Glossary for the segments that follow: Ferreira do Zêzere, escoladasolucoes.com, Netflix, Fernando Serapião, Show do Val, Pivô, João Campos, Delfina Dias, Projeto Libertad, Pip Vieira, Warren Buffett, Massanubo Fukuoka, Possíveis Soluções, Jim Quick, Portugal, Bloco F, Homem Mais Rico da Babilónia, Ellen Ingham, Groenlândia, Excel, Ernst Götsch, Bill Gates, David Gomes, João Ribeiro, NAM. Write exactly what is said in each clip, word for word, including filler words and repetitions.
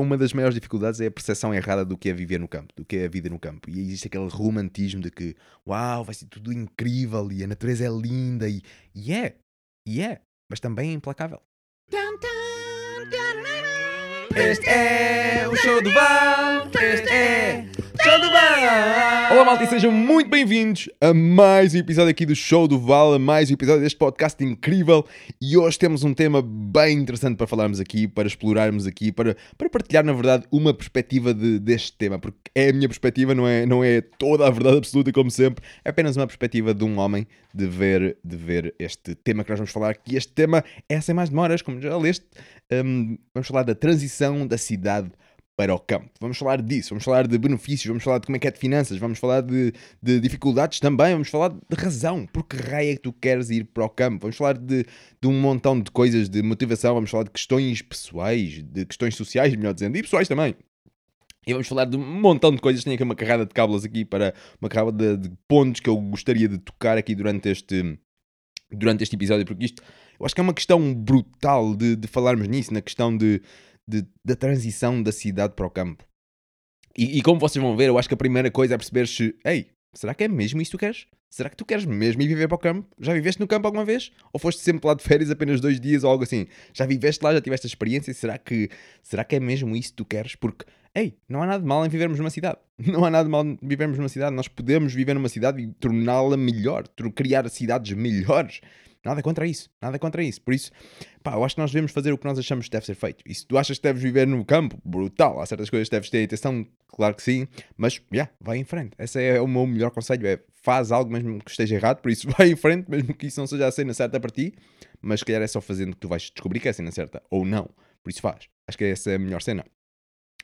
uma das maiores dificuldades é a percepção errada do que é viver no campo, do que é a vida no campo. E existe aquele romantismo de que, uau, vai ser tudo incrível e a natureza é linda e, e é, e é, mas também é implacável. Este é o Show do Val, este é o Show do Val. Olá malta e sejam muito bem-vindos a mais um episódio aqui do Show do Val, a mais um episódio deste podcast incrível. E hoje temos um tema bem interessante para falarmos aqui, para explorarmos aqui, para, para partilhar na verdade uma perspectiva de, deste tema. Porque é a minha perspectiva, não é, não é toda a verdade absoluta como sempre, é apenas uma perspectiva de um homem de ver, de ver este tema que nós vamos falar aqui. Este tema é sem mais demoras, como já leste, um, vamos falar da transição da cidade para o campo. Vamos falar disso, vamos falar de benefícios, vamos falar de como é que é de finanças, vamos falar de, de dificuldades também, vamos falar de razão, porque raio é que tu queres ir para o campo, vamos falar de, de um montão de coisas, de motivação, vamos falar de questões pessoais, de questões sociais, melhor dizendo, e pessoais também. E vamos falar de um montão de coisas, tenho aqui uma carrada de cábulas aqui para, uma carrada de, de pontos que eu gostaria de tocar aqui durante este... durante este episódio, porque isto, eu acho que é uma questão brutal de, de falarmos nisso, na questão de, de, da transição da cidade para o campo. E, e como vocês vão ver, eu acho que a primeira coisa é perceber se, ei, será que é mesmo isso que tu queres? Será que tu queres mesmo ir viver para o campo? Já viveste no campo alguma vez? Ou foste sempre lá de férias apenas dois dias ou algo assim? Já viveste lá, já tiveste a experiência, será que, será que é mesmo isso que tu queres? Porque, ei, não há nada de mal em vivermos numa cidade. Não há nada de mal em vivermos numa cidade. Nós podemos viver numa cidade e torná-la melhor. Criar cidades melhores. Nada contra isso. Nada contra isso. Por isso, pá, eu acho que nós devemos fazer o que nós achamos que deve ser feito. E se tu achas que deves viver no campo, brutal. Há certas coisas que deves ter atenção, claro que sim. Mas, já, yeah, vai em frente. Esse é o meu melhor conselho. É, faz algo mesmo que esteja errado. Por isso, vai em frente, mesmo que isso não seja a cena certa para ti. Mas, se calhar, é só fazendo que tu vais descobrir que é a cena certa. Ou não. Por isso, faz. Acho que essa é a melhor cena.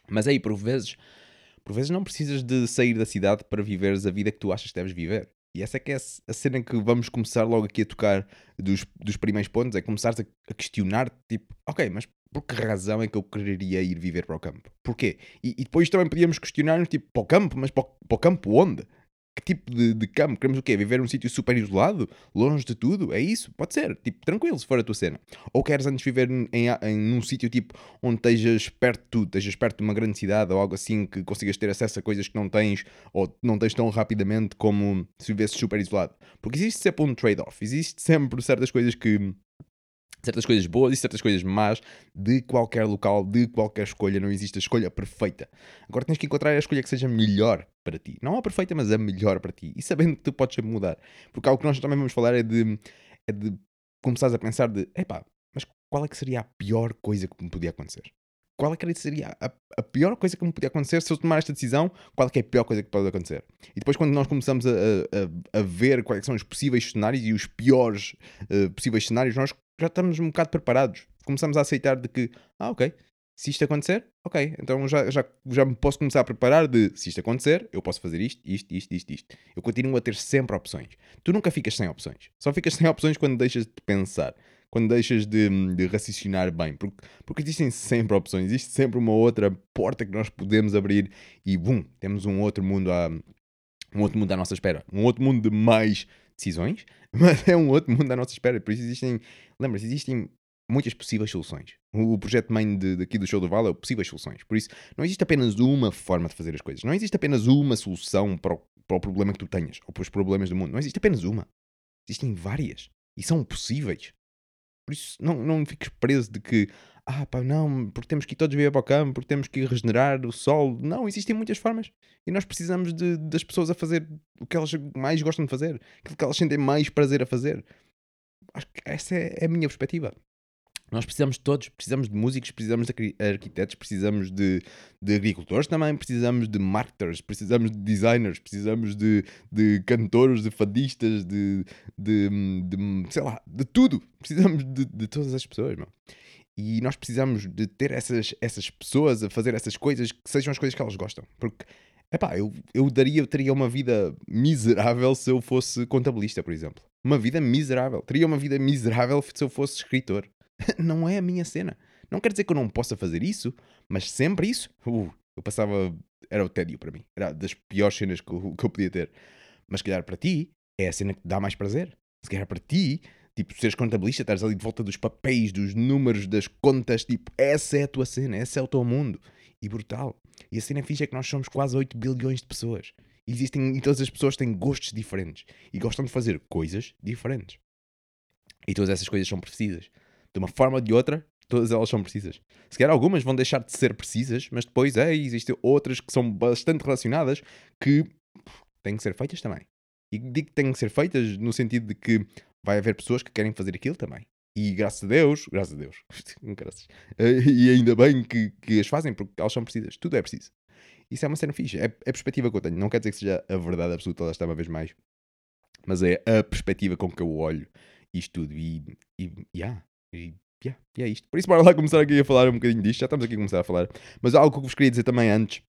Mas aí, por vezes, por vezes não precisas de sair da cidade para viveres a vida que tu achas que deves viver. E essa é que é a cena que vamos começar logo aqui a tocar dos, dos primeiros pontos, é começares a, a questionar, tipo, ok, mas por que razão é que eu quereria ir viver para o campo? Porquê? E, e depois também podíamos questionar-nos, tipo, para o campo? Mas para o, para o campo onde? Que tipo de, de campo? Queremos o quê? Viver num sítio super isolado? Longe de tudo? É isso? Pode ser. Tipo, tranquilo, se for a tua cena. Ou queres antes viver em, em, em num sítio tipo onde estejas perto de tudo, estejas perto de uma grande cidade ou algo assim que consigas ter acesso a coisas que não tens ou não tens tão rapidamente como se vivesses super isolado. Porque existe sempre um trade-off. Existe sempre certas coisas que... certas coisas boas e certas coisas más de qualquer local, de qualquer escolha. Não existe a escolha perfeita. Agora tens que encontrar a escolha que seja melhor para ti. Não a perfeita, mas a melhor para ti. E sabendo que tu podes sempre mudar. Porque algo que nós também vamos falar é de, é de começares a pensar de, epá, mas qual é que seria a pior coisa que me podia acontecer? Qual é que seria a, a pior coisa que me podia acontecer se eu tomar esta decisão? Qual é que é a pior coisa que pode acontecer? E depois quando nós começamos a, a, a ver quais são os possíveis cenários e os piores uh, possíveis cenários, nós já estamos um bocado preparados. Começamos a aceitar de que, ah, ok, se isto acontecer, ok, então já, já, já me posso começar a preparar de, se isto acontecer, eu posso fazer isto, isto, isto, isto, isto. Eu continuo a ter sempre opções. Tu nunca ficas sem opções. Só ficas sem opções quando deixas de pensar. Quando deixas de, de raciocinar bem, porque, porque existem sempre opções, existe sempre uma outra porta que nós podemos abrir e, bum, temos um outro mundo à, um outro mundo à nossa espera. Um outro mundo de mais decisões, mas é um outro mundo à nossa espera. Por isso existem, lembra-se, existem muitas possíveis soluções. O projeto mãe de, daqui do Show do Vale é o Possíveis Soluções. Por isso, não existe apenas uma forma de fazer as coisas. Não existe apenas uma solução para o, para o problema que tu tenhas, ou para os problemas do mundo. Não existe apenas uma. Existem várias. E são possíveis. Por isso, não, não fiques preso de que, ah pá, não, porque temos que ir todos viver para o campo, porque temos que ir regenerar o solo. Não, existem muitas formas. E nós precisamos de, das pessoas a fazer o que elas mais gostam de fazer, aquilo que elas sentem mais prazer a fazer. Acho que essa é a minha perspectiva. Nós precisamos de todos, precisamos de músicos, precisamos de arquitetos, precisamos de, de agricultores também, precisamos de marketers, precisamos de designers, precisamos de, de cantores, de fadistas, de, de, de, sei lá, de tudo. Precisamos de, de todas as pessoas, meu. E nós precisamos de ter essas, essas pessoas a fazer essas coisas que sejam as coisas que elas gostam. Porque, epá, eu, eu, daria, eu teria uma vida miserável se eu fosse contabilista, por exemplo. Uma vida miserável. Teria uma vida miserável se eu fosse escritor. Não é a minha cena. Não quer dizer que eu não possa fazer isso, mas sempre isso, uh, eu passava, era o tédio para mim, era das piores cenas que eu, que eu podia ter. Mas se calhar para ti é a cena que te dá mais prazer. Se calhar para ti, tipo, seres contabilista, estás ali de volta dos papéis, dos números, das contas, tipo, essa é a tua cena, esse é o teu mundo. e brutal. E a cena fixe é que nós somos quase oito bilhões de pessoas. Existem, e todas as pessoas têm gostos diferentes e gostam de fazer coisas diferentes. E todas essas coisas são precisas. De uma forma ou de outra, todas elas são precisas. Se calhar algumas vão deixar de ser precisas, mas depois é, existem outras que são bastante relacionadas que têm que ser feitas também. E digo que têm que ser feitas no sentido de que vai haver pessoas que querem fazer aquilo também. E graças a Deus, graças a Deus, graças. E ainda bem que, que as fazem, porque elas são precisas. Tudo é preciso. Isso é uma cena fixe. É a perspectiva que eu tenho. Não quer dizer que seja a verdade absoluta, lá está uma vez mais. Mas é a perspectiva com que eu olho isto tudo. E, e, yeah, e, yeah, e é isto. Por isso, bora lá começar aqui a falar um bocadinho disto. Já estamos aqui a começar a falar. Mas algo que vos queria dizer também antes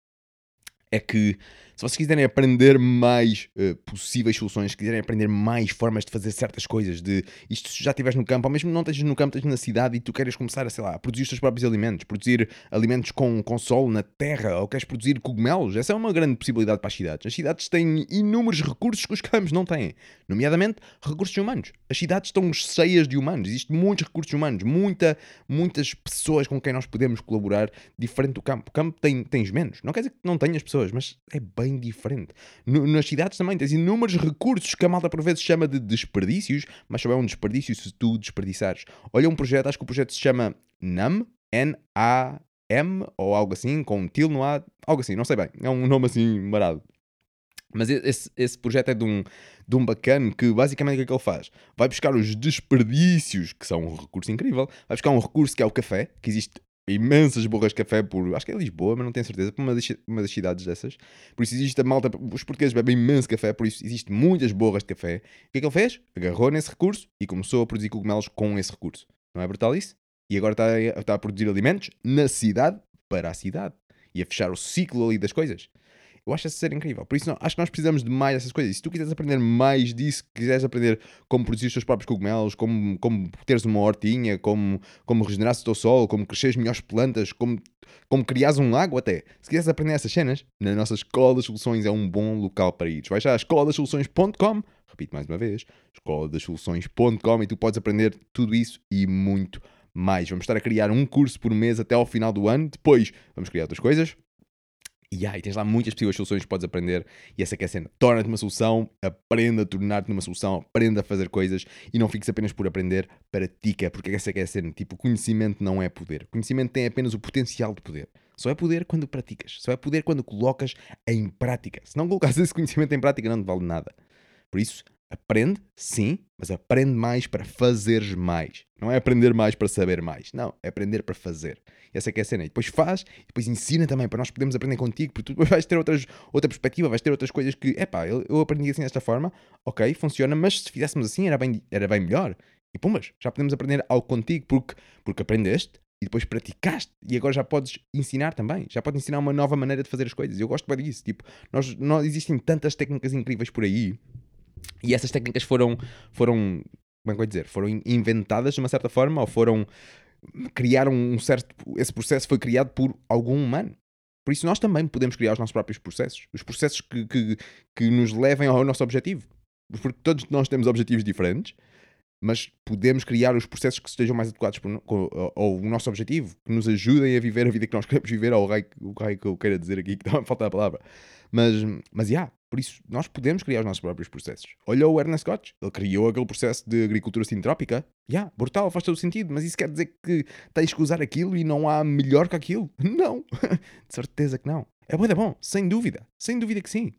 é que se vocês quiserem aprender mais uh, possíveis soluções, quiserem aprender mais formas de fazer certas coisas, de isto se já estiveres no campo, ou mesmo não estejas no campo, estejas na cidade e tu queres começar a, sei lá, a produzir os teus próprios alimentos, produzir alimentos com, com sol na terra, ou queres produzir cogumelos, essa é uma grande possibilidade para as cidades. As cidades têm inúmeros recursos que os campos não têm, nomeadamente recursos humanos. As cidades estão cheias de humanos, existem muitos recursos humanos, muita, muitas pessoas com quem nós podemos colaborar, diferente do campo. O campo tem, tens menos, não quer dizer que não tenhas pessoas, mas é bem diferente. No, nas cidades também tens inúmeros recursos que a malta por vezes chama de desperdícios, mas só é um desperdício se tu desperdiçares. Olha um projeto, acho que o projeto se chama NAM, N A M, ou algo assim, com um til no A, algo assim, não sei bem, é um nome assim marado. Mas esse, esse projeto é de um, de um bacano que basicamente o que é que ele faz? Vai buscar os desperdícios, que são um recurso incrível, vai buscar um recurso que é o café, que existe imensas borras de café por, acho que é Lisboa, mas não tenho certeza, por uma das, uma das cidades dessas. Por isso existe a malta, os portugueses bebem imenso café, por isso existem muitas borras de café. O que é que ele fez? Agarrou nesse recurso e começou a produzir cogumelos com esse recurso. Não é brutal isso? E agora está a, está a produzir alimentos na cidade, para a cidade. E a fechar o ciclo ali das coisas. Eu acho isso ser incrível. Por isso não, acho que nós precisamos de mais dessas coisas. E se tu quiseres aprender mais disso, quiseres aprender como produzir os teus próprios cogumelos, como, como teres uma hortinha, como, como regenerar o teu solo, como cresceres melhores plantas, como, como criares um lago até. Se quiseres aprender essas cenas, na nossa Escola das Soluções é um bom local para ir. Vais à escola das soluções ponto com, repito mais uma vez, escola das soluções ponto com, e tu podes aprender tudo isso e muito mais. Vamos estar a criar um curso por mês até ao final do ano. Depois vamos criar outras coisas. Yeah, e tens lá muitas possíveis soluções que podes aprender, e essa que é a cena. Torna-te uma solução, aprenda a tornar-te uma solução, aprenda a fazer coisas e não fiques apenas por aprender, pratica, porque essa que é a cena. Tipo, conhecimento não é poder. Conhecimento tem apenas o potencial de poder. Só é poder quando praticas, só é poder quando colocas em prática. Se não colocas esse conhecimento em prática, não te vale nada. Por isso, aprende, sim, mas aprende mais para fazeres mais. Não é aprender mais para saber mais. Não, é aprender para fazer. Essa é que é a cena. E depois faz, e depois ensina também, para nós podermos aprender contigo, porque tu depois vais ter outras, outra perspectiva, vais ter outras coisas que, epá, eu, eu aprendi assim desta forma, ok, funciona, mas se fizéssemos assim era bem, era bem melhor. E pumas, já podemos aprender algo contigo, porque, porque aprendeste, e depois praticaste, e agora já podes ensinar também, já podes ensinar uma nova maneira de fazer as coisas. Eu gosto bem disso, tipo, nós, nós, existem tantas técnicas incríveis por aí. E essas técnicas foram, foram, como é que vou dizer, foram inventadas de uma certa forma, ou foram, criaram um certo, esse processo foi criado por algum humano. Por isso nós também podemos criar os nossos próprios processos, os processos que, que, que nos levem ao nosso objetivo. Porque todos nós temos objetivos diferentes, mas podemos criar os processos que estejam mais adequados por, com, ao, ao nosso objetivo, que nos ajudem a viver a vida que nós queremos viver, ou o raio, o raio que eu queira dizer aqui, que está a faltar a palavra. Mas, mas, já, yeah, por isso, nós podemos criar os nossos próprios processos. Olha o Ernst Götsch, ele criou aquele processo de agricultura sintrópica. Já, yeah, brutal, faz todo o sentido, mas isso quer dizer que tens que usar aquilo e não há melhor que aquilo? Não, de certeza que não. É bom, é bom, sem dúvida, sem dúvida que sim.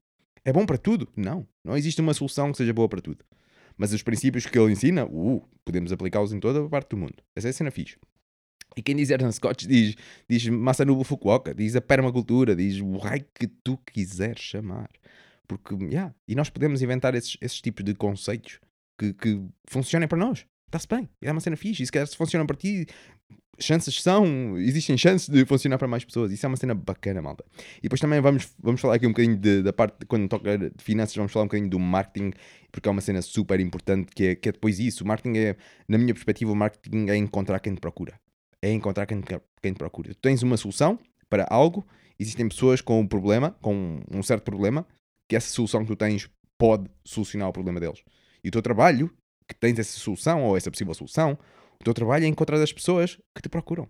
É bom para tudo? Não, não existe uma solução que seja boa para tudo. Mas os princípios que ele ensina, uh, podemos aplicá-los em toda a parte do mundo. Essa é a cena fixe. E quem diz Ernst Götsch diz, diz Massanubo Fukuoka, diz a permacultura, diz o raio que tu quiseres chamar. Porque, yeah, e nós podemos inventar esses, esses tipos de conceitos que, que funcionem para nós. Está-se bem, é uma cena fixe. E se calhar se funcionam para ti, chances são, existem chances de funcionar para mais pessoas. Isso é uma cena bacana, malta. E depois também vamos, vamos falar aqui um bocadinho de, da parte, quando toca de finanças, vamos falar um bocadinho do marketing, porque é uma cena super importante que é, que é depois isso. O marketing é, na minha perspectiva, o marketing é encontrar quem te procura. É encontrar quem te, quem te procura. Tu tens uma solução para algo, existem pessoas com um problema, com um certo problema, que essa solução que tu tens pode solucionar o problema deles. E o teu trabalho, que tens essa solução, ou essa possível solução, o teu trabalho é encontrar as pessoas que te procuram.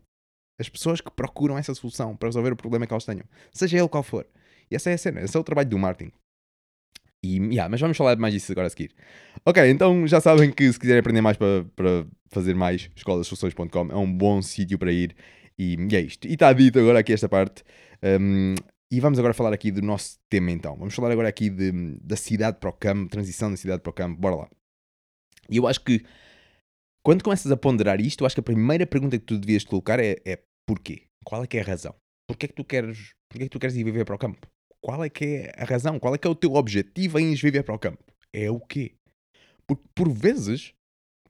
as pessoas que procuram essa solução para resolver o problema que elas tenham, seja ele qual for. E essa é a cena, esse é o trabalho do marketing. E, yeah, mas vamos falar mais disso agora a seguir. Ok, então já sabem que se quiserem aprender mais para, para fazer mais, escola das soluções ponto com é um bom sítio para ir. E, e é isto. E está dito agora aqui esta parte. Um, e vamos agora falar aqui do nosso tema então. Vamos falar agora aqui de, da cidade para o campo, transição da cidade para o campo. Bora lá. E eu acho que quando começas a ponderar isto, eu acho que a primeira pergunta que tu devias colocar é, é porquê? Qual é que é a razão? Porquê é que tu queres, porquê é que tu queres ir viver para o campo? Qual é que é a razão? Qual é que é o teu objetivo em viver para o campo? É o quê? Porque por vezes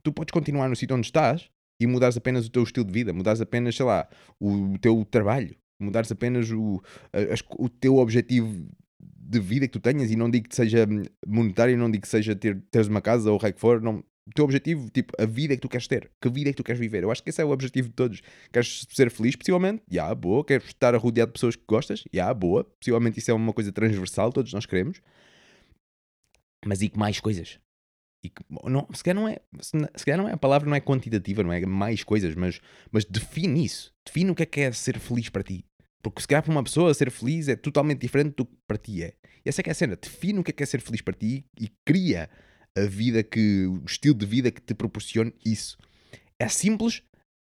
tu podes continuar no sítio onde estás e mudares apenas o teu estilo de vida, mudares apenas, sei lá, o teu trabalho, mudares apenas o, as, o teu objetivo de vida que tu tenhas, e não digo que seja monetário, não digo que seja ter, teres uma casa ou o que for, não. O teu objetivo, tipo, a vida que tu queres ter, que vida que tu queres viver. Eu acho que esse é o objetivo de todos. Queres ser feliz, possivelmente? Já, yeah, boa. Queres estar rodeado de pessoas que gostas? Já, yeah, boa. Possivelmente isso é uma coisa transversal, todos nós queremos. Mas e que mais coisas? E que, não, se calhar não é, se calhar não é, a palavra não é quantitativa, não é mais coisas, mas, mas define isso. Define o que é que é ser feliz para ti. Porque se calhar para uma pessoa ser feliz é totalmente diferente do que para ti é. E essa é que é a cena. Define o que é que é ser feliz para ti e cria a vida que, o estilo de vida que te proporcione isso. É simples,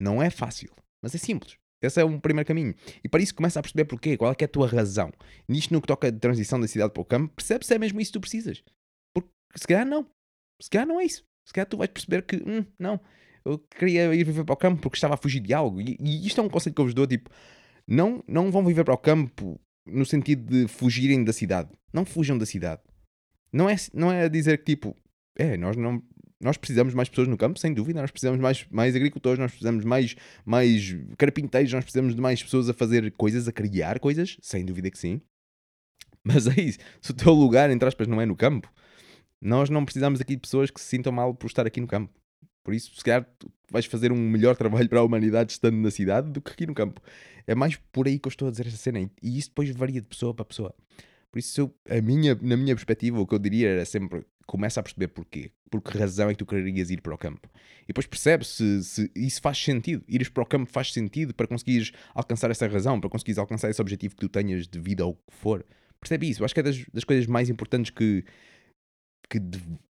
não é fácil, mas é simples. Esse é um primeiro caminho. E para isso começa a perceber porquê, qual é que é a tua razão. Nisto no que toca a transição da cidade para o campo, percebes se é mesmo isso que tu precisas. Porque se calhar não. Se calhar não é isso. Se calhar tu vais perceber que, hum, não, eu queria ir viver para o campo porque estava a fugir de algo. E, e isto é um conselho que eu vos dou, tipo, não, não vão viver para o campo no sentido de fugirem da cidade. Não fujam da cidade. Não é, não é dizer que, tipo, é, nós, não, nós precisamos mais pessoas no campo, sem dúvida. Nós precisamos mais, mais agricultores, nós precisamos mais, mais carpinteiros, nós precisamos de mais pessoas a fazer coisas, a criar coisas, sem dúvida que sim. Mas é isso. Se o teu lugar, entre aspas, não é no campo, nós não precisamos aqui de pessoas que se sintam mal por estar aqui no campo. Por isso, se calhar, tu vais fazer um melhor trabalho para a humanidade estando na cidade do que aqui no campo. É mais por aí que eu estou a dizer essa cena. E isso depois varia de pessoa para pessoa. Por isso, eu, a minha, na minha perspectiva, o que eu diria era sempre: começa a perceber porquê. Por que razão é que tu querias ir para o campo? E depois percebe se, se isso faz sentido. Ires para o campo faz sentido para conseguires alcançar essa razão, para conseguires alcançar esse objetivo que tu tenhas de vida ou o que for. Percebe isso. Eu acho que é das, das coisas mais importantes que, que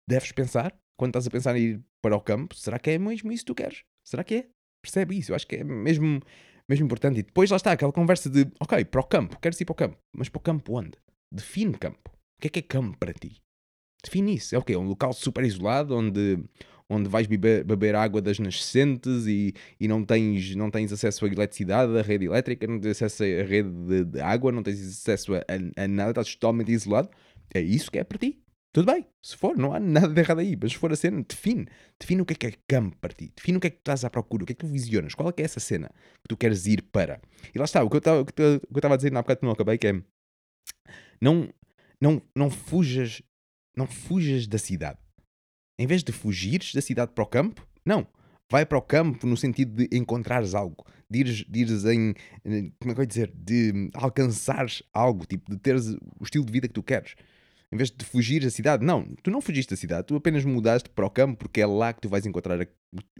deves pensar quando estás a pensar em ir para o campo. Será que é mesmo isso que tu queres? Será que é? Percebe isso. Eu acho que é mesmo, mesmo importante. E depois lá está aquela conversa de: ok, para o campo, queres ir para o campo. Mas para o campo onde? Define campo. O que é que é campo para ti? Define isso. É o quê? Um local super isolado onde, onde vais beber, beber água das nascentes e, e não, tens, não tens acesso à eletricidade, à rede elétrica, não tens acesso à rede de, de água, não tens acesso a, a, a nada, estás totalmente isolado. É isso que é para ti. Tudo bem. Se for, não há nada de errado aí. Mas se for a cena, define. Define o que é que é campo para ti. Define o que é que tu estás à procura. O que é que tu visionas. Qual é que é essa cena que tu queres ir para. E lá está. O que eu estava a dizer na bocado que não acabei, que é: Não, não, não, fujas, não fujas da cidade. Em vez de fugires da cidade para o campo, não. Vai para o campo no sentido de encontrares algo. De ires, de ires em... Como é que eu vou dizer? De alcançares algo. Tipo, de teres o estilo de vida que tu queres. Em vez de fugires da cidade, não. Tu não fugiste da cidade. Tu apenas mudaste para o campo porque é lá que tu vais encontrar a,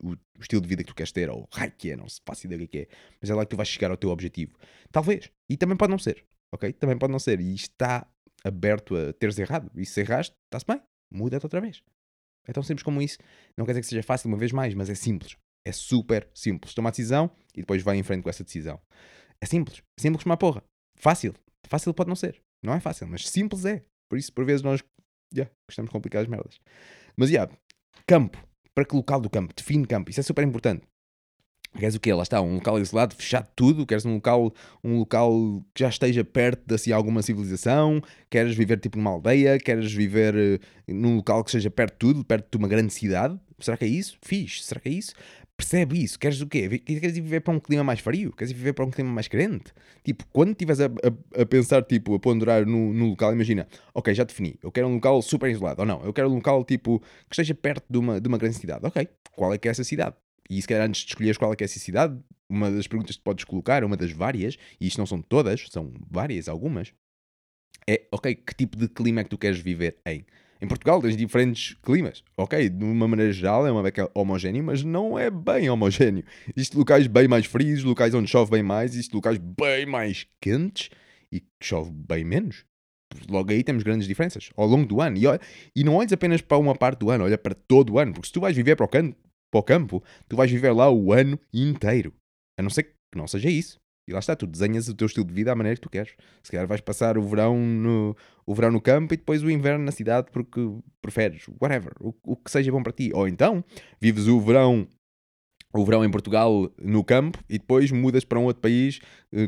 o, o estilo de vida que tu queres ter. Ou raio que é, não se faça ideia o que é. Mas é lá que tu vais chegar ao teu objetivo. Talvez. E também pode não ser. Ok? Também pode não ser. E está aberto a teres errado. E se erraste, está-se bem. Muda-te outra vez. É tão simples como isso. Não quer dizer que seja fácil uma vez mais, mas é simples. É super simples. Toma a decisão e depois vai em frente com essa decisão. É simples. Simples como uma porra. Fácil. Fácil pode não ser. Não é fácil, mas simples é. Por isso, por vezes, nós yeah, gostamos de complicar as merdas. Mas, já, yeah, campo. Para que local do campo? Define campo. Isso é super importante. Queres o quê? Lá está, um local isolado, fechado tudo? Queres um local, um local que já esteja perto de assim, alguma civilização? Queres viver tipo numa aldeia? Queres viver uh, num local que esteja perto de tudo? Perto de uma grande cidade? Será que é isso? Fixe, será que é isso? Percebe isso? Queres o quê? Queres ir viver para um clima mais frio? Queres ir viver para um clima mais quente? Tipo, quando estiveres a, a, a pensar, tipo, a ponderar no, no local, imagina, ok, já defini, eu quero um local super isolado, ou não, eu quero um local tipo que esteja perto de uma, de uma grande cidade. Ok, qual é que é essa cidade? E se calhar antes de escolheres qual é que é essa cidade, uma das perguntas que podes colocar, uma das várias, e isto não são todas, são várias, algumas, é, ok, que tipo de clima é que tu queres viver em? Em Portugal tens diferentes climas, ok? De uma maneira geral é uma beca homogénea, mas não é bem homogéneo. Existem locais bem mais frios, locais onde chove bem mais, existem locais bem mais quentes e chove bem menos. Logo aí temos grandes diferenças ao longo do ano. E, e não olhes apenas para uma parte do ano, olha para todo o ano. Porque se tu vais viver para o, can, para o campo, tu vais viver lá o ano inteiro. A não ser que não seja isso. E lá está, tu desenhas o teu estilo de vida à maneira que tu queres. Se calhar vais passar o verão no, o verão no campo e depois o inverno na cidade porque preferes. Whatever. O, o que seja bom para ti. Ou então, vives o verão... o verão em Portugal no campo e depois mudas para um outro país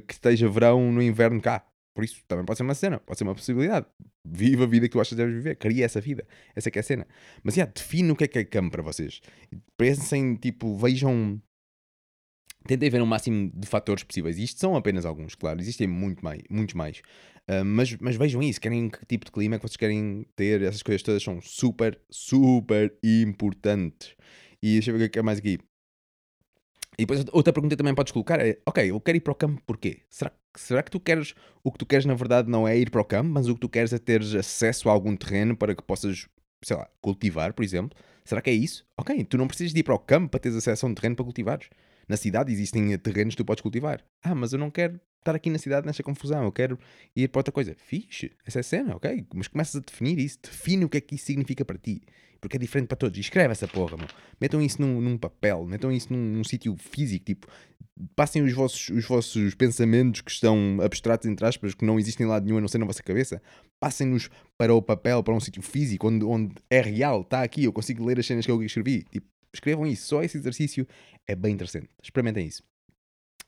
que esteja verão no inverno cá. Por isso, também pode ser uma cena, pode ser uma possibilidade. Viva a vida que tu achas que deves viver. Cria essa vida. Essa é que é a cena. Mas, já, define o que é que é campo para vocês. Pensem, tipo, vejam... Tentem ver o máximo de fatores possíveis. E isto são apenas alguns, claro. Existem muito mais, muitos mais. Uh, mas, mas vejam isso. Querem que tipo de clima que vocês querem ter. Essas coisas todas são super, super importantes. E deixa eu ver o que é mais aqui. E depois outra pergunta que também podes colocar é, ok, eu quero ir para o campo porquê? Será, será que tu queres, o que tu queres na verdade não é ir para o campo, mas o que tu queres é teres acesso a algum terreno para que possas, sei lá, cultivar, por exemplo? Será que é isso? Ok, tu não precisas de ir para o campo para teres acesso a um terreno para cultivares. Na cidade existem terrenos que tu podes cultivar. Ah, mas eu não quero estar aqui na cidade nesta confusão, eu quero ir para outra coisa. Fixe, essa é a cena, ok? Mas começas a definir isso, define o que é que isso significa para ti. Porque é diferente para todos. Escreve essa porra, meu. Metam isso num, num papel, metam isso num, num sítio físico, tipo, passem os vossos, os vossos pensamentos que estão abstratos, entre aspas, que não existem em lado nenhum a não ser na vossa cabeça, passem-nos para o papel, para um sítio físico, onde, onde é real, está aqui, eu consigo ler as cenas que eu escrevi. Tipo, escrevam isso, só esse exercício é bem interessante. Experimentem isso.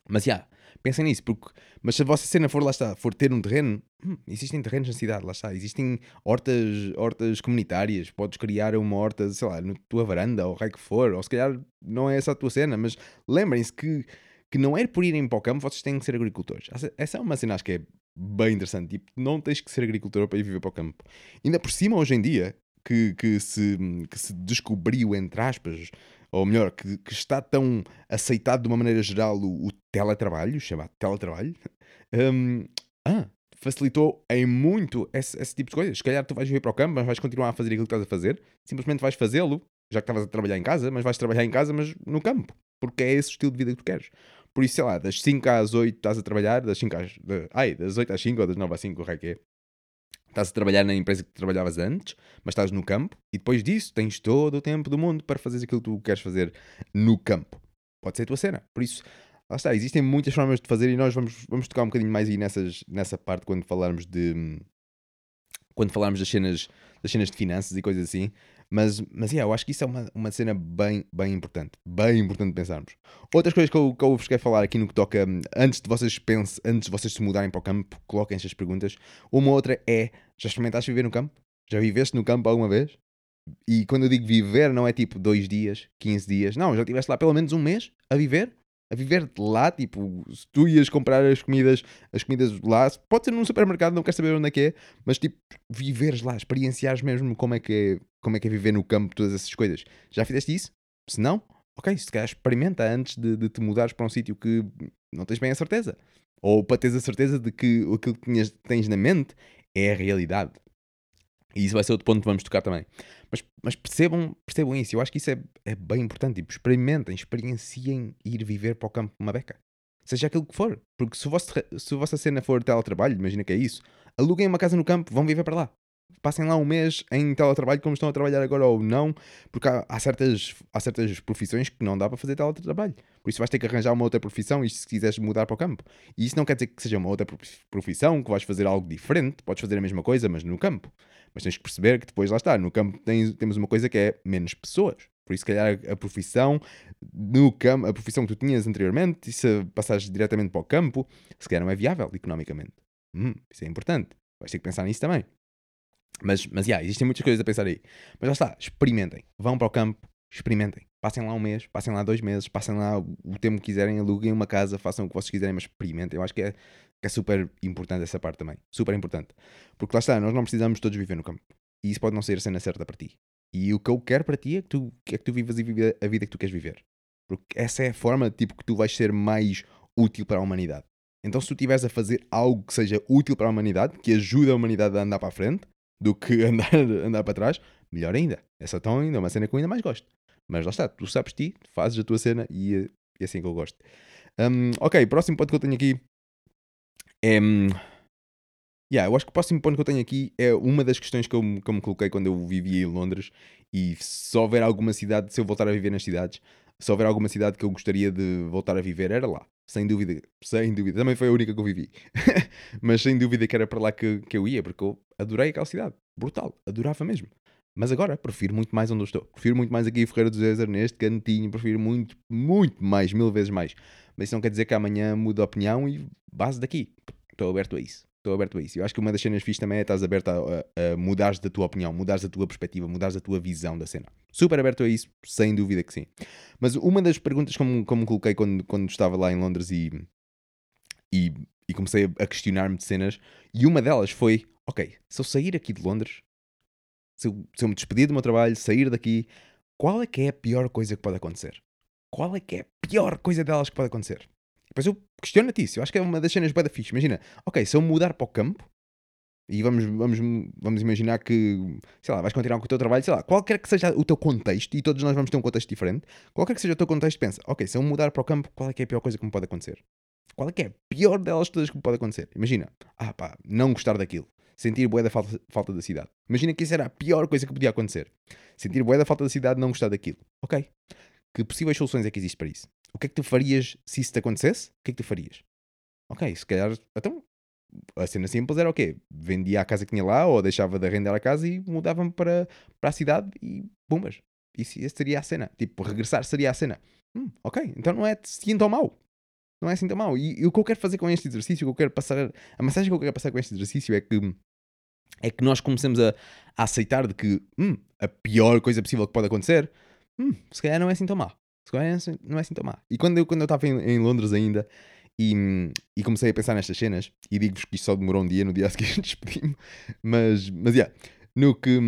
Mas já, yeah, pensem nisso, porque mas se a vossa cena for, lá está, for ter um terreno, hum, existem terrenos na cidade, lá está, existem hortas, hortas comunitárias, podes criar uma horta, sei lá, na tua varanda, ou raio que for, ou se calhar não é essa a tua cena, mas lembrem-se que, que não é por irem para o campo, vocês têm que ser agricultores. Essa é uma cena, acho que é bem interessante, tipo, não tens que ser agricultor para ir viver para o campo. Ainda por cima, hoje em dia, que, que, se, que se descobriu, entre aspas, ou melhor, que, que está tão aceitado de uma maneira geral o, o teletrabalho, chamado teletrabalho, um, ah, facilitou em muito esse, esse tipo de coisas. Se calhar tu vais viver para o campo, mas vais continuar a fazer aquilo que estás a fazer, simplesmente vais fazê-lo, já que estavas a trabalhar em casa, mas vais trabalhar em casa, mas no campo, porque é esse o estilo de vida que tu queres. Por isso, sei lá, das cinco às oito estás a trabalhar, das cinco às... De, ai, das oito às cinco ou das nove às cinco, o que é? Estás a trabalhar na empresa que trabalhavas antes, mas estás no campo e depois disso tens todo o tempo do mundo para fazer aquilo que tu queres fazer no campo. Pode ser a tua cena. Por isso, lá está, existem muitas formas de fazer e nós vamos, vamos tocar um bocadinho mais aí nessas, nessa parte quando falarmos de... Quando falarmos das cenas, das cenas de finanças e coisas assim. Mas, mas yeah, eu acho que isso é uma, uma cena bem, bem importante. Bem importante pensarmos. Outras coisas que eu, que eu vos quero falar aqui no que toca... Antes de vocês pensem, antes de vocês se mudarem para o campo, coloquem estas perguntas. Uma outra é... Já experimentaste viver no campo? Já viveste no campo alguma vez? E quando eu digo viver, não é tipo dois dias, quinze dias. Não, já estiveste lá pelo menos um mês a viver. A viver lá, tipo, se tu ias comprar as comidas, as comidas lá, pode ser num supermercado, não quero saber onde é que é, mas tipo, viveres lá, experienciares mesmo como é que é, como é que é viver no campo, todas essas coisas. Já fizeste isso? Se não, ok, se calhar experimenta antes de, de te mudares para um sítio que não tens bem a certeza. Ou para teres a certeza de que aquilo que tinhas, tens na mente é a realidade. E isso vai ser outro ponto que vamos tocar também. Mas, mas percebam, percebam isso. Eu acho que isso é, é bem importante. Tipo, experimentem, experienciem ir viver para o campo uma beca. Seja aquilo que for. Porque se, o vosso, se a vossa cena for teletrabalho, imagina que é isso, aluguem uma casa no campo, vão viver para lá. Passem lá um mês em teletrabalho como estão a trabalhar agora ou não. Porque há, há, certas, há certas profissões que não dá para fazer teletrabalho. Por isso vais ter que arranjar uma outra profissão e se quiseres mudar para o campo. E isso não quer dizer que seja uma outra profissão, que vais fazer algo diferente. Podes fazer a mesma coisa, mas no campo. Mas tens que perceber que depois, lá está, no campo tens, temos uma coisa que é menos pessoas. Por isso, se calhar, a profissão no campo, a profissão que tu tinhas anteriormente, e se passares diretamente para o campo, se calhar não é viável economicamente. Hum, isso é importante. Vais ter que pensar nisso também. Mas, mas, yeah, existem muitas coisas a pensar aí. Mas lá está, experimentem. Vão para o campo, experimentem. Passem lá um mês, passem lá dois meses, passem lá o tempo que quiserem, aluguem uma casa, façam o que vocês quiserem, mas experimentem. Eu acho que é... É super importante essa parte também. Super importante. Porque lá está, nós não precisamos todos viver no campo. E isso pode não ser a cena certa para ti. E o que eu quero para ti é que tu, é que tu vivas a vida, a vida que tu queres viver. Porque essa é a forma tipo, que tu vais ser mais útil para a humanidade. Então se tu estiveres a fazer algo que seja útil para a humanidade, que ajude a humanidade a andar para a frente, do que andar, andar para trás, melhor ainda. Essa tão ainda é uma cena que eu ainda mais gosto. Mas lá está, tu sabes ti, fazes a tua cena e é assim que eu gosto. Um, ok, próximo ponto que eu tenho aqui é... Yeah, eu acho que o próximo ponto que eu tenho aqui é uma das questões que eu, que eu me coloquei quando eu vivia em Londres, e se houver alguma cidade, se eu voltar a viver nas cidades, se houver alguma cidade que eu gostaria de voltar a viver, era lá. Sem dúvida, sem dúvida. Também foi a única que eu vivi. Mas sem dúvida que era para lá que, que eu ia, porque eu adorei aquela cidade. Brutal, adorava mesmo. Mas agora, prefiro muito mais onde eu estou. Prefiro muito mais aqui em Ferreira do Zêzere, neste cantinho. Prefiro muito, muito mais, mil vezes mais. Mas isso não quer dizer que amanhã mude a opinião e base daqui. Estou aberto a isso. Estou aberto a isso. Eu acho que uma das cenas fixas também é estás aberto a, a, a mudares da tua opinião, mudares da tua perspectiva, mudares da tua visão da cena. Super aberto a isso, sem dúvida que sim. Mas uma das perguntas como, como coloquei quando, quando estava lá em Londres e, e, e comecei a questionar-me de cenas, e uma delas foi, ok, se eu sair aqui de Londres, se eu, se eu me despedir do meu trabalho, sair daqui, qual é que é a pior coisa que pode acontecer? Qual é que é a pior coisa delas que pode acontecer? Depois eu questiono-te isso. Eu acho que é uma das cenas bué da fixe. Imagina, ok, se eu mudar para o campo, e vamos, vamos, vamos imaginar que, sei lá, vais continuar com o teu trabalho, sei lá, qualquer que seja o teu contexto, e todos nós vamos ter um contexto diferente, qualquer que seja o teu contexto, pensa, ok, se eu mudar para o campo, qual é que é a pior coisa que me pode acontecer? Qual é que é a pior delas todas que me pode acontecer? Imagina, ah pá, não gostar daquilo. Sentir bué da falta, falta da cidade. Imagina que isso era a pior coisa que podia acontecer. Sentir bué da falta da cidade, não gostar daquilo. Ok. Que possíveis soluções é que existe para isso? O que é que tu farias se isso te acontecesse? O que é que tu farias? Ok, se calhar... Então, a cena simples era o quê? Vendia a casa que tinha lá, ou deixava de arrendar a casa e mudava-me para, para a cidade e... Bumbas. Isso, isso seria a cena. Tipo, regressar seria a cena. Hum, ok, então não é assim tão mau. Não é assim tão mau. E, e o que eu quero fazer com este exercício, o que eu quero passar... A mensagem que eu quero passar com este exercício é que... É que nós começamos a, a aceitar de que... Hum, a pior coisa possível que pode acontecer... Hum, se calhar não é assim tão má. Se calhar não é assim tão má. E quando eu, quando eu estava em, em Londres ainda e, e comecei a pensar nestas cenas, e digo-vos que isto só demorou um dia, no dia a seguir despedi-me, mas, mas, yeah, no que,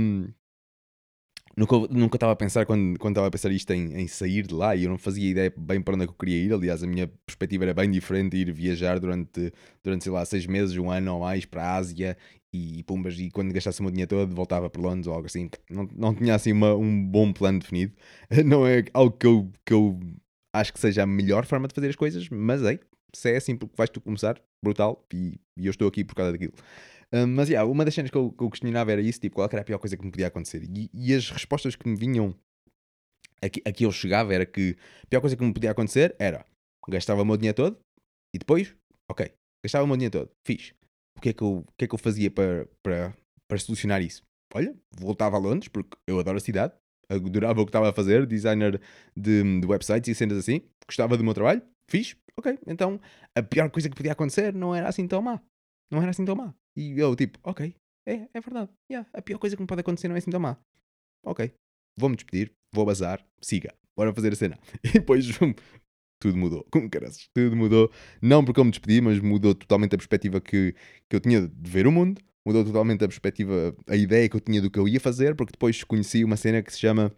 no que eu, nunca estava a pensar, quando, quando estava a pensar isto em, em sair de lá, e eu não fazia ideia bem para onde é que eu queria ir. Aliás, a minha perspectiva era bem diferente, ir viajar durante, durante sei lá, seis meses, um ano ou mais para a Ásia, e pumbas, e quando gastasse o meu dinheiro todo voltava para Londres ou algo assim. Não, não tinha assim uma, um bom plano definido. Não é algo que eu, que eu acho que seja a melhor forma de fazer as coisas, mas ei, se é assim porque vais tu começar, brutal, e, e eu estou aqui por causa daquilo. Uh, mas yeah, uma das cenas que eu, que eu questionava era isso, tipo, qual era a pior coisa que me podia acontecer? E, e as respostas que me vinham, aqui, aqui eu chegava, era que a pior coisa que me podia acontecer era, gastava o meu dinheiro todo, e depois, ok, gastava o meu dinheiro todo, fixe. O que, é que eu, o que é que eu fazia para, para, para solucionar isso? Olha, voltava a Londres, porque eu adoro a cidade, adorava o que estava a fazer, designer de, de websites e cenas assim, gostava do meu trabalho, fiz, ok, então a pior coisa que podia acontecer não era assim tão má, não era assim tão má. E eu tipo, ok, é, é verdade, yeah, a pior coisa que me pode acontecer não é assim tão má. Ok, vou-me despedir, vou bazar, siga, bora fazer a cena. E depois... Tudo mudou, como caras, tudo mudou. Não porque eu me despedi, mas mudou totalmente a perspectiva que, que eu tinha de ver o mundo. Mudou totalmente a perspectiva, a ideia que eu tinha do que eu ia fazer, porque depois conheci uma cena que se chama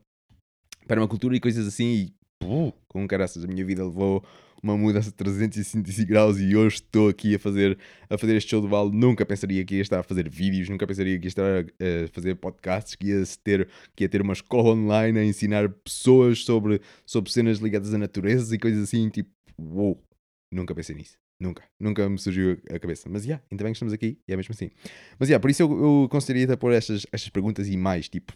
permacultura e coisas assim, e uh, como caras, a minha vida levou uma mudança de trezentos e sessenta graus, e hoje estou aqui a fazer, a fazer este show do Val. Nunca pensaria que ia estar a fazer vídeos, nunca pensaria que ia estar a, a fazer podcasts, que ia ter, que ia ter uma escola online a ensinar pessoas sobre, sobre cenas ligadas à natureza e coisas assim, tipo, uou, wow, nunca pensei nisso. Nunca, nunca me surgiu a cabeça. Mas, já, yeah, ainda bem que estamos aqui, e é mesmo assim. Mas, já, yeah, por isso eu, eu consideraria-te a pôr estas, estas perguntas e mais, tipo,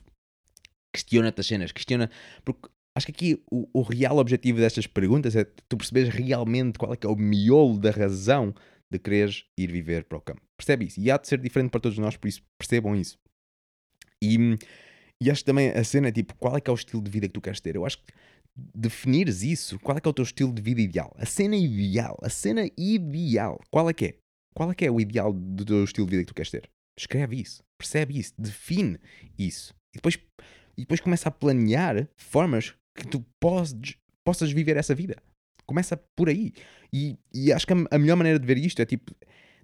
questiona-te as cenas, questiona, porque... Acho que aqui o, o real objetivo destas perguntas é tu perceberes realmente qual é que é o miolo da razão de quereres ir viver para o campo. Percebe isso? E há de ser diferente para todos nós, por isso percebam isso. E, e acho também a cena é tipo, qual é que é o estilo de vida que tu queres ter? Eu acho que definires isso, qual é que é o teu estilo de vida ideal? A cena ideal, a cena ideal, qual é que é? Qual é que é o ideal do teu estilo de vida que tu queres ter? Escreve isso, percebe isso, define isso. E depois, e depois começa a planear formas que tu podes, possas viver essa vida. Começa por aí. E, e acho que a, a melhor maneira de ver isto é tipo,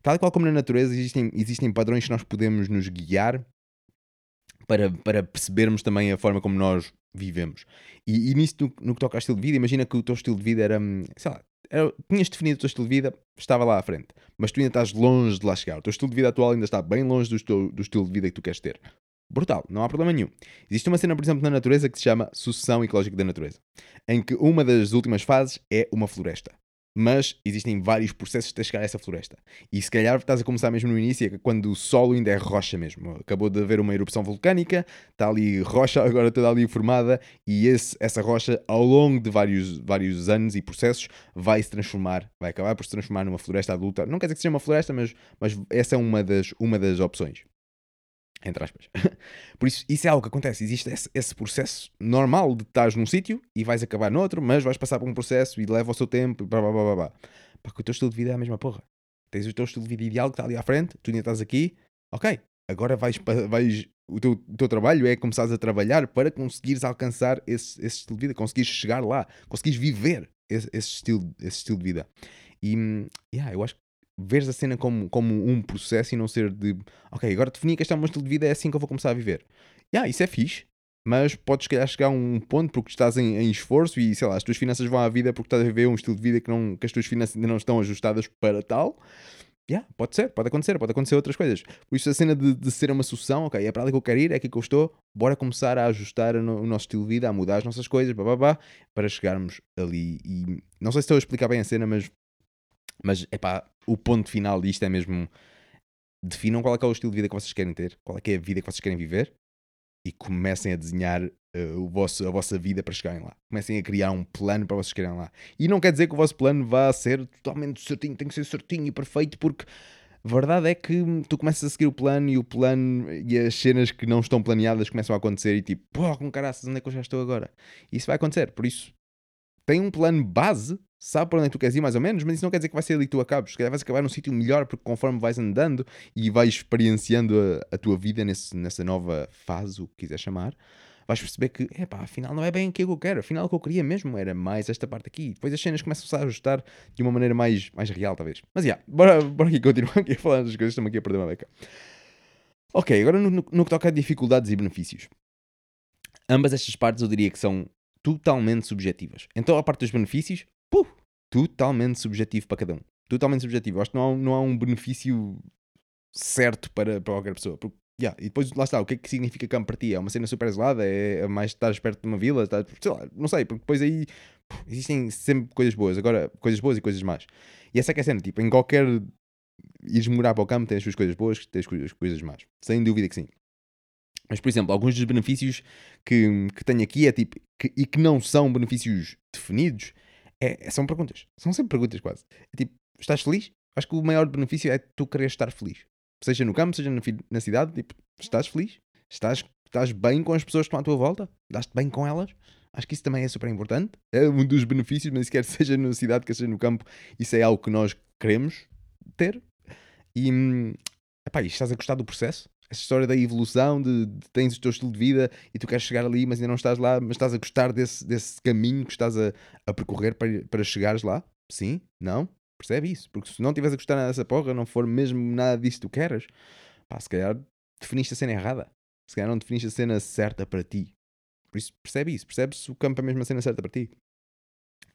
tal e qual como na natureza existem, existem padrões que nós podemos nos guiar para, para percebermos também a forma como nós vivemos. E, e nisso, no, no que toca ao estilo de vida, imagina que o teu estilo de vida era, sei lá, tinhas definido o teu estilo de vida, estava lá à frente, mas tu ainda estás longe de lá chegar. O teu estilo de vida atual ainda está bem longe do, teu, do estilo de vida que tu queres ter. Brutal, não há problema nenhum. Existe uma cena, por exemplo, na natureza que se chama sucessão ecológica da natureza, em que uma das últimas fases é uma floresta. Mas existem vários processos até chegar a essa floresta. E se calhar estás a começar mesmo no início, quando o solo ainda é rocha mesmo. Acabou de haver uma erupção vulcânica, está ali rocha agora toda ali formada, e esse, essa rocha, ao longo de vários, vários anos e processos, vai se transformar, vai acabar por se transformar numa floresta adulta. Não quer dizer que seja uma floresta, mas, mas essa é uma das, uma das opções. Entre aspas. Por isso, isso é algo que acontece. Existe esse, esse processo normal de estás num sítio e vais acabar noutro, mas vais passar por um processo e leva o seu tempo e blá blá blá blá. Porque o teu estilo de vida é a mesma porra. Tens o teu estilo de vida ideal que está ali à frente, tu ainda estás aqui, ok, agora vais... vais o, teu, o teu trabalho é começares a trabalhar para conseguires alcançar esse, esse estilo de vida, conseguires chegar lá, conseguires viver esse, esse, estilo, esse estilo de vida. E, yeah, eu acho que veres a cena como, como um processo e não ser de... Ok, agora defini que este é o meu estilo de vida, é assim que eu vou começar a viver. Já, yeah, isso é fixe, mas podes se calhar chegar a um ponto porque estás em, em esforço e, sei lá, as tuas finanças vão à vida porque estás a viver um estilo de vida que, não, que as tuas finanças ainda não estão ajustadas para tal. Já, yeah, pode ser, pode acontecer, pode acontecer outras coisas. Por isso a cena de, de ser uma sucessão, ok, é para ali que eu quero ir, é aqui que eu estou, bora começar a ajustar o, o nosso estilo de vida, a mudar as nossas coisas, blá, blá, blá, para chegarmos ali. E não sei se estou a explicar bem a cena, mas... Mas, epá, o ponto final disto é mesmo... Definam qual é que é o estilo de vida que vocês querem ter, qual é que é a vida que vocês querem viver e comecem a desenhar uh, o vosso, a vossa vida para chegarem lá. Comecem a criar um plano para vocês chegarem lá. E não quer dizer que o vosso plano vá ser totalmente certinho, tem que ser certinho e perfeito, porque a verdade é que tu começas a seguir o plano e o plano e as cenas que não estão planeadas começam a acontecer e tipo, pô, com caraças, onde é que eu já estou agora? Isso vai acontecer, por isso... Tem um plano base, sabe para onde é que tu queres ir mais ou menos, mas isso não quer dizer que vai ser ali que tu acabes. Se calhar vais acabar num sítio melhor, porque conforme vais andando e vais experienciando a, a tua vida nesse, nessa nova fase, o que quiser chamar, vais perceber que, epá, afinal não é bem aquilo que eu quero, afinal o que eu queria mesmo era mais esta parte aqui. Depois as cenas começam-se a ajustar de uma maneira mais, mais real, talvez. Mas, já, yeah, bora, bora aqui continuar aqui a falar das coisas, estamos aqui a perder uma beca. Ok, agora no, no, no que toca a dificuldades e benefícios. Ambas estas partes eu diria que são... totalmente subjetivas. Então a parte dos benefícios, puf, totalmente subjetivo para cada um. Totalmente subjetivo. Eu acho que não há, não há um benefício certo para, para qualquer pessoa. Porque, yeah, e depois lá está, o que é que significa campo para ti? É uma cena super isolada? É mais estar perto de uma vila? Estás, sei lá, não sei, porque depois aí puf, existem sempre coisas boas. Agora, coisas boas e coisas más. E essa é que é a cena, tipo, em qualquer... Ires morar para o campo, tens as suas coisas boas, tens as coisas más. Sem dúvida que sim. Mas, por exemplo, alguns dos benefícios que, que tenho aqui é tipo, que, e que não são benefícios definidos, é, é, são perguntas. São sempre perguntas quase. É tipo, estás feliz? Acho que o maior benefício é tu querer estar feliz. Seja no campo, seja na, na cidade, tipo, estás feliz? Estás, estás bem com as pessoas que estão à tua volta? Dás-te bem com elas? Acho que isso também é super importante. É um dos benefícios, mas quer seja na cidade, quer seja no campo, isso é algo que nós queremos ter. E, epá, e estás a gostar do processo? Essa história da evolução, de, de tens o teu estilo de vida e tu queres chegar ali, mas ainda não estás lá, mas estás a gostar desse, desse caminho que estás a, a percorrer para, para chegares lá? Sim? Não? Percebe isso? Porque se não estiveres a gostar nada dessa porra, não for mesmo nada disso que tu queres, pá, se calhar definiste a cena errada. Se calhar não definiste a cena certa para ti. Por isso, percebe isso. Percebe-se o campo é mesmo a cena certa para ti.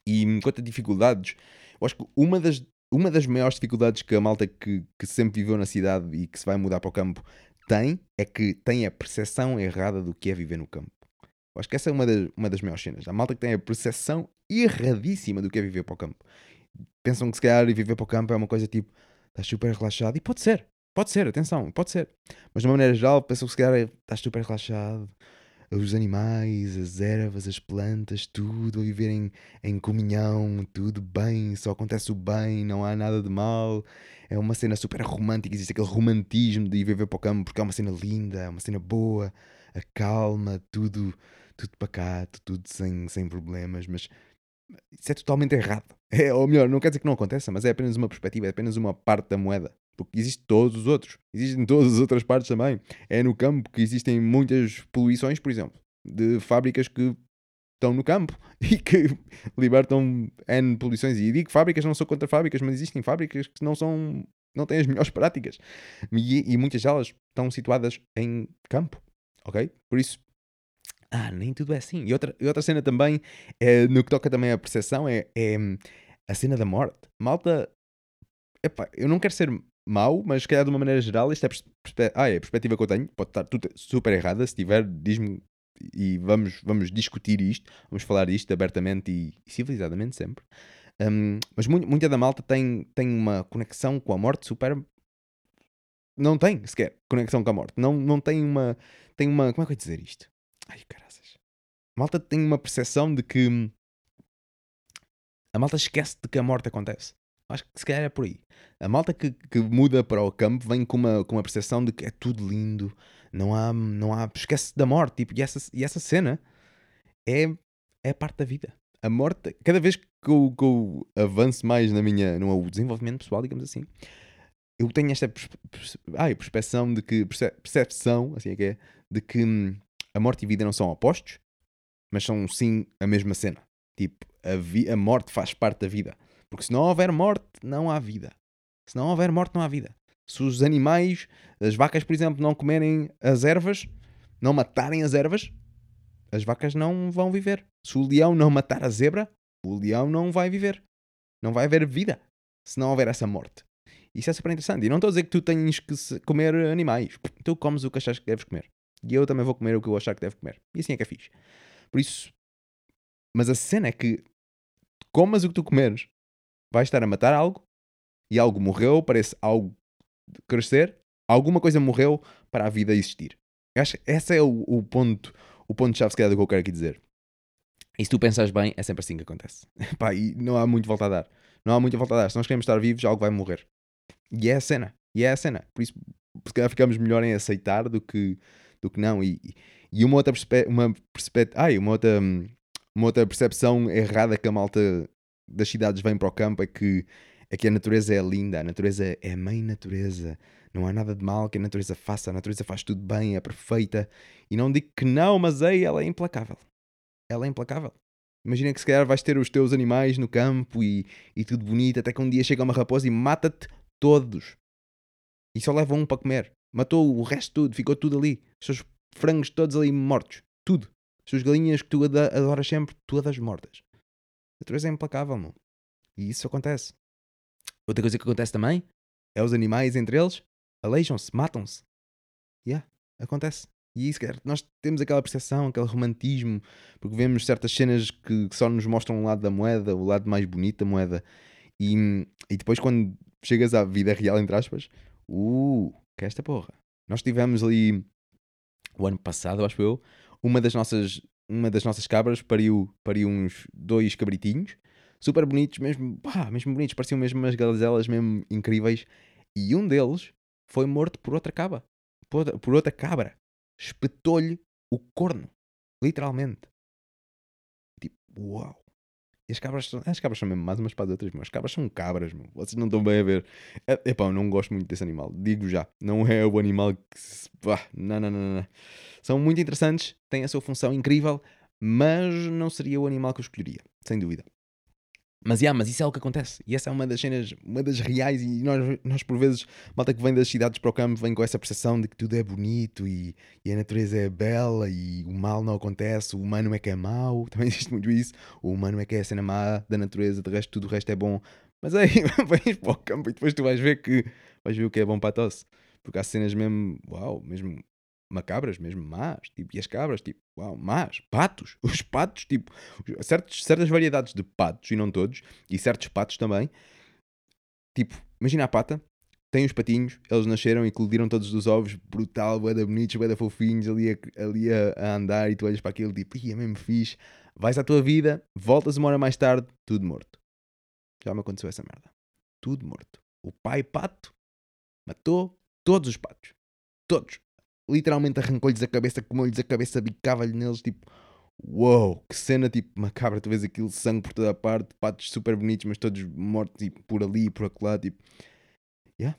E quanto a dificuldades, eu acho que uma das, uma das maiores dificuldades que a malta que, que sempre viveu na cidade e que se vai mudar para o campo tem, é que tem a percepção errada do que é viver no campo. Eu acho que essa é uma das, uma das maiores cenas. A malta que tem a percepção erradíssima do que é viver para o campo. Pensam que se calhar viver para o campo é uma coisa tipo, estás super relaxado, e pode ser, pode ser, atenção, pode ser. Mas de uma maneira geral, pensam que se calhar estás super relaxado, os animais, as ervas, as plantas, tudo a viver em, em comunhão, tudo bem, só acontece o bem, não há nada de mal. É uma cena super romântica, existe aquele romantismo de ir viver para o campo, porque é uma cena linda, é uma cena boa, a calma, tudo, tudo pacato, tudo sem, sem problemas, mas isso é totalmente errado. É, ou melhor, não quer dizer que não aconteça, mas é apenas uma perspectiva, é apenas uma parte da moeda. Porque existem todos os outros. Existem todas as outras partes também. É no campo que existem muitas poluições, por exemplo, de fábricas que estão no campo e que libertam N poluições. E digo fábricas, não sou contra fábricas, mas existem fábricas que não são, não têm as melhores práticas. E, e muitas delas estão situadas em campo. Ok? Por isso, ah, nem tudo é assim. E outra, e outra cena também, é, no que toca também à percepção, é... é a cena da morte. Malta, epá, eu não quero ser mau, mas se calhar de uma maneira geral, isto é, perspe... ah, é a perspectiva que eu tenho, pode estar tudo super errada, se tiver, diz-me e vamos, vamos discutir isto, vamos falar disto abertamente e, e civilizadamente sempre. Um, mas muito, muita da malta tem, tem uma conexão com a morte super... Não tem sequer conexão com a morte. Não, não tem uma... Tem uma... Como é que eu ia dizer isto? Ai, caraças. A malta tem uma percepção de que... A malta esquece de que a morte acontece. Acho que se calhar é por aí. A malta que, que muda para o campo vem com uma, com uma percepção de que é tudo lindo. Não há... Não há esquece da morte. Tipo, e, essa, e essa cena é, é parte da vida. A morte... Cada vez que eu, que eu avanço mais na minha, no meu desenvolvimento pessoal, digamos assim... Eu tenho esta percepção de que, percepção, assim é que é, de que a morte e a vida não são opostos, mas são sim a mesma cena. Tipo, a, vi- a morte faz parte da vida. Porque se não houver morte, não há vida. Se não houver morte, não há vida. Se os animais, as vacas, por exemplo, não comerem as ervas, não matarem as ervas, as vacas não vão viver. Se o leão não matar a zebra, o leão não vai viver. Não vai haver vida se não houver essa morte. Isso é super interessante. E não estou a dizer que tu tens que comer animais. Tu comes o que achas que deves comer. E eu também vou comer o que eu achar que devo comer. E assim é que é fixe. Por isso... Mas a cena é que comas o que tu comeres, vais estar a matar algo, e algo morreu, parece algo crescer, alguma coisa morreu para a vida existir. Eu acho que esse é o, o ponto, o ponto-chave, se calhar, do que eu quero aqui dizer. E se tu pensares bem, é sempre assim que acontece. Pá, e não há muito volta a dar. Não há muito volta a dar. Se nós queremos estar vivos, algo vai morrer. E é a cena, e é a cena. Por isso, se calhar ficamos melhor em aceitar do que, do que não. E, e uma outra, perspe- uma perspe- ai, uma outra, uma outra percepção errada que a malta das cidades vem para o campo é que, é que a natureza é linda, a natureza é a mãe natureza. Não há nada de mal que a natureza faça, a natureza faz tudo bem, é perfeita. E não digo que não, mas aí ela é implacável. Ela é implacável. Imagina que se calhar vais ter os teus animais no campo e, e tudo bonito, até que um dia chega uma raposa e mata-te todos. E só leva um para comer. Matou o resto tudo. Ficou tudo ali. Os seus frangos todos ali mortos. Tudo. As suas galinhas que tu adoras sempre, todas mortas. A natureza é implacável, mano. E isso acontece. Outra coisa que acontece também é os animais entre eles aleijam-se, matam-se. Yeah, acontece. E isso, cara, nós temos aquela percepção, aquele romantismo, porque vemos certas cenas que, que só nos mostram um lado da moeda, o lado mais bonito da moeda. E, e depois quando chegas à vida real, entre aspas, uh, que é esta porra. Nós tivemos ali, o ano passado, acho eu, uma das nossas, uma das nossas cabras pariu, pariu uns dois cabritinhos, super bonitos, mesmo, pá, mesmo bonitos, pareciam mesmo umas gazelas mesmo incríveis, e um deles foi morto por outra cabra, por outra, por outra cabra. Espetou-lhe o corno, literalmente. Tipo, uau. E as cabras, são, as cabras são mesmo mais umas para as outras, meu. As cabras são cabras, meu. Vocês não estão bem a ver. Epá, eu não gosto muito desse animal. Digo já. Não é o animal que se... Ah, não, não, não, não. São muito interessantes. Têm a sua função incrível. Mas não seria o animal que eu escolheria. Sem dúvida. Mas, yeah, mas isso é o que acontece. E essa é uma das cenas, uma das reais. E nós, nós por vezes, malta que vem das cidades para o campo, vem com essa percepção de que tudo é bonito e, e a natureza é bela e o mal não acontece, o humano é que é mau. Também existe muito isso. O humano é que é a cena má da natureza, de resto, tudo o resto é bom. Mas aí vens para o campo e depois tu vais ver, que, vais ver o que é bom para a tosse. Porque há cenas mesmo, uau, mesmo macabras, mesmo más. Tipo, e as cabras, tipo, uau, más. Patos. Os patos, tipo, certos, certas variedades de patos, e não todos, e certos patos também. Tipo, imagina a pata, tem os patinhos, eles nasceram e colidiram todos os ovos, brutal, boeda bonitos, boeda fofinhos, ali, a, ali a, a andar, e tu olhas para aquilo, tipo, ia é mesmo fixe. Vais à tua vida, voltas uma hora mais tarde, tudo morto. Já me aconteceu essa merda. Tudo morto. O pai pato matou todos os patos. Todos. Literalmente arrancou-lhes a cabeça, comeu-lhes a cabeça, bicava-lhe neles, tipo, uou, wow, que cena, tipo, macabra, tu vês aquilo, sangue por toda a parte, patos super bonitos, mas todos mortos, tipo, por ali, por acolá, tipo, yeah.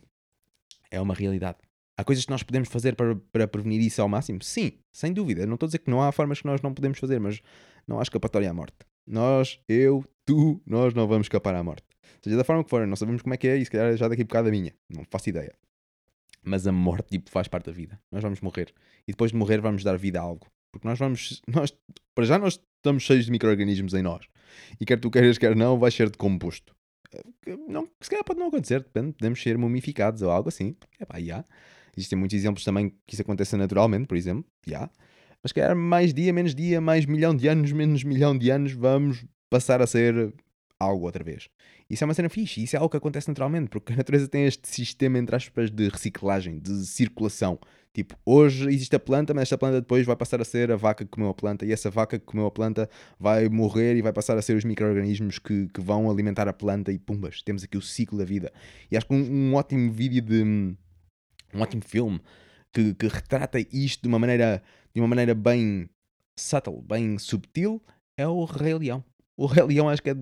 É uma realidade. Há coisas que nós podemos fazer para, para prevenir isso ao máximo? Sim, sem dúvida, não estou a dizer que não há formas que nós não podemos fazer, mas não há escapatória à morte. Nós, eu, tu, nós não vamos escapar à morte. Seja da forma que for, não sabemos como é que é, e se calhar já daqui a bocado a minha, não faço ideia. Mas a morte, tipo, faz parte da vida. Nós vamos morrer. E depois de morrer vamos dar vida a algo. Porque nós vamos... Nós, para já nós estamos cheios de micro-organismos em nós. E quer tu queiras, quer não, vais ser decomposto. Não, se calhar pode não acontecer, depende, podemos ser mumificados ou algo assim. É pá, já. Existem muitos exemplos também que isso aconteça naturalmente, por exemplo, já. Mas se calhar mais dia, menos dia, mais milhão de anos, menos milhão de anos, vamos passar a ser algo outra vez. Isso é uma cena fixe, isso é algo que acontece naturalmente, porque a natureza tem este sistema, entre aspas, de reciclagem, de circulação. Tipo, hoje existe a planta, mas esta planta depois vai passar a ser a vaca que comeu a planta, e essa vaca que comeu a planta vai morrer e vai passar a ser os micro-organismos que, que vão alimentar a planta, e pumbas, temos aqui o ciclo da vida. E acho que um, um ótimo vídeo de... um ótimo filme que, que retrata isto de uma maneira, de uma maneira bem subtle, bem subtil, é o Rei Leão. O Rei Leão acho que é...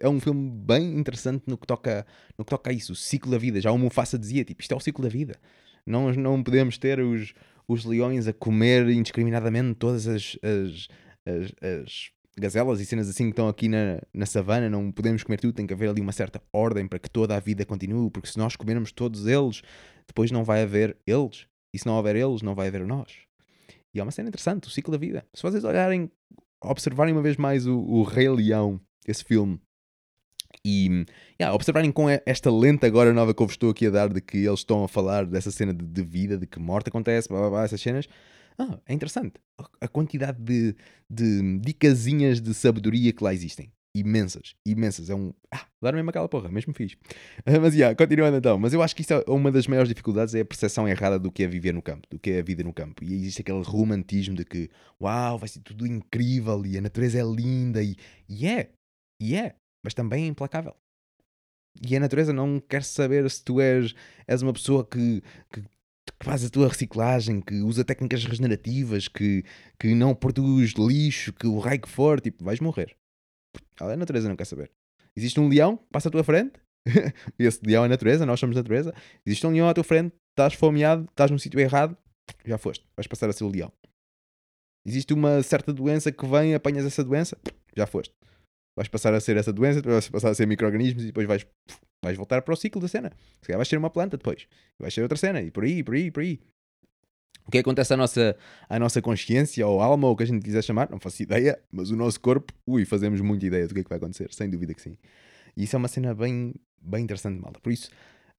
é um filme bem interessante no que toca, no que toca a isso, o ciclo da vida. Já o Mufasa dizia, tipo, isto é o ciclo da vida. Nós não podemos ter os, os leões a comer indiscriminadamente todas as, as, as, as gazelas e cenas assim que estão aqui na, na savana. Não podemos comer tudo, tem que haver ali uma certa ordem para que toda a vida continue, porque se nós comermos todos eles, depois não vai haver eles. E se não houver eles, não vai haver nós. E é uma cena interessante, o ciclo da vida. Se vocês olharem, observarem uma vez mais o, o Rei Leão, esse filme, e yeah, observarem com esta lente agora nova que eu vos estou aqui a dar, de que eles estão a falar dessa cena de, de vida, de que morte acontece, blá, blá, blá, essas cenas, ah, é interessante a quantidade de, de dicasinhas de sabedoria que lá existem, imensas, imensas, é um ah, dar mesmo aquela porra, mesmo fixe. Mas yeah, continuando então, mas eu acho que isso é uma das maiores dificuldades, é a percepção errada do que é viver no campo, do que é a vida no campo. E existe aquele romantismo de que uau, vai ser tudo incrível e a natureza é linda, e e é, e é mas também é implacável. E a natureza não quer saber se tu és, és uma pessoa que, que, que faz a tua reciclagem, que usa técnicas regenerativas, que, que não produz lixo, que o raio que for, tipo, vais morrer. A natureza não quer saber. Existe um leão, passa à tua frente, esse leão é natureza, nós somos natureza, existe um leão à tua frente, estás fomeado, estás num sítio errado, já foste, vais passar a ser o leão. Existe uma certa doença que vem, apanhas essa doença, já foste. Vais passar a ser essa doença, depois vais passar a ser micro-organismos e depois vais, vais voltar para o ciclo da cena. Se calhar vais ser uma planta depois. Vais ser outra cena e por aí, por aí, por aí. O que acontece à nossa, à nossa consciência ou alma ou o que a gente quiser chamar, não faço ideia, mas o nosso corpo, ui, fazemos muita ideia do que é que vai acontecer, sem dúvida que sim. E isso é uma cena bem, bem interessante, malta. Por isso,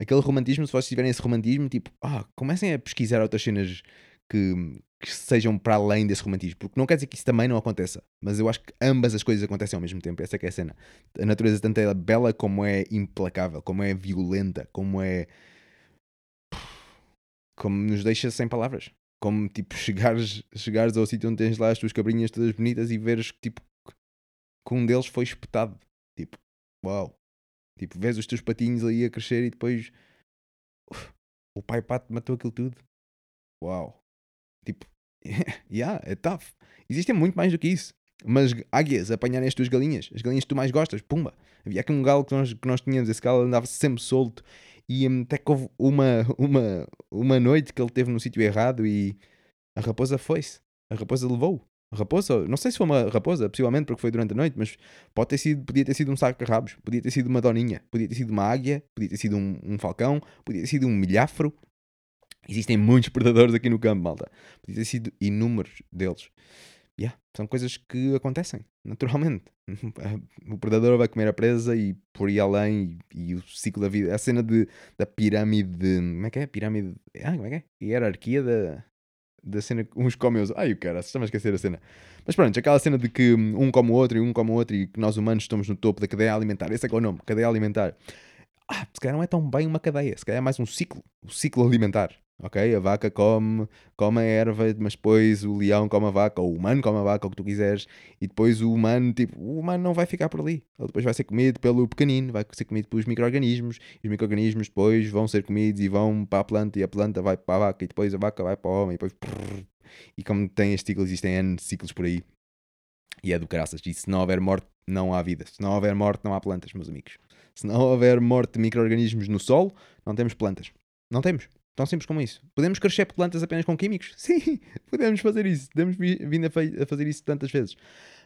aquele romantismo, se vocês tiverem esse romantismo, tipo, ah, comecem a pesquisar outras cenas que... que sejam para além desse romantismo, porque não quer dizer que isso também não aconteça, mas eu acho que ambas as coisas acontecem ao mesmo tempo, essa é que é a cena. A natureza tanto é bela como é implacável, como é violenta, como é... como nos deixa sem palavras, como tipo chegares, chegares ao sítio onde tens lá as tuas cabrinhas todas bonitas e veres tipo, que um deles foi espetado, tipo, uau, tipo, vês os teus patinhos ali a crescer e depois uf, o pai pato matou aquilo tudo, uau, tipo, yeah, é tough. Existem muito mais do que isso. Mas águias, apanharem as tuas galinhas, as galinhas que tu mais gostas, pumba. Havia aqui um galo que nós, que nós tínhamos, esse galo andava sempre solto. E até que houve uma, uma, uma noite que ele teve no sítio errado e a raposa foi-se. A raposa levou-o. A raposa, não sei se foi uma raposa, possivelmente porque foi durante a noite, mas pode ter sido, podia ter sido um saco de rabos, podia ter sido uma doninha, podia ter sido uma águia, podia ter sido um, um falcão, podia ter sido um milhafro. Existem muitos predadores aqui no campo, malta. Podia ter sido inúmeros deles. Yeah, são coisas que acontecem, naturalmente. O predador vai comer a presa e por aí além, e, e o ciclo da vida. A cena de, da pirâmide... De, como é que é? Pirâmide... Ah, como é que é? Hierarquia da, da cena que uns comem os... Ai, o cara, estava a esquecer a cena. Mas pronto, aquela cena de que um come o outro e um come o outro e que nós humanos estamos no topo da cadeia alimentar. Esse é que é o nome, cadeia alimentar. Ah, se calhar não é tão bem uma cadeia, se calhar é mais um ciclo, o ciclo alimentar. Ok, a vaca come, come a erva, mas depois o leão come a vaca, ou o humano come a vaca, ou o que tu quiseres, e depois o humano, tipo, o humano não vai ficar por ali. Ele depois vai ser comido pelo pequenino, vai ser comido pelos micro-organismos, e os micro-organismos depois vão ser comidos e vão para a planta, e a planta vai para a vaca, e depois a vaca vai para o homem, e depois... Prrr, e como tem este ciclo, existem N ciclos por aí. E é do caraças. E se não houver morte, não há vida. Se não houver morte, não há plantas, meus amigos. Se não houver morte de micro-organismos no solo, não temos plantas. Não temos. Tão simples como isso. Podemos crescer plantas apenas com químicos? Sim, podemos fazer isso. Temos vindo a fazer isso tantas vezes.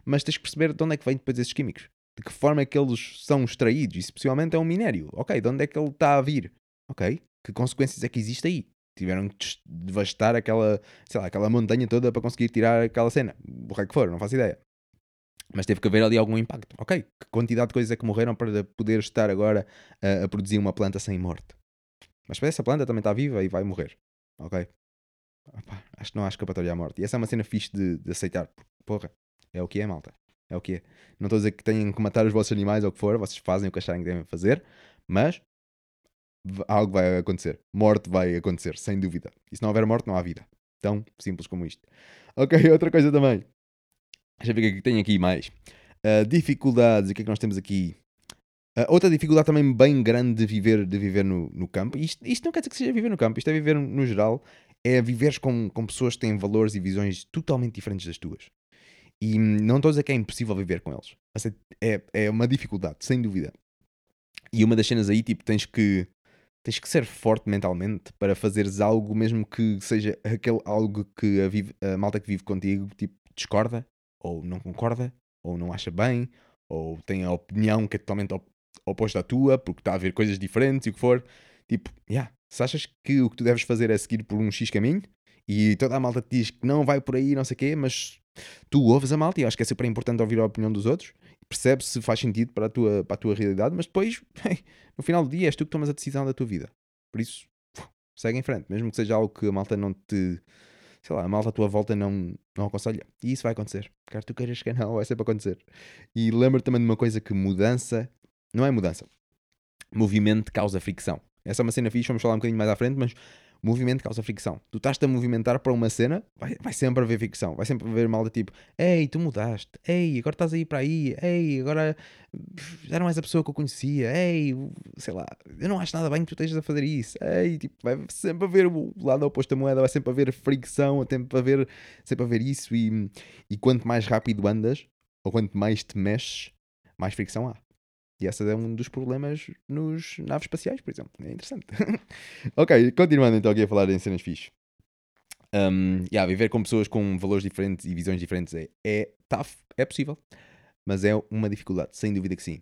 Mas tens que perceber de onde é que vêm depois esses químicos. De que forma é que eles são extraídos. Isso possivelmente é um minério. Ok, de onde é que ele está a vir? Ok, que consequências é que existe aí? Tiveram que devastar aquela, sei lá, aquela montanha toda para conseguir tirar aquela cena. O que é que for, não faço ideia. Mas teve que haver ali algum impacto. Ok, que quantidade de coisas é que morreram para poder estar agora a, a produzir uma planta sem morte? Mas essa planta também está viva e vai morrer. Ok? Opa, acho que não há escapatória à morte. E essa é uma cena fixe de, de aceitar. Porra, é o que é, malta. É o que é. Não estou a dizer que tenham que matar os vossos animais ou o que for. Vocês fazem o que acharem que devem fazer. Mas algo vai acontecer. Morte vai acontecer, sem dúvida. E se não houver morte, não há vida. Tão simples como isto. Ok, outra coisa também. Deixa eu ver o que tem aqui mais. Uh, dificuldades. O que é que nós temos aqui? Uh, outra dificuldade também bem grande de viver, de viver no, no campo. Isto, isto não quer dizer que seja viver no campo. Isto é viver no geral. É viveres com, com pessoas que têm valores e visões totalmente diferentes das tuas. E não estou a dizer que é impossível viver com eles. É, é uma dificuldade, sem dúvida. E uma das cenas aí, tipo, tens que... Tens que ser forte mentalmente para fazeres algo, mesmo que seja aquele algo que a, vive, a malta que vive contigo tipo, discorda, ou não concorda, ou não acha bem, ou tem a opinião que é totalmente op- oposta à tua, porque está a haver coisas diferentes e o que for. Tipo, yeah, se achas que o que tu deves fazer é seguir por um X caminho, e toda a malta te diz que não vai por aí, não sei o quê, mas tu ouves a malta, e eu acho que é super importante ouvir a opinião dos outros, percebes se faz sentido para a tua, para a tua realidade, mas depois, bem, no final do dia és tu que tomas a decisão da tua vida. Por isso, segue em frente, mesmo que seja algo que a malta não te, sei lá, a malta à tua volta não, não aconselha. E isso vai acontecer. Quer tu queiras que não, vai sempre acontecer. E lembra-te também de uma coisa que mudança, não é mudança, movimento causa fricção. Essa é uma cena fixe, vamos falar um bocadinho mais à frente, mas movimento causa fricção. Tu estás-te a movimentar para uma cena, vai, vai sempre haver fricção, vai sempre haver malta tipo, ei, tu mudaste, ei, agora estás a ir para aí, ei, agora já não és a pessoa que eu conhecia, ei, sei lá, eu não acho nada bem que tu estejas a fazer isso, ei, tipo, vai sempre haver o lado oposto da moeda, vai sempre haver fricção, vai sempre haver, sempre haver isso e, e quanto mais rápido andas, ou quanto mais te mexes, mais fricção há. E esse é um dos problemas nos naves espaciais, por exemplo. É interessante. Ok, continuando então aqui a falar em cenas fixes. Um, yeah, viver com pessoas com valores diferentes e visões diferentes é, é tough, é possível. Mas é uma dificuldade, sem dúvida que sim.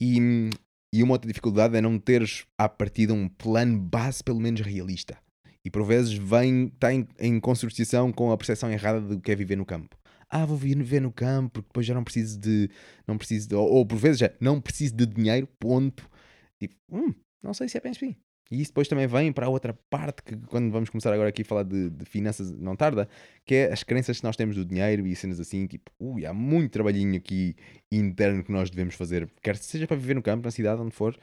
E, e uma outra dificuldade é não teres à partida um plano base pelo menos realista. E por vezes vem, está em, em consociação com a percepção errada do que é viver no campo. Ah, vou viver no campo, porque depois já não preciso de... Não preciso de ou, ou por vezes já não preciso de dinheiro, ponto. Tipo, hum, não sei se é bem assim. E isso depois também vem para a outra parte, que quando vamos começar agora aqui a falar de, de finanças, não tarda, que é as crenças que nós temos do dinheiro e cenas assim, tipo, ui, há muito trabalhinho aqui interno que nós devemos fazer. Quer seja para viver no campo, na cidade, onde for,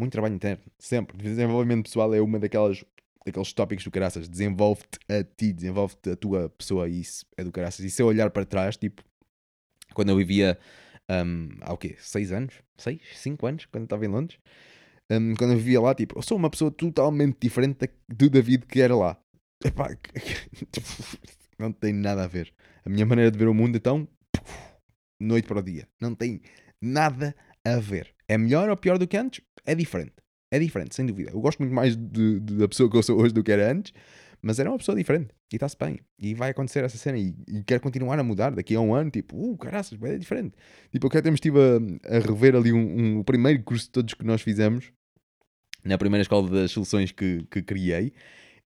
muito trabalho interno, sempre. Desenvolvimento pessoal é uma daquelas... daqueles tópicos do caraças, desenvolve-te a ti, desenvolve-te a tua pessoa, e isso é do caraças. E se eu olhar para trás, tipo, quando eu vivia, um, há o quê? Seis anos? Seis? Cinco anos? Quando eu estava em Londres? Um, quando eu vivia lá, tipo, eu sou uma pessoa totalmente diferente da, do David que era lá. Epá, não tem nada a ver. A minha maneira de ver o mundo, então, noite para o dia. Não tem nada a ver. É melhor ou pior do que antes? É diferente. É diferente, sem dúvida. Eu gosto muito mais de, de, da pessoa que eu sou hoje do que era antes, mas era uma pessoa diferente e está-se bem. E vai acontecer essa cena e, e quero continuar a mudar daqui a um ano. Tipo, uh, caraças, é diferente. Tipo, eu até temos estive a, a rever ali um, um, o primeiro curso de todos que nós fizemos na primeira escola das soluções que, que criei.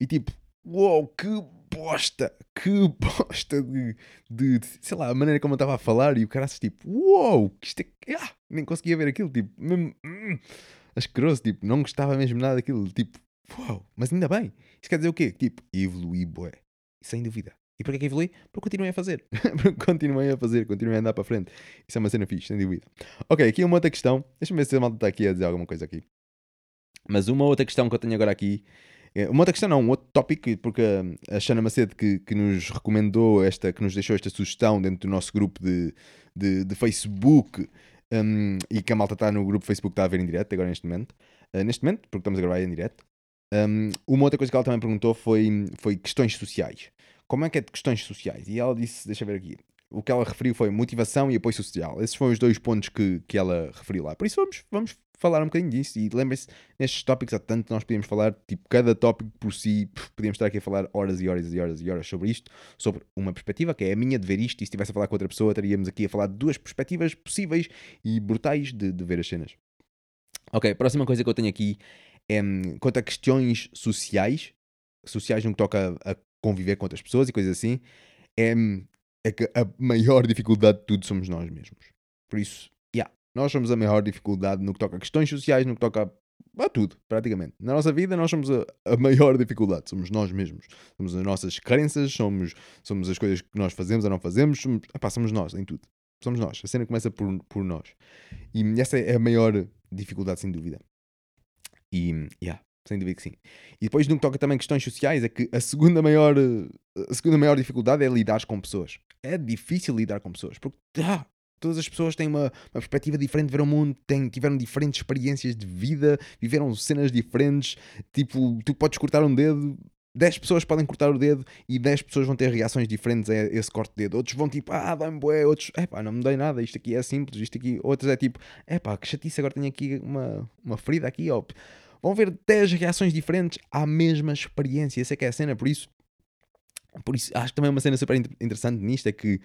E tipo, uau, que bosta, que bosta de, de, de, sei lá, a maneira como eu estava a falar e o caraças, tipo, uau, isto é... Ah, nem conseguia ver aquilo, tipo... Mesmo, hum, asqueroso, tipo, não gostava mesmo nada daquilo, tipo, uau, mas ainda bem. Isso quer dizer o quê? Tipo, evoluí, bué, sem dúvida. E porquê que evoluí? Porque continuei a fazer, continuei a fazer, continuei a andar para a frente. Isso é uma cena fixe, sem dúvida. Ok, aqui uma outra questão, deixa-me ver se a malta está aqui a dizer alguma coisa aqui. Mas uma outra questão que eu tenho agora aqui, uma outra questão não, um outro tópico, porque a Xana Macedo que, que nos recomendou esta, que nos deixou esta sugestão dentro do nosso grupo de, de, de Facebook, Um, e que a malta está no grupo Facebook, está a ver em direto agora neste momento, uh, neste momento, porque estamos a gravar em direto. Um, uma outra coisa que ela também perguntou foi, foi questões sociais. Como é que é de questões sociais? E ela disse, deixa eu ver aqui, o que ela referiu foi motivação e apoio social. Esses foram os dois pontos que, que ela referiu lá. Por isso vamos, vamos falar um bocadinho disso. E lembrem-se, nestes tópicos há tanto nós podíamos falar, tipo, cada tópico por si, podíamos estar aqui a falar horas e horas e horas e horas sobre isto, sobre uma perspectiva que é a minha de ver isto, e se estivesse a falar com outra pessoa, estaríamos aqui a falar de duas perspectivas possíveis e brutais de, de ver as cenas. Ok, a próxima coisa que eu tenho aqui é quanto a questões sociais, sociais no que toca a conviver com outras pessoas e coisas assim, é é que a maior dificuldade de tudo somos nós mesmos. Por isso, yeah, nós somos a maior dificuldade no que toca a questões sociais, no que toca a, a tudo, praticamente. Na nossa vida, nós somos a, a maior dificuldade. Somos nós mesmos. Somos as nossas crenças, somos, somos as coisas que nós fazemos ou não fazemos. Somos, epá, somos nós em tudo. Somos nós. A cena começa por, por nós. E essa é a maior dificuldade, sem dúvida. E, yeah, sem dúvida que sim. E depois, no que toca também questões sociais, é que a segunda maior, a segunda maior dificuldade é lidar com pessoas. É difícil lidar com pessoas, porque ah, todas as pessoas têm uma, uma perspectiva diferente de ver o mundo, têm, tiveram diferentes experiências de vida, viveram cenas diferentes, tipo, tu podes cortar um dedo, dez pessoas podem cortar o dedo e dez pessoas vão ter reações diferentes a esse corte de dedo. Outros vão tipo, ah, dá-me bué, outros, epá, não me dói nada, isto aqui é simples, isto aqui, outros é tipo, epá, que chatice, agora tenho aqui uma, uma ferida aqui, ó. Vão ver dez reações diferentes à mesma experiência. Essa é que é a cena. Por isso, por isso acho que também é uma cena super interessante nisto, é que,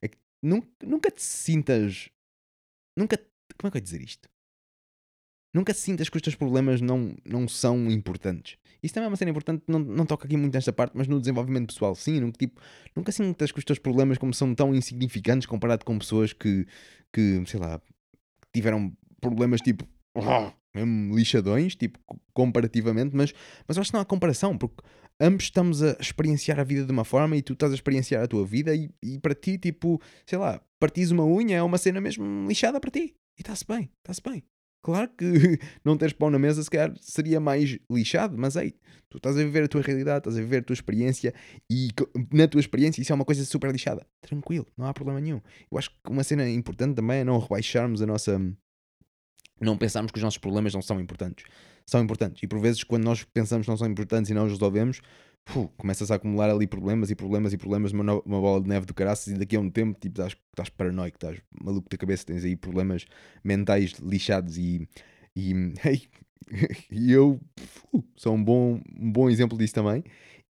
é que nunca, nunca te sintas... Nunca... Como é que eu ia dizer isto? Nunca te sintas que os teus problemas não, não são importantes. Isso também é uma cena importante, não, não toco aqui muito nesta parte, mas no desenvolvimento pessoal, sim. Nunca, tipo, nunca sintas que os teus problemas como são tão insignificantes comparado com pessoas que, que sei lá, tiveram problemas tipo... Oh, mesmo lixadões, tipo, comparativamente, mas, mas eu acho que não há comparação, porque ambos estamos a experienciar a vida de uma forma e tu estás a experienciar a tua vida e, e para ti, tipo, sei lá, partires uma unha é uma cena mesmo lixada para ti e está-se bem, está-se bem. Claro que não teres pão na mesa se calhar seria mais lixado, mas aí tu estás a viver a tua realidade, estás a viver a tua experiência e na tua experiência isso é uma coisa super lixada. Tranquilo, não há problema nenhum. Eu acho que uma cena importante também é não rebaixarmos a nossa... Não pensarmos que os nossos problemas não são importantes. São importantes. E por vezes, quando nós pensamos que não são importantes e não os resolvemos, puh, começas a acumular ali problemas e problemas e problemas, uma, no- uma bola de neve do caraças, e daqui a um tempo, tipo, estás, estás paranoico, estás maluco da cabeça, tens aí problemas mentais lixados e... E, e eu puh, sou um bom, um bom exemplo disso também.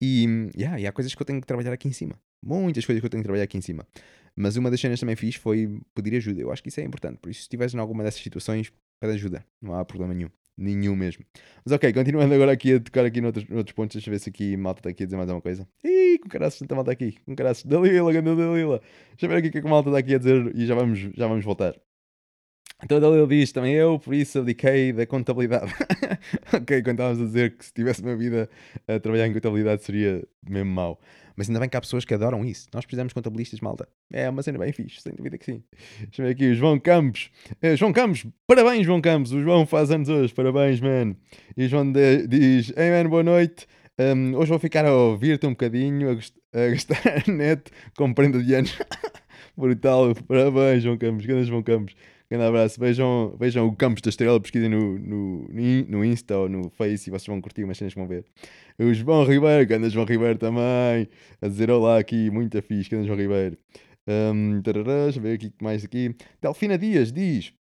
E, yeah, e há coisas que eu tenho que trabalhar aqui em cima. Muitas coisas que eu tenho que trabalhar aqui em cima. Mas uma das cenas também fiz foi pedir ajuda. Eu acho que isso é importante. Por isso, se estiveres em alguma dessas situações... Pede ajuda, não há problema nenhum, nenhum mesmo. Mas ok, continuando agora aqui a tocar aqui noutros, noutros pontos, deixa eu ver se aqui malta está aqui a dizer mais alguma coisa. Ih, com caraças, tanta malta aqui, com caraças, Dalila, grande Dalila. Deixa eu ver aqui o que a malta está aqui a dizer e já vamos, já vamos voltar. Então a Dalila diz, também eu, por isso abdiquei da contabilidade. Ok, quando estávamos a dizer que se tivesse uma vida a trabalhar em contabilidade seria mesmo mau. Mas ainda bem que há pessoas que adoram isso. Nós precisamos de contabilistas, malta. É uma cena bem fixe, sem dúvida que sim. Deixa eu ver aqui o João Campos. Uh, João Campos, parabéns João Campos. O João faz anos hoje, parabéns, man. E o João de, diz, hey man, boa noite. Um, hoje vou ficar a ouvir-te um bocadinho, a, gost- a gostar a net com prenda de anos. Brutal, parabéns João Campos, grande João Campos. Grande abraço, vejam, vejam o Campos da Estrela, pesquisem no, no, no Insta ou no Face e vocês vão curtir umas cenas que vão ver. O João Ribeiro, grande João Ribeiro também, a dizer olá aqui, muita fixe, grande João Ribeiro. Um, tarará, deixa eu ver aqui, mais aqui. Delfina Dias diz,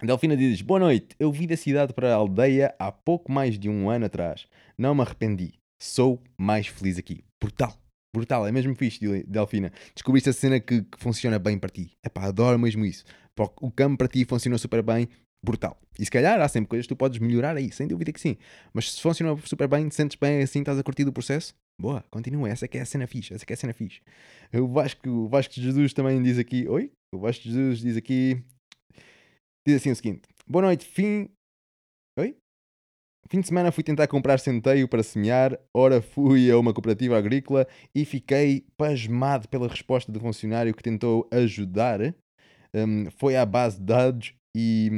Delfina Dias, boa noite, eu vim da cidade para a aldeia há pouco mais de um ano atrás, não me arrependi, sou mais feliz aqui. Brutal. Brutal, é mesmo fixe, Delfina. Descobriste a cena que, que funciona bem para ti. Epá, adoro mesmo isso. O campo para ti funcionou super bem, brutal. E se calhar há sempre coisas que tu podes melhorar aí, sem dúvida que sim. Mas se funcionou super bem, te sentes bem assim, estás a curtir o processo, boa, continua. Essa que é a cena fixe, essa que é a cena fixe. O Vasco, o Vasco Jesus também diz aqui... Oi? O Vasco Jesus diz aqui... Diz assim o seguinte. Boa noite, fim... Oi? Fim de semana fui tentar comprar centeio para semear, ora fui a uma cooperativa agrícola e fiquei pasmado pela resposta do funcionário que tentou ajudar. Um, foi à base de dados e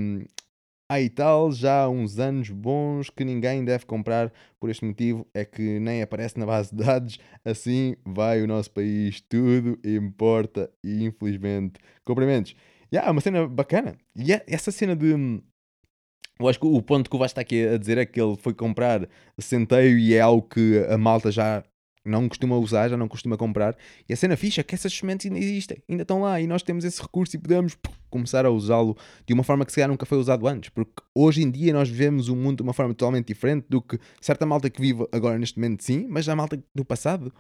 aí tal, já há uns anos bons que ninguém deve comprar por este motivo, é que nem aparece na base de dados, assim vai o nosso país, tudo importa e infelizmente cumprimentos. É yeah, uma cena bacana. E yeah, essa cena de... Eu acho que o ponto que o Vasco está aqui a dizer é que ele foi comprar centeio e é algo que a malta já não costuma usar, já não costuma comprar. E a cena fixa é que essas sementes ainda existem, ainda estão lá e nós temos esse recurso e podemos pô, começar a usá-lo de uma forma que se calhar nunca foi usado antes. Porque hoje em dia nós vivemos o mundo de uma forma totalmente diferente do que certa malta que vive agora neste momento, sim, mas a malta do passado...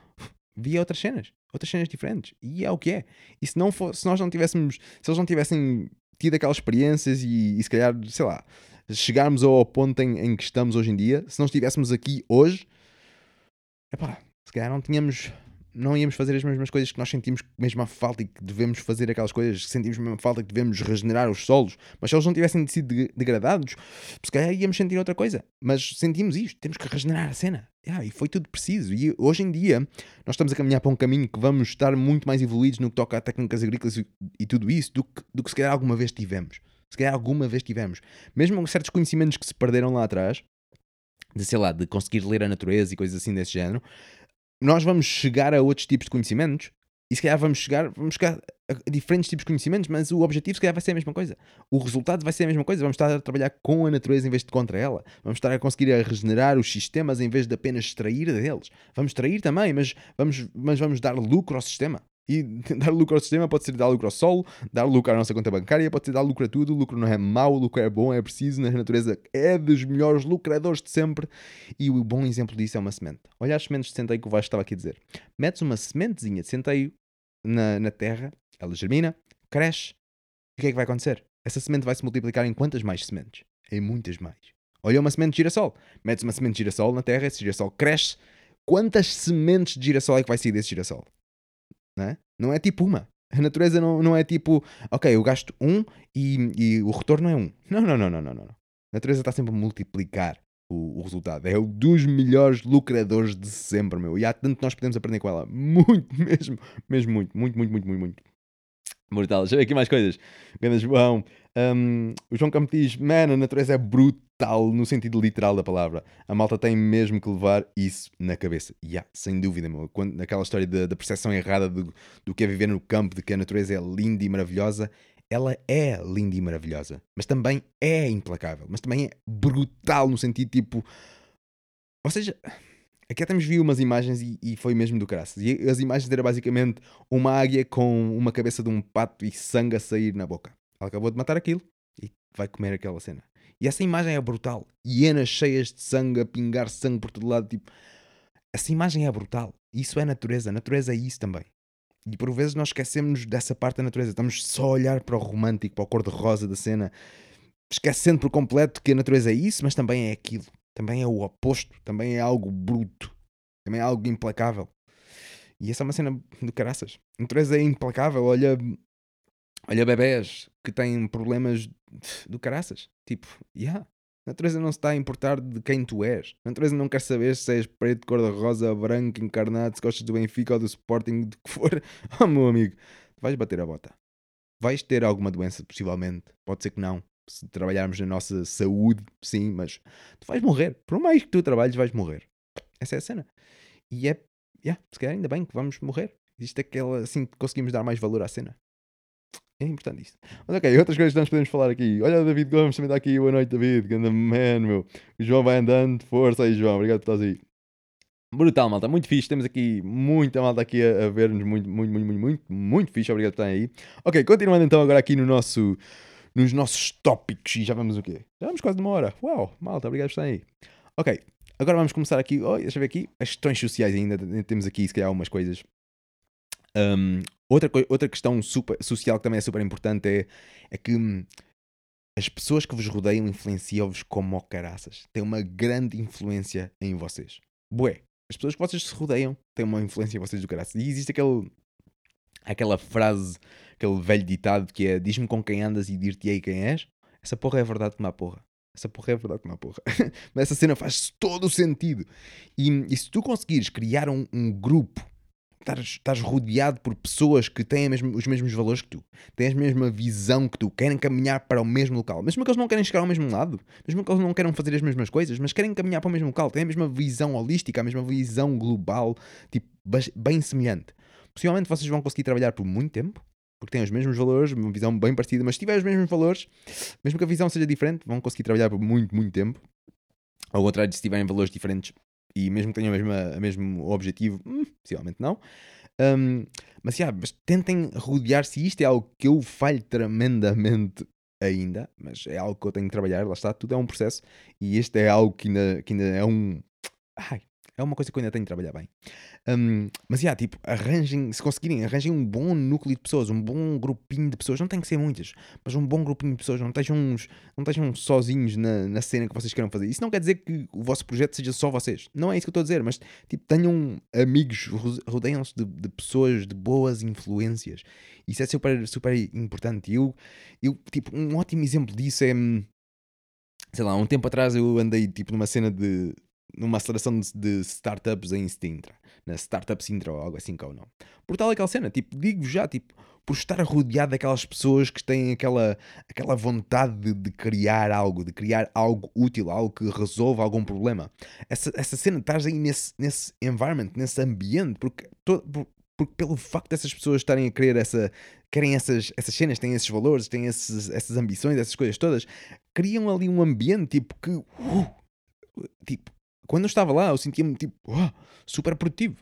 via outras cenas, outras cenas diferentes e é o que é, e se, não for, se nós não tivéssemos se eles não tivessem tido aquelas experiências e, e se calhar, sei lá, chegarmos ao ponto em, em que estamos hoje em dia, se não estivéssemos aqui hoje, epá, se calhar não tínhamos não íamos fazer as mesmas coisas que nós sentimos mesmo a falta e que devemos fazer, aquelas coisas que sentimos mesmo a falta e que devemos regenerar os solos. Mas se eles não tivessem sido degradados, se calhar íamos sentir outra coisa. Mas sentimos isto, temos que regenerar a cena. Yeah, e foi tudo preciso. E hoje em dia nós estamos a caminhar para um caminho que vamos estar muito mais evoluídos no que toca a técnicas agrícolas e, e tudo isso do que, do que se calhar alguma vez tivemos. Se calhar alguma vez tivemos. Mesmo certos conhecimentos que se perderam lá atrás, de, sei lá, de conseguir ler a natureza e coisas assim desse género, nós vamos chegar a outros tipos de conhecimentos e se calhar vamos chegar, vamos chegar a diferentes tipos de conhecimentos, mas o objetivo se calhar vai ser a mesma coisa. O resultado vai ser a mesma coisa. Vamos estar a trabalhar com a natureza em vez de contra ela. Vamos estar a conseguir a regenerar os sistemas em vez de apenas extrair deles. Vamos extrair também, mas vamos, mas vamos dar lucro ao sistema. E dar lucro ao sistema pode ser dar lucro ao solo, dar lucro à nossa conta bancária, pode ser dar lucro a tudo. O lucro não é mau, o lucro é bom, é preciso. Na natureza é dos melhores lucradores de sempre. E o bom exemplo disso é uma semente. Olha as sementes de centeio que o Vasco estava aqui a dizer. Metes uma sementezinha de centeio na, na terra, ela germina, cresce. E o que é que vai acontecer? Essa semente vai se multiplicar em quantas mais sementes? Em muitas mais. Olha uma semente de girassol. Metes uma semente de girassol na terra, esse girassol cresce. Quantas sementes de girassol é que vai sair desse girassol? Não é? Não é tipo uma. A natureza não, não é tipo, ok, eu gasto um e, e o retorno é um. Não, não, não, não, não, não. A natureza está sempre a multiplicar o, o resultado. É um dos melhores lucradores de sempre, meu. E há tanto que nós podemos aprender com ela. Muito mesmo. Mesmo muito, muito, muito, muito, muito, muito. Brutal. Deixa eu ver aqui mais coisas. Ganda João. Um, o João Campo diz, man, a natureza é brutal no sentido literal da palavra. A malta tem mesmo que levar isso na cabeça. E yeah, sem dúvida, meu. Quando, naquela história da percepção errada do, do que é viver no campo, de que a natureza é linda e maravilhosa, ela é linda e maravilhosa, mas também é implacável, mas também é brutal no sentido tipo... Ou seja... Aqui até vi umas imagens e, e foi mesmo do caraças. E as imagens eram basicamente uma águia com uma cabeça de um pato e sangue a sair na boca. Ela acabou de matar aquilo e vai comer aquela cena. E essa imagem é brutal. Hienas cheias de sangue, a pingar sangue por todo lado. Tipo... Essa imagem é brutal. Isso é natureza. A natureza é isso também. E por vezes nós esquecemos dessa parte da natureza. Estamos só a olhar para o romântico, para o cor-de-rosa da cena. Esquecendo por completo que a natureza é isso, mas também é aquilo. Também é o oposto, também é algo bruto, também é algo implacável. E essa é uma cena de caraças. A natureza é implacável, olha, olha bebés que têm problemas de caraças. Tipo, yeah, a natureza não se está a importar de quem tu és. A natureza não quer saber se és preto, cor-de-rosa, branco, encarnado, se gostas do Benfica ou do Sporting, do que for. Oh, meu amigo, vais bater a bota. Vais ter alguma doença, possivelmente, pode ser que não. Se trabalharmos na nossa saúde, sim, mas tu vais morrer. Por mais que tu trabalhes, vais morrer. Essa é a cena. E é, yeah, se calhar ainda bem que vamos morrer. Existe aquela, assim, que conseguimos dar mais valor à cena. É importante isto. Mas ok, outras coisas que nós podemos falar aqui. Olha o David Gomes também está aqui. Boa noite, David. Ganda man, meu. O João vai andando. Força aí, João. Obrigado por estás aí. Brutal, malta. Muito fixe. Temos aqui muita malta aqui a, a ver-nos. Muito, muito, muito, muito, muito, muito fixe. Obrigado por estarem aí. Ok, continuando então agora aqui no nosso... nos nossos tópicos, e já vamos o quê? Já vamos quase de uma hora. Uau, malta, obrigado por estarem aí. Ok, agora vamos começar aqui, oh, deixa eu ver aqui, as questões sociais ainda, temos aqui se calhar algumas coisas. Um, outra, co- outra questão super, social que também é super importante é, é que hum, as pessoas que vos rodeiam influenciam-vos como caraças. Têm uma grande influência em vocês. Bué, as pessoas que vocês se rodeiam têm uma influência em vocês do caraças. E existe aquele... aquela frase, aquele velho ditado que é diz-me com quem andas e dir-te-ei quem és. Essa porra é verdade como a porra. Essa porra é verdade como a porra. Mas essa cena faz todo o sentido. E, e se tu conseguires criar um, um grupo, estás rodeado por pessoas que têm mesmo, os mesmos valores que tu, têm a mesma visão que tu, querem caminhar para o mesmo local, mesmo que eles não querem chegar ao mesmo lado, mesmo que eles não queiram fazer as mesmas coisas, mas querem caminhar para o mesmo local, têm a mesma visão holística, a mesma visão global, tipo, bem semelhante. Possivelmente vocês vão conseguir trabalhar por muito tempo, porque têm os mesmos valores, uma visão bem parecida, mas se tiverem os mesmos valores, mesmo que a visão seja diferente, vão conseguir trabalhar por muito, muito tempo. Ao contrário, se tiverem valores diferentes e mesmo que tenham o mesmo, o mesmo objetivo, hum, possivelmente não. Um, mas, yeah, mas tentem rodear-se. Isto é algo que eu falho tremendamente ainda, mas é algo que eu tenho que trabalhar, lá está, tudo é um processo. E este é algo que ainda, que ainda é um... Ai, É uma coisa que eu ainda tenho de trabalhar bem. Um, mas, yeah, tipo, arranjem, se conseguirem, arranjem um bom núcleo de pessoas, um bom grupinho de pessoas. Não tem que ser muitas, mas um bom grupinho de pessoas. Não estejam, uns, não estejam sozinhos na, na cena que vocês queiram fazer. Isso não quer dizer que o vosso projeto seja só vocês. Não é isso que eu estou a dizer, mas, tipo, tenham amigos, rodeiam-se de, de pessoas, de boas influências. Isso é super, super importante. Eu, eu, tipo, um ótimo exemplo disso é... Sei lá, um tempo atrás eu andei tipo numa cena de... numa aceleração de, de startups em Sintra. Na Startup Sintra ou algo assim que é o nome. Por tal aquela cena, tipo, digo já, tipo, por estar rodeado daquelas pessoas que têm aquela, aquela vontade de, de criar algo, de criar algo útil, algo que resolva algum problema. Essa, essa cena, estás aí nesse, nesse environment, nesse ambiente, porque... To, por, Porque pelo facto dessas pessoas estarem a querer essa... Querem essas, essas cenas, têm esses valores, têm esses, essas ambições, essas coisas todas. Criam ali um ambiente, tipo, que... Uh, tipo, quando eu estava lá, eu sentia-me, tipo, uh, super produtivo.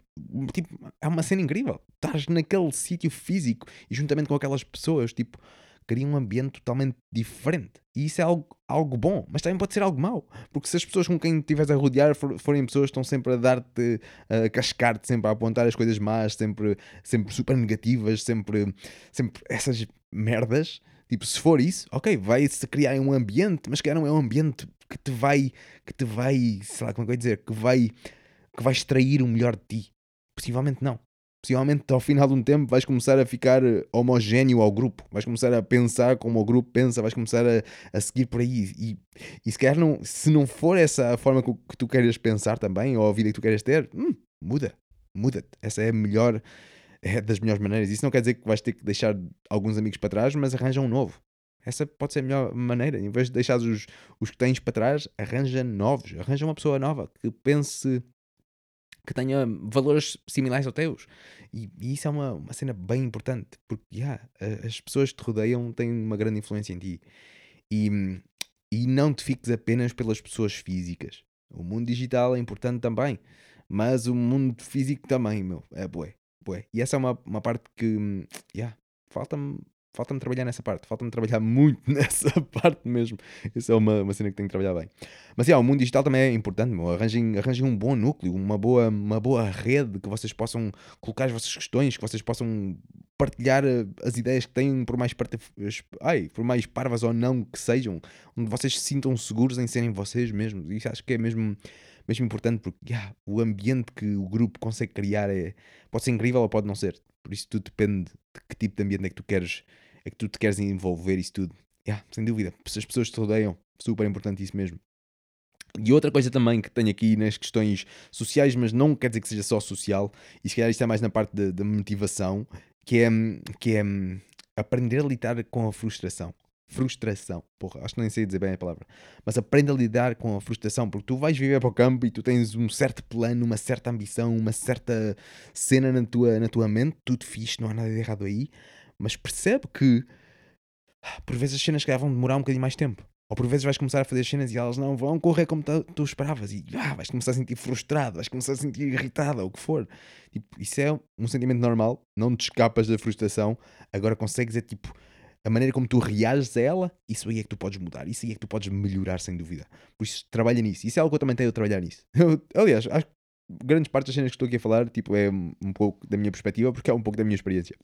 Tipo, é uma cena incrível. Estás naquele sítio físico e juntamente com aquelas pessoas, tipo... Cria um ambiente totalmente diferente. E isso é algo, algo bom, mas também pode ser algo mau. Porque se as pessoas com quem estiveres a rodear for, forem pessoas que estão sempre a dar-te, a cascar-te, sempre a apontar as coisas más, sempre, sempre super negativas, sempre, sempre essas merdas. Tipo, se for isso, ok, vai-se criar um ambiente, mas que não é um ambiente que te vai, que te vai, sei lá como é que eu ia dizer, que vai, que vai extrair o melhor de ti. Possivelmente não. Possivelmente ao final de um tempo vais começar a ficar homogéneo ao grupo, vais começar a pensar como o grupo pensa, vais começar a, a seguir por aí e, e se calhar não, se não for essa a forma que, que tu queiras pensar também, ou a vida que tu queiras ter, hum, muda, muda-te, essa é a melhor, é das melhores maneiras. Isso não quer dizer que vais ter que deixar alguns amigos para trás, mas arranja um novo. Essa pode ser a melhor maneira. Em vez de deixar os, os que tens para trás, arranja novos, arranja uma pessoa nova que pense... que tenha valores similares aos teus. E, e isso é uma, uma cena bem importante, porque yeah, as pessoas que te rodeiam têm uma grande influência em ti. E, e não te fiques apenas pelas pessoas físicas. O mundo digital é importante também, mas o mundo físico também, meu, é bué, bué. E essa é uma, uma parte que, yeah, falta-me falta-me trabalhar nessa parte, falta-me trabalhar muito nessa parte mesmo. Essa é uma, uma cena que tenho que trabalhar bem. Mas yeah, o mundo digital também é importante, meu. Arranjem, arranjem um bom núcleo, uma boa, uma boa rede que vocês possam colocar as vossas questões, que vocês possam partilhar as ideias que têm, por mais, parte... Ai, por mais parvas ou não que sejam, onde vocês se sintam seguros em serem vocês mesmos. E acho que é mesmo, mesmo importante, porque yeah, o ambiente que o grupo consegue criar é, pode ser incrível ou pode não ser. Por isso tudo depende de que tipo de ambiente é que tu queres, é que tu te queres envolver, isso tudo. Yeah, sem dúvida. Se as pessoas te rodeiam, super importante isso mesmo. E outra coisa também que tenho aqui nas questões sociais, mas não quer dizer que seja só social, e se calhar isto é mais na parte da motivação, que é, que é aprender a lidar com a frustração. Frustração. Porra, acho que nem sei dizer bem a palavra. Mas aprende a lidar com a frustração, porque tu vais viver para o campo e tu tens um certo plano, uma certa ambição, uma certa cena na tua, na tua mente, tudo fixe, não há nada de errado aí. Mas percebe que por vezes as cenas que vão demorar um bocadinho mais tempo, ou por vezes vais começar a fazer as cenas e elas não vão correr como tu, tu esperavas, e ah, vais começar a sentir frustrado, vais começar a sentir irritado, ou o que for. Tipo, isso é um sentimento normal, não te escapas da frustração. Agora consegues é tipo a maneira como tu reages a ela, isso aí é que tu podes mudar, isso aí é que tu podes melhorar, sem dúvida. Por isso trabalha nisso, isso é algo que eu também tenho a trabalhar nisso. Eu, aliás, acho que grandes partes das cenas que estou aqui a falar tipo, é um pouco da minha perspectiva, porque é um pouco da minha experiência.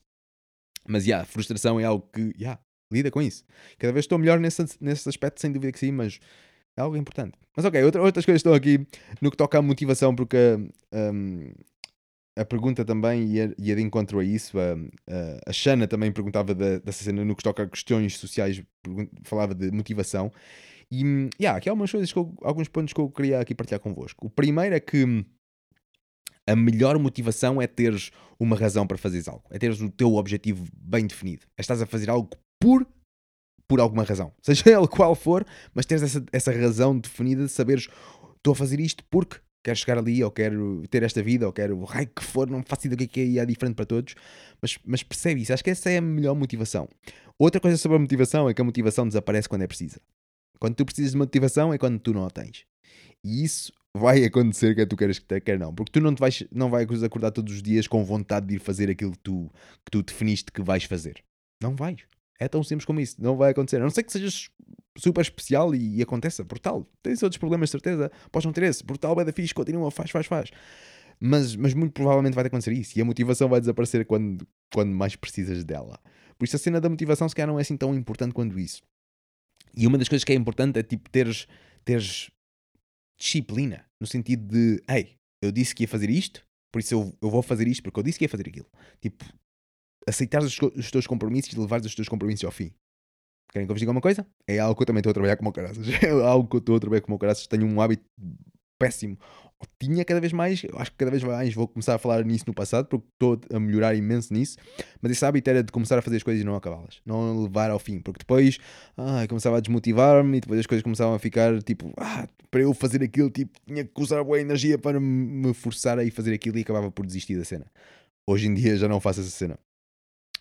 Mas, yeah, frustração é algo que, yeah, lida com isso. Cada vez estou melhor nesse, nesse aspecto, sem dúvida que sim, mas é algo importante. Mas, ok, outra, outras coisas estão aqui no que toca à motivação, porque um, a pergunta também ia, ia de encontro a isso. A, a, a Shana também perguntava da, dessa cena no que toca a questões sociais, falava de motivação. E, yeah, aqui há algumas coisas, que eu, alguns pontos que eu queria aqui partilhar convosco. O primeiro é que a melhor motivação é teres uma razão para fazeres algo. É teres o teu objetivo bem definido. É estás a fazer algo por, por alguma razão. Seja ela qual for, mas teres essa, essa razão definida de saberes, estou a fazer isto porque quero chegar ali, ou quero ter esta vida, ou quero o raio que for, não faço ideia o que é, é diferente para todos. Mas, mas percebe isso. Acho que essa é a melhor motivação. Outra coisa sobre a motivação é que a motivação desaparece quando é precisa. Quando tu precisas de motivação é quando tu não a tens. E isso vai acontecer quer tu queres que quer não, porque tu não, te vais, não vais acordar todos os dias com vontade de ir fazer aquilo que tu, que tu definiste que vais fazer. Não vais. É tão simples como isso. Não vai acontecer. A não ser que sejas super especial e, e aconteça, brutal. Tens outros problemas, de certeza, podes não ter esse, brutal, bué da fixe, continua, faz, faz, faz. Mas, mas muito provavelmente vai acontecer isso e a motivação vai desaparecer quando, quando mais precisas dela. Por isso a cena da motivação se calhar não é assim tão importante quanto isso. E uma das coisas que é importante é tipo teres, teres disciplina, no sentido de, ei, eu disse que ia fazer isto, por isso eu, eu vou fazer isto porque eu disse que ia fazer aquilo. Tipo, aceitares os, os teus compromissos e levares os teus compromissos ao fim. Querem que eu vos diga uma coisa? É algo que eu também estou a trabalhar com o meu caraças. É algo que eu estou a trabalhar com o meu caraças. Tenho um hábito péssimo. Ou tinha cada vez mais, eu acho que cada vez mais vou começar a falar nisso no passado, porque estou a melhorar imenso nisso. Mas esse hábito era de começar a fazer as coisas e não acabá-las. Não levar ao fim. Porque depois ah, começava a desmotivar-me e depois as coisas começavam a ficar tipo, ah, para eu fazer aquilo, tipo, tinha que usar boa energia para me forçar a ir fazer aquilo e acabava por desistir da cena. Hoje em dia já não faço essa cena.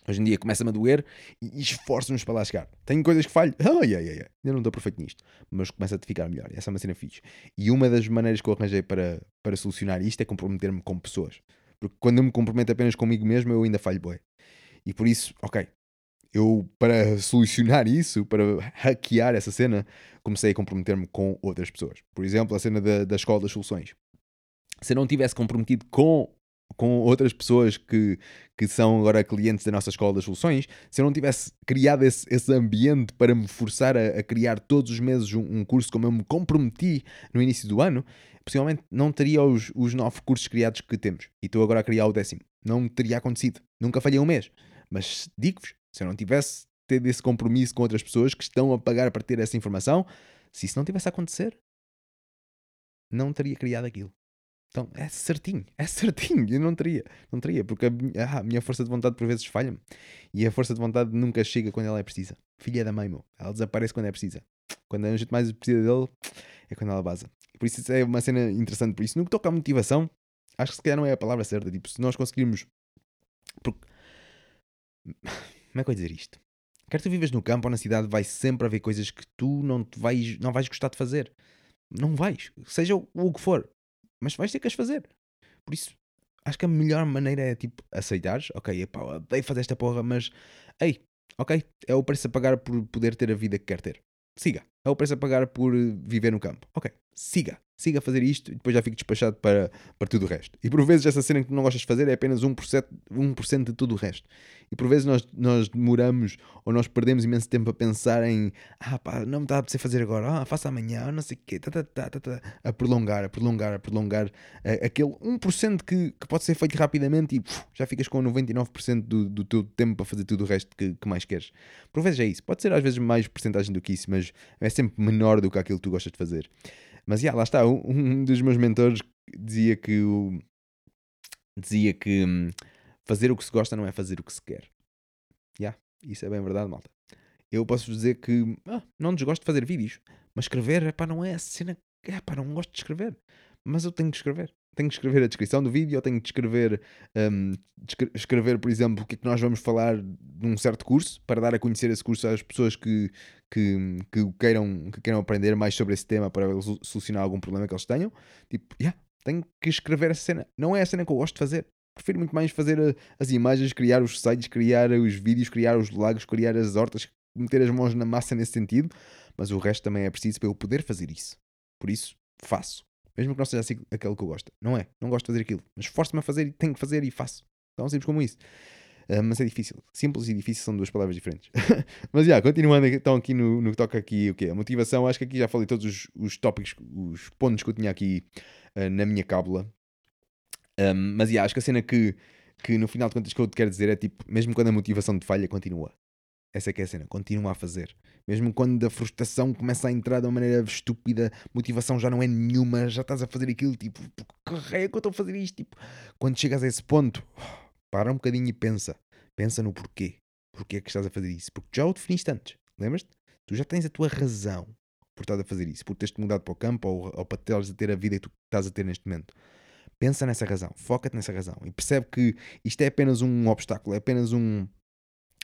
Hoje em dia começa-me a doer e esforço-me para lá chegar. Tenho coisas que falho. Oh, yeah, yeah, yeah. Eu não estou perfeito nisto. Mas começa a te ficar melhor. Essa é uma cena fixe. E uma das maneiras que eu arranjei para, para solucionar isto é comprometer-me com pessoas. Porque quando eu me comprometo apenas comigo mesmo, eu ainda falho bué. E por isso, ok. Eu, para solucionar isso, para hackear essa cena, comecei a comprometer-me com outras pessoas. Por exemplo, a cena da, da Escola das Soluções. Se eu não tivesse comprometido com... com outras pessoas que, que são agora clientes da nossa Escola das Soluções, se eu não tivesse criado esse, esse ambiente para me forçar a, a criar todos os meses um, um curso como eu me comprometi no início do ano, possivelmente não teria os, os nove cursos criados que temos. E estou agora a criar o décimo. Não teria acontecido. Nunca falhei um mês. Mas digo-vos, se eu não tivesse tido esse compromisso com outras pessoas que estão a pagar para ter essa informação, se isso não tivesse a acontecer, não teria criado aquilo. Então, é certinho, é certinho, eu não teria, não teria, porque a minha, ah, a minha força de vontade por vezes falha-me e a força de vontade nunca chega quando ela é precisa. Filha da mãe, meu, ela desaparece quando é precisa. Quando a gente mais precisa dele, é quando ela baza. Por isso, isso é uma cena interessante. Por isso, no que toca à motivação, acho que se calhar não é a palavra certa. Tipo, se nós conseguirmos... Porque... Como é que eu ia dizer isto? Quer tu vivas no campo ou na cidade, vai sempre haver coisas que tu não, te vais, não vais gostar de fazer. Não vais, seja o, o que for. Mas vais ter que as fazer. Por isso, acho que a melhor maneira é, tipo, aceitares. Ok, epá, odeio fazer esta porra, mas... Ei, ok, é o preço a pagar por poder ter a vida que quer ter. Siga. É o preço a pagar por viver no campo. Ok, siga. Siga a fazer isto e depois já fico despachado para, para tudo o resto. E por vezes essa cena que não gostas de fazer é apenas um por cento, um por cento de tudo o resto. E por vezes nós, nós demoramos ou nós perdemos imenso tempo a pensar em ah pá, não me dá a precisar fazer agora, ah, faça amanhã, não sei o quê, tá, tá, tá, tá, tá, a prolongar, a prolongar, a prolongar a, aquele um por cento que, que pode ser feito rapidamente e puf, já ficas com noventa e nove por cento do, do teu tempo para fazer tudo o resto que, que mais queres. Por vezes é isso. Pode ser às vezes mais porcentagem do que isso, mas é sempre menor do que aquilo que tu gostas de fazer. Mas, yeah, lá está, um, um dos meus mentores dizia que, o, dizia que um, fazer o que se gosta não é fazer o que se quer. Yeah, isso é bem verdade, malta. Eu posso dizer que ah, não desgosto de fazer vídeos, mas escrever, epá, não é a cena, epá, não gosto de escrever. Mas eu tenho que escrever. Tenho que escrever a descrição do vídeo, ou tenho que escrever, um, escrever, por exemplo, o que é que nós vamos falar de um certo curso, para dar a conhecer esse curso às pessoas que, que, que, queiram, que queiram aprender mais sobre esse tema, para solucionar algum problema que eles tenham. Tipo, yeah, tenho que escrever essa cena. Não é a cena que eu gosto de fazer. Prefiro muito mais fazer as imagens, criar os sites, criar os vídeos, criar os lagos, criar as hortas, meter as mãos na massa nesse sentido. Mas o resto também é preciso para eu poder fazer isso. Por isso, faço. Mesmo que não seja assim aquele que eu gosto. Não é? Não gosto de fazer aquilo. Mas esforço-me a fazer e tenho que fazer e faço. Tão simples como isso. Uh, mas é difícil. Simples e difícil são duas palavras diferentes. Mas, já, yeah, continuando então aqui no, no que toca aqui, o quê? A motivação. Acho que aqui já falei todos os, os tópicos, os pontos que eu tinha aqui uh, na minha cábula. Um, mas, já, yeah, acho que a cena que, que no final de contas que eu te quero dizer é tipo, mesmo quando a motivação te falha, continua. Essa é que é a cena, continua a fazer. Mesmo quando a frustração começa a entrar de uma maneira estúpida, motivação já não é nenhuma, já estás a fazer aquilo, tipo, que raio é que eu estou a fazer isto? Tipo, quando chegas a esse ponto, para um bocadinho e pensa. Pensa no porquê. Porquê é que estás a fazer isso? Porque já o definiste antes, lembras-te? Tu já tens a tua razão por estás a fazer isso, por teres-te mudado para o campo ou, ou para teres a ter a vida que tu estás a ter neste momento. Pensa nessa razão, foca-te nessa razão e percebe que isto é apenas um obstáculo, é apenas um...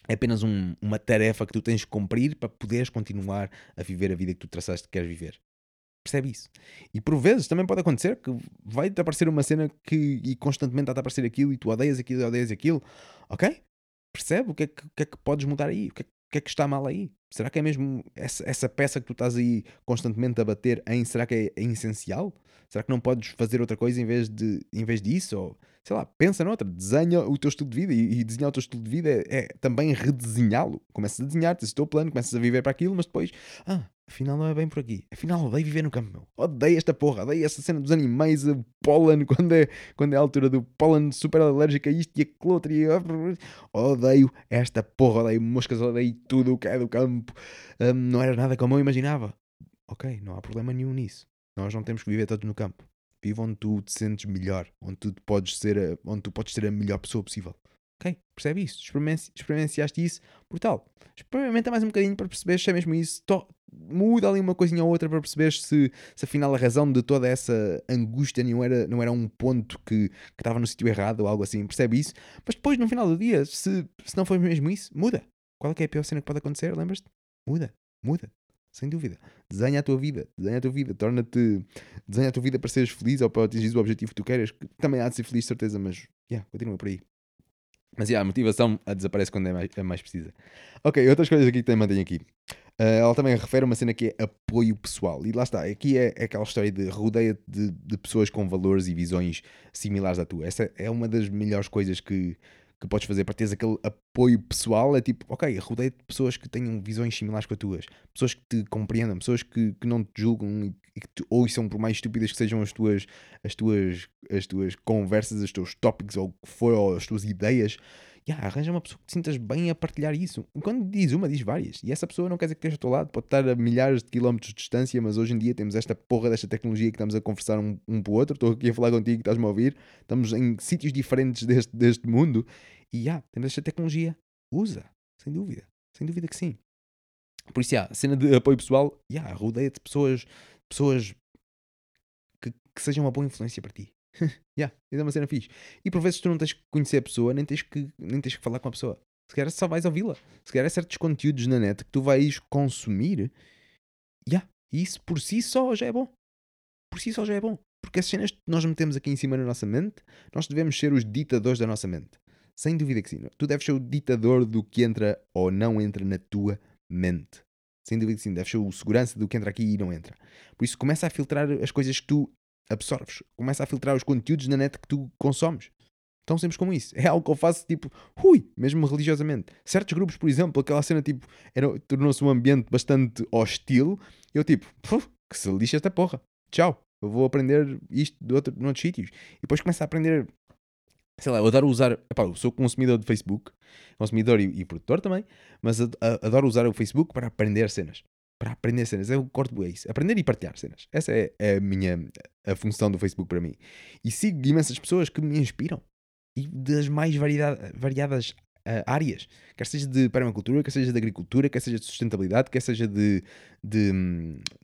É apenas um, uma tarefa que tu tens que cumprir para poderes continuar a viver a vida que tu traçaste que queres viver. Percebe isso? E por vezes também pode acontecer que vai-te aparecer uma cena que, e constantemente está a aparecer aquilo e tu odeias aquilo e odeias aquilo. Ok? Percebe o que é que, que, é que podes mudar aí? O que é que, que é que está mal aí? Será que é mesmo essa, essa peça que tu estás aí constantemente a bater em, será que é, é essencial? Será que não podes fazer outra coisa em vez, de, em vez disso? Ou, sei lá, pensa noutra, desenha o teu estilo de vida e, e desenhar o teu estilo de vida é, é também redesenhá-lo. Começas a desenhar, tens o teu plano, começas a viver para aquilo, mas depois, ah, afinal não é bem por aqui. Afinal odeio viver no campo, meu. Odeio esta porra, odeio essa cena dos animais, o pólen, quando é, quando é a altura do pólen super alérgico a isto e aquilo outro. E... odeio esta porra, odeio moscas, odeio tudo o que é do campo. Um, não era nada como eu imaginava. Ok, não há problema nenhum nisso. Nós não temos que viver todos no campo. Viva onde tu te sentes melhor, onde tu, podes ser a, onde tu podes ser a melhor pessoa possível. Ok? Percebe isso? Experiment, experienciaste isso? Brutal. Experimenta mais um bocadinho para perceber se é mesmo isso. To, muda ali uma coisinha ou outra para perceber se, se afinal a razão de toda essa angústia não era, não era um ponto que, que estava no sítio errado ou algo assim. Percebe isso? Mas depois, no final do dia, se, se não foi mesmo isso, muda. Qual é que é a pior cena que pode acontecer? Lembras-te? Muda. Muda. Sem dúvida. Desenha a tua vida. Desenha a tua vida. Torna-te... Desenha a tua vida para seres feliz ou para atingir o objetivo que tu queres. Que também há de ser feliz, de certeza, mas... Yeah, continua por aí. Mas, yeah, a motivação desaparece quando é mais, é mais precisa. Ok, outras coisas aqui que também tenho aqui. Uh, ela também refere uma cena que é apoio pessoal. E lá está. Aqui é, é aquela história de rodeia-te de, de pessoas com valores e visões similares à tua. Essa é uma das melhores coisas que... que podes fazer para teres aquele apoio pessoal. É tipo, ok, rodeia-te de pessoas que tenham visões similares com as tuas, pessoas que te compreendam, pessoas que, que não te julgam e que te ouçam, por mais estúpidas que sejam as tuas, as tuas, as tuas conversas, os teus tópicos ou o que for, ou as tuas ideias. Yeah, arranja uma pessoa que te sintas bem a partilhar isso. E quando diz uma, diz várias. E essa pessoa não quer dizer que esteja ao teu lado, pode estar a milhares de quilómetros de distância, mas hoje em dia temos esta porra desta tecnologia que estamos a conversar um, um para o outro. Estou aqui a falar contigo, estás-me a ouvir. Estamos em sítios diferentes deste, deste mundo. E yeah, temos esta tecnologia. Usa, sem dúvida. Sem dúvida que sim. Por isso, yeah, cena de apoio pessoal, yeah, rodeia-te de pessoas, pessoas que, que sejam uma boa influência para ti. Yeah, isso é uma cena fixe. E por vezes tu não tens que conhecer a pessoa, nem tens que, nem tens que falar com a pessoa. Se calhar só vais ouvi-la. Se calhar há certos conteúdos na net que tu vais consumir. Yeah, e isso por si só já é bom. Por si só já é bom. Porque as cenas que nós metemos aqui em cima na nossa mente, nós devemos ser os ditadores da nossa mente. Sem dúvida que sim. Tu deves ser o ditador do que entra ou não entra na tua mente. Sem dúvida que sim. Deves ser o segurança do que entra aqui e não entra. Por isso começa a filtrar as coisas que tu absorves, começa a filtrar os conteúdos na net que tu consomes, tão simples como isso. É algo que eu faço tipo, ui, mesmo religiosamente, certos grupos, por exemplo, aquela cena tipo, era, tornou-se um ambiente bastante hostil, eu tipo, que se lixa esta porra, tchau, eu vou aprender isto de outro, noutros sítios, e depois começa a aprender, sei lá, eu adoro usar, epá, eu sou consumidor de Facebook, consumidor e, e produtor também, mas adoro usar o Facebook para aprender cenas, para aprender cenas, eu corto é isso, aprender e partilhar cenas, essa é, é a minha a função do Facebook para mim, e sigo imensas pessoas que me inspiram e das mais variedade, variadas uh, áreas, quer seja de permacultura, quer seja de agricultura, quer seja de sustentabilidade, quer seja de, de,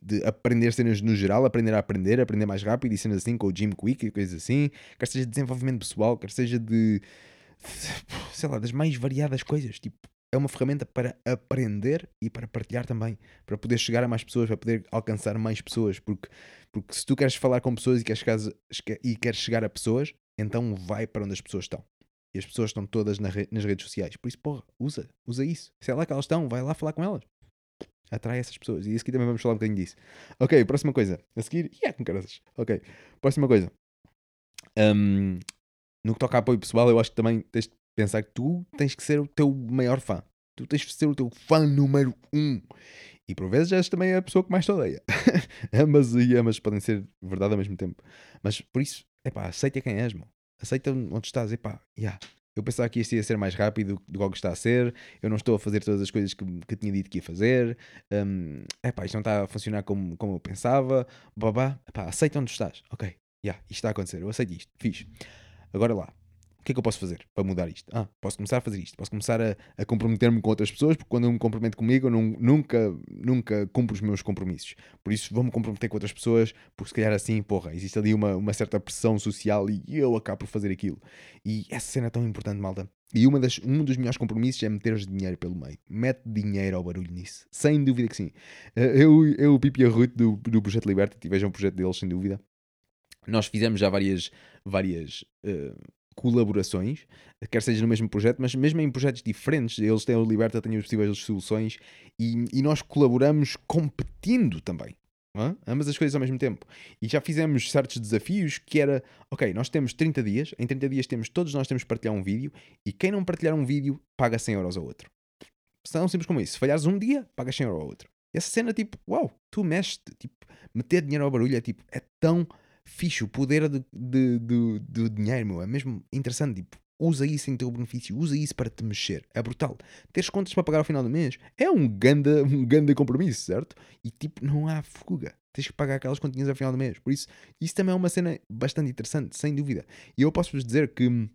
de aprender cenas no geral, aprender a aprender, aprender mais rápido e cenas assim com o Jim Quick e coisas assim, quer seja de desenvolvimento pessoal, quer seja de, sei lá, das mais variadas coisas, tipo, é uma ferramenta para aprender e para partilhar também, para poder chegar a mais pessoas, para poder alcançar mais pessoas, porque, porque se tu queres falar com pessoas e queres, chegar, e queres chegar a pessoas, então vai para onde as pessoas estão. E as pessoas estão todas na re, nas redes sociais. Por isso, porra, usa, usa isso. Se é lá que elas estão, vai lá falar com elas. Atrai essas pessoas. E isso aqui também vamos falar um bocadinho disso. Ok, próxima coisa. A seguir, yeah, com caras. Ok, próxima coisa. Um, no que toca a apoio pessoal, eu acho que também tens de pensar que tu tens que ser o teu maior fã. Tu tens que ser o teu fã número um. E por vezes és também a pessoa que mais te odeia. Ambas e ambas podem ser verdade ao mesmo tempo. Mas por isso, epá, aceita quem és, meu. Aceita onde estás. Epá, yeah. Eu pensava que isto ia ser mais rápido do que está a ser. Eu não estou a fazer todas as coisas que, que tinha dito que ia fazer. Um, epá, isto não está a funcionar como, como eu pensava. Babá. Epá, aceita onde estás. Ok, yeah, isto está a acontecer. Eu aceito isto. Fiz. Agora lá. O que é que eu posso fazer para mudar isto? Ah, posso começar a fazer isto. Posso começar a, a comprometer-me com outras pessoas, porque quando eu me comprometo comigo, eu não, nunca, nunca cumpro os meus compromissos. Por isso, vou-me comprometer com outras pessoas, porque se calhar assim, porra, existe ali uma, uma certa pressão social e eu acabo por fazer aquilo. E essa cena é tão importante, malta. E uma das, um dos melhores compromissos é meteres dinheiro pelo meio. Mete dinheiro ao barulho nisso. Sem dúvida que sim. Eu, eu o Pip e a Ruth do, do Projeto Libertad, vejam o projeto deles, sem dúvida. Nós fizemos já várias... várias uh, colaborações, quer seja no mesmo projeto, mas mesmo em projetos diferentes. Eles têm o Liberta, têm os Possíveis Soluções e, e nós colaboramos competindo também. Hã? Ambas as coisas ao mesmo tempo. E já fizemos certos desafios que era, ok, nós temos trinta dias, em trinta dias temos, todos nós temos que partilhar um vídeo e quem não partilhar um vídeo paga cem euros ao outro. Tão simples como isso. Se falhares um dia, pagas cem euros ao outro. Essa cena, tipo, uau, tu mexes-te, tipo, meter dinheiro ao barulho é tipo, é tão fixe o poder do, do, do, do dinheiro, meu, é mesmo interessante, tipo, usa isso em teu benefício, usa isso para te mexer, é brutal. Teres contas para pagar ao final do mês é um ganda, um ganda compromisso, certo? E tipo, não há fuga, tens que pagar aquelas continhas ao final do mês, por isso, isso também é uma cena bastante interessante, sem dúvida. E eu posso-vos dizer que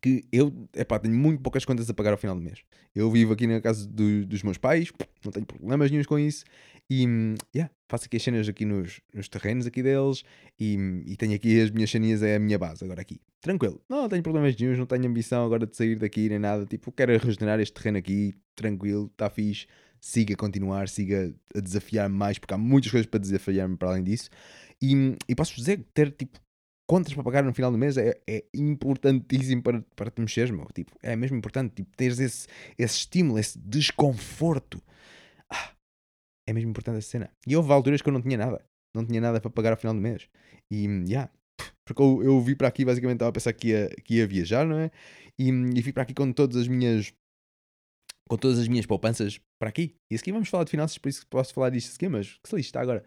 que eu, epá, tenho muito poucas contas a pagar ao final do mês. Eu vivo aqui na casa do, dos meus pais, não tenho problemas nenhum com isso, e yeah, faço aqui as cenas aqui nos, nos terrenos aqui deles, e, e tenho aqui as minhas ceninhas, é a minha base agora aqui. Tranquilo, não, não tenho problemas nenhum, não tenho ambição agora de sair daqui nem nada, tipo, quero regenerar este terreno aqui, tranquilo, está fixe, siga a continuar, siga a desafiar-me mais, porque há muitas coisas para desafiar-me para além disso, e, e posso dizer que ter, tipo, contas para pagar no final do mês é, é importantíssimo para, para te mexeres, meu. Tipo, é mesmo importante. Tipo, teres esse, esse estímulo, esse desconforto. Ah, é mesmo importante essa cena. E houve alturas que eu não tinha nada. Não tinha nada para pagar ao final do mês. E, yeah, porque eu, eu vim para aqui, basicamente, estava a pensar que ia, que ia viajar, não é? E, e vim para aqui com todas as minhas... com todas as minhas poupanças para aqui. E a seguir vamos falar de finanças, por isso que posso falar disto a seguir, mas que se lixe, está agora.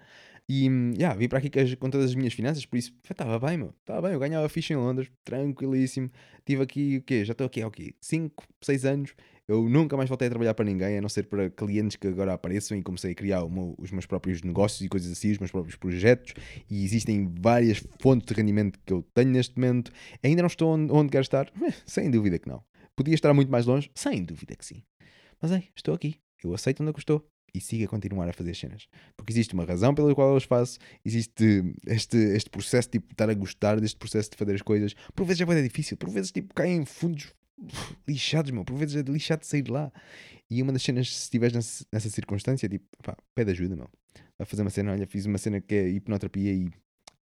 E, yeah, vim para aqui com todas as minhas finanças, por isso, estava bem, meu. Estava bem, eu ganhava ficha em Londres, tranquilíssimo. Tive aqui, o quê? Já estou aqui há o quê? cinco, seis anos. Eu nunca mais voltei a trabalhar para ninguém, a não ser para clientes que agora apareçam, e comecei a criar o meu, os meus próprios negócios e coisas assim, os meus próprios projetos, e existem várias fontes de rendimento que eu tenho neste momento. Ainda não estou onde, onde quero estar? Sem dúvida que não. Podia estar muito mais longe? Sem dúvida que sim. Mas é, estou aqui, eu aceito onde eu estou e sigo a continuar a fazer cenas. Porque existe uma razão pela qual eu as faço, existe este, este processo, tipo, de estar a gostar deste processo de fazer as coisas. Por vezes é bem difícil, por vezes, tipo, caem em fundos lixados, meu, por vezes é lixado de sair de lá. E uma das cenas, se estiveres nessa, nessa circunstância, tipo, pá, pede ajuda, meu. A fazer uma cena, olha, fiz uma cena que é hipnoterapia e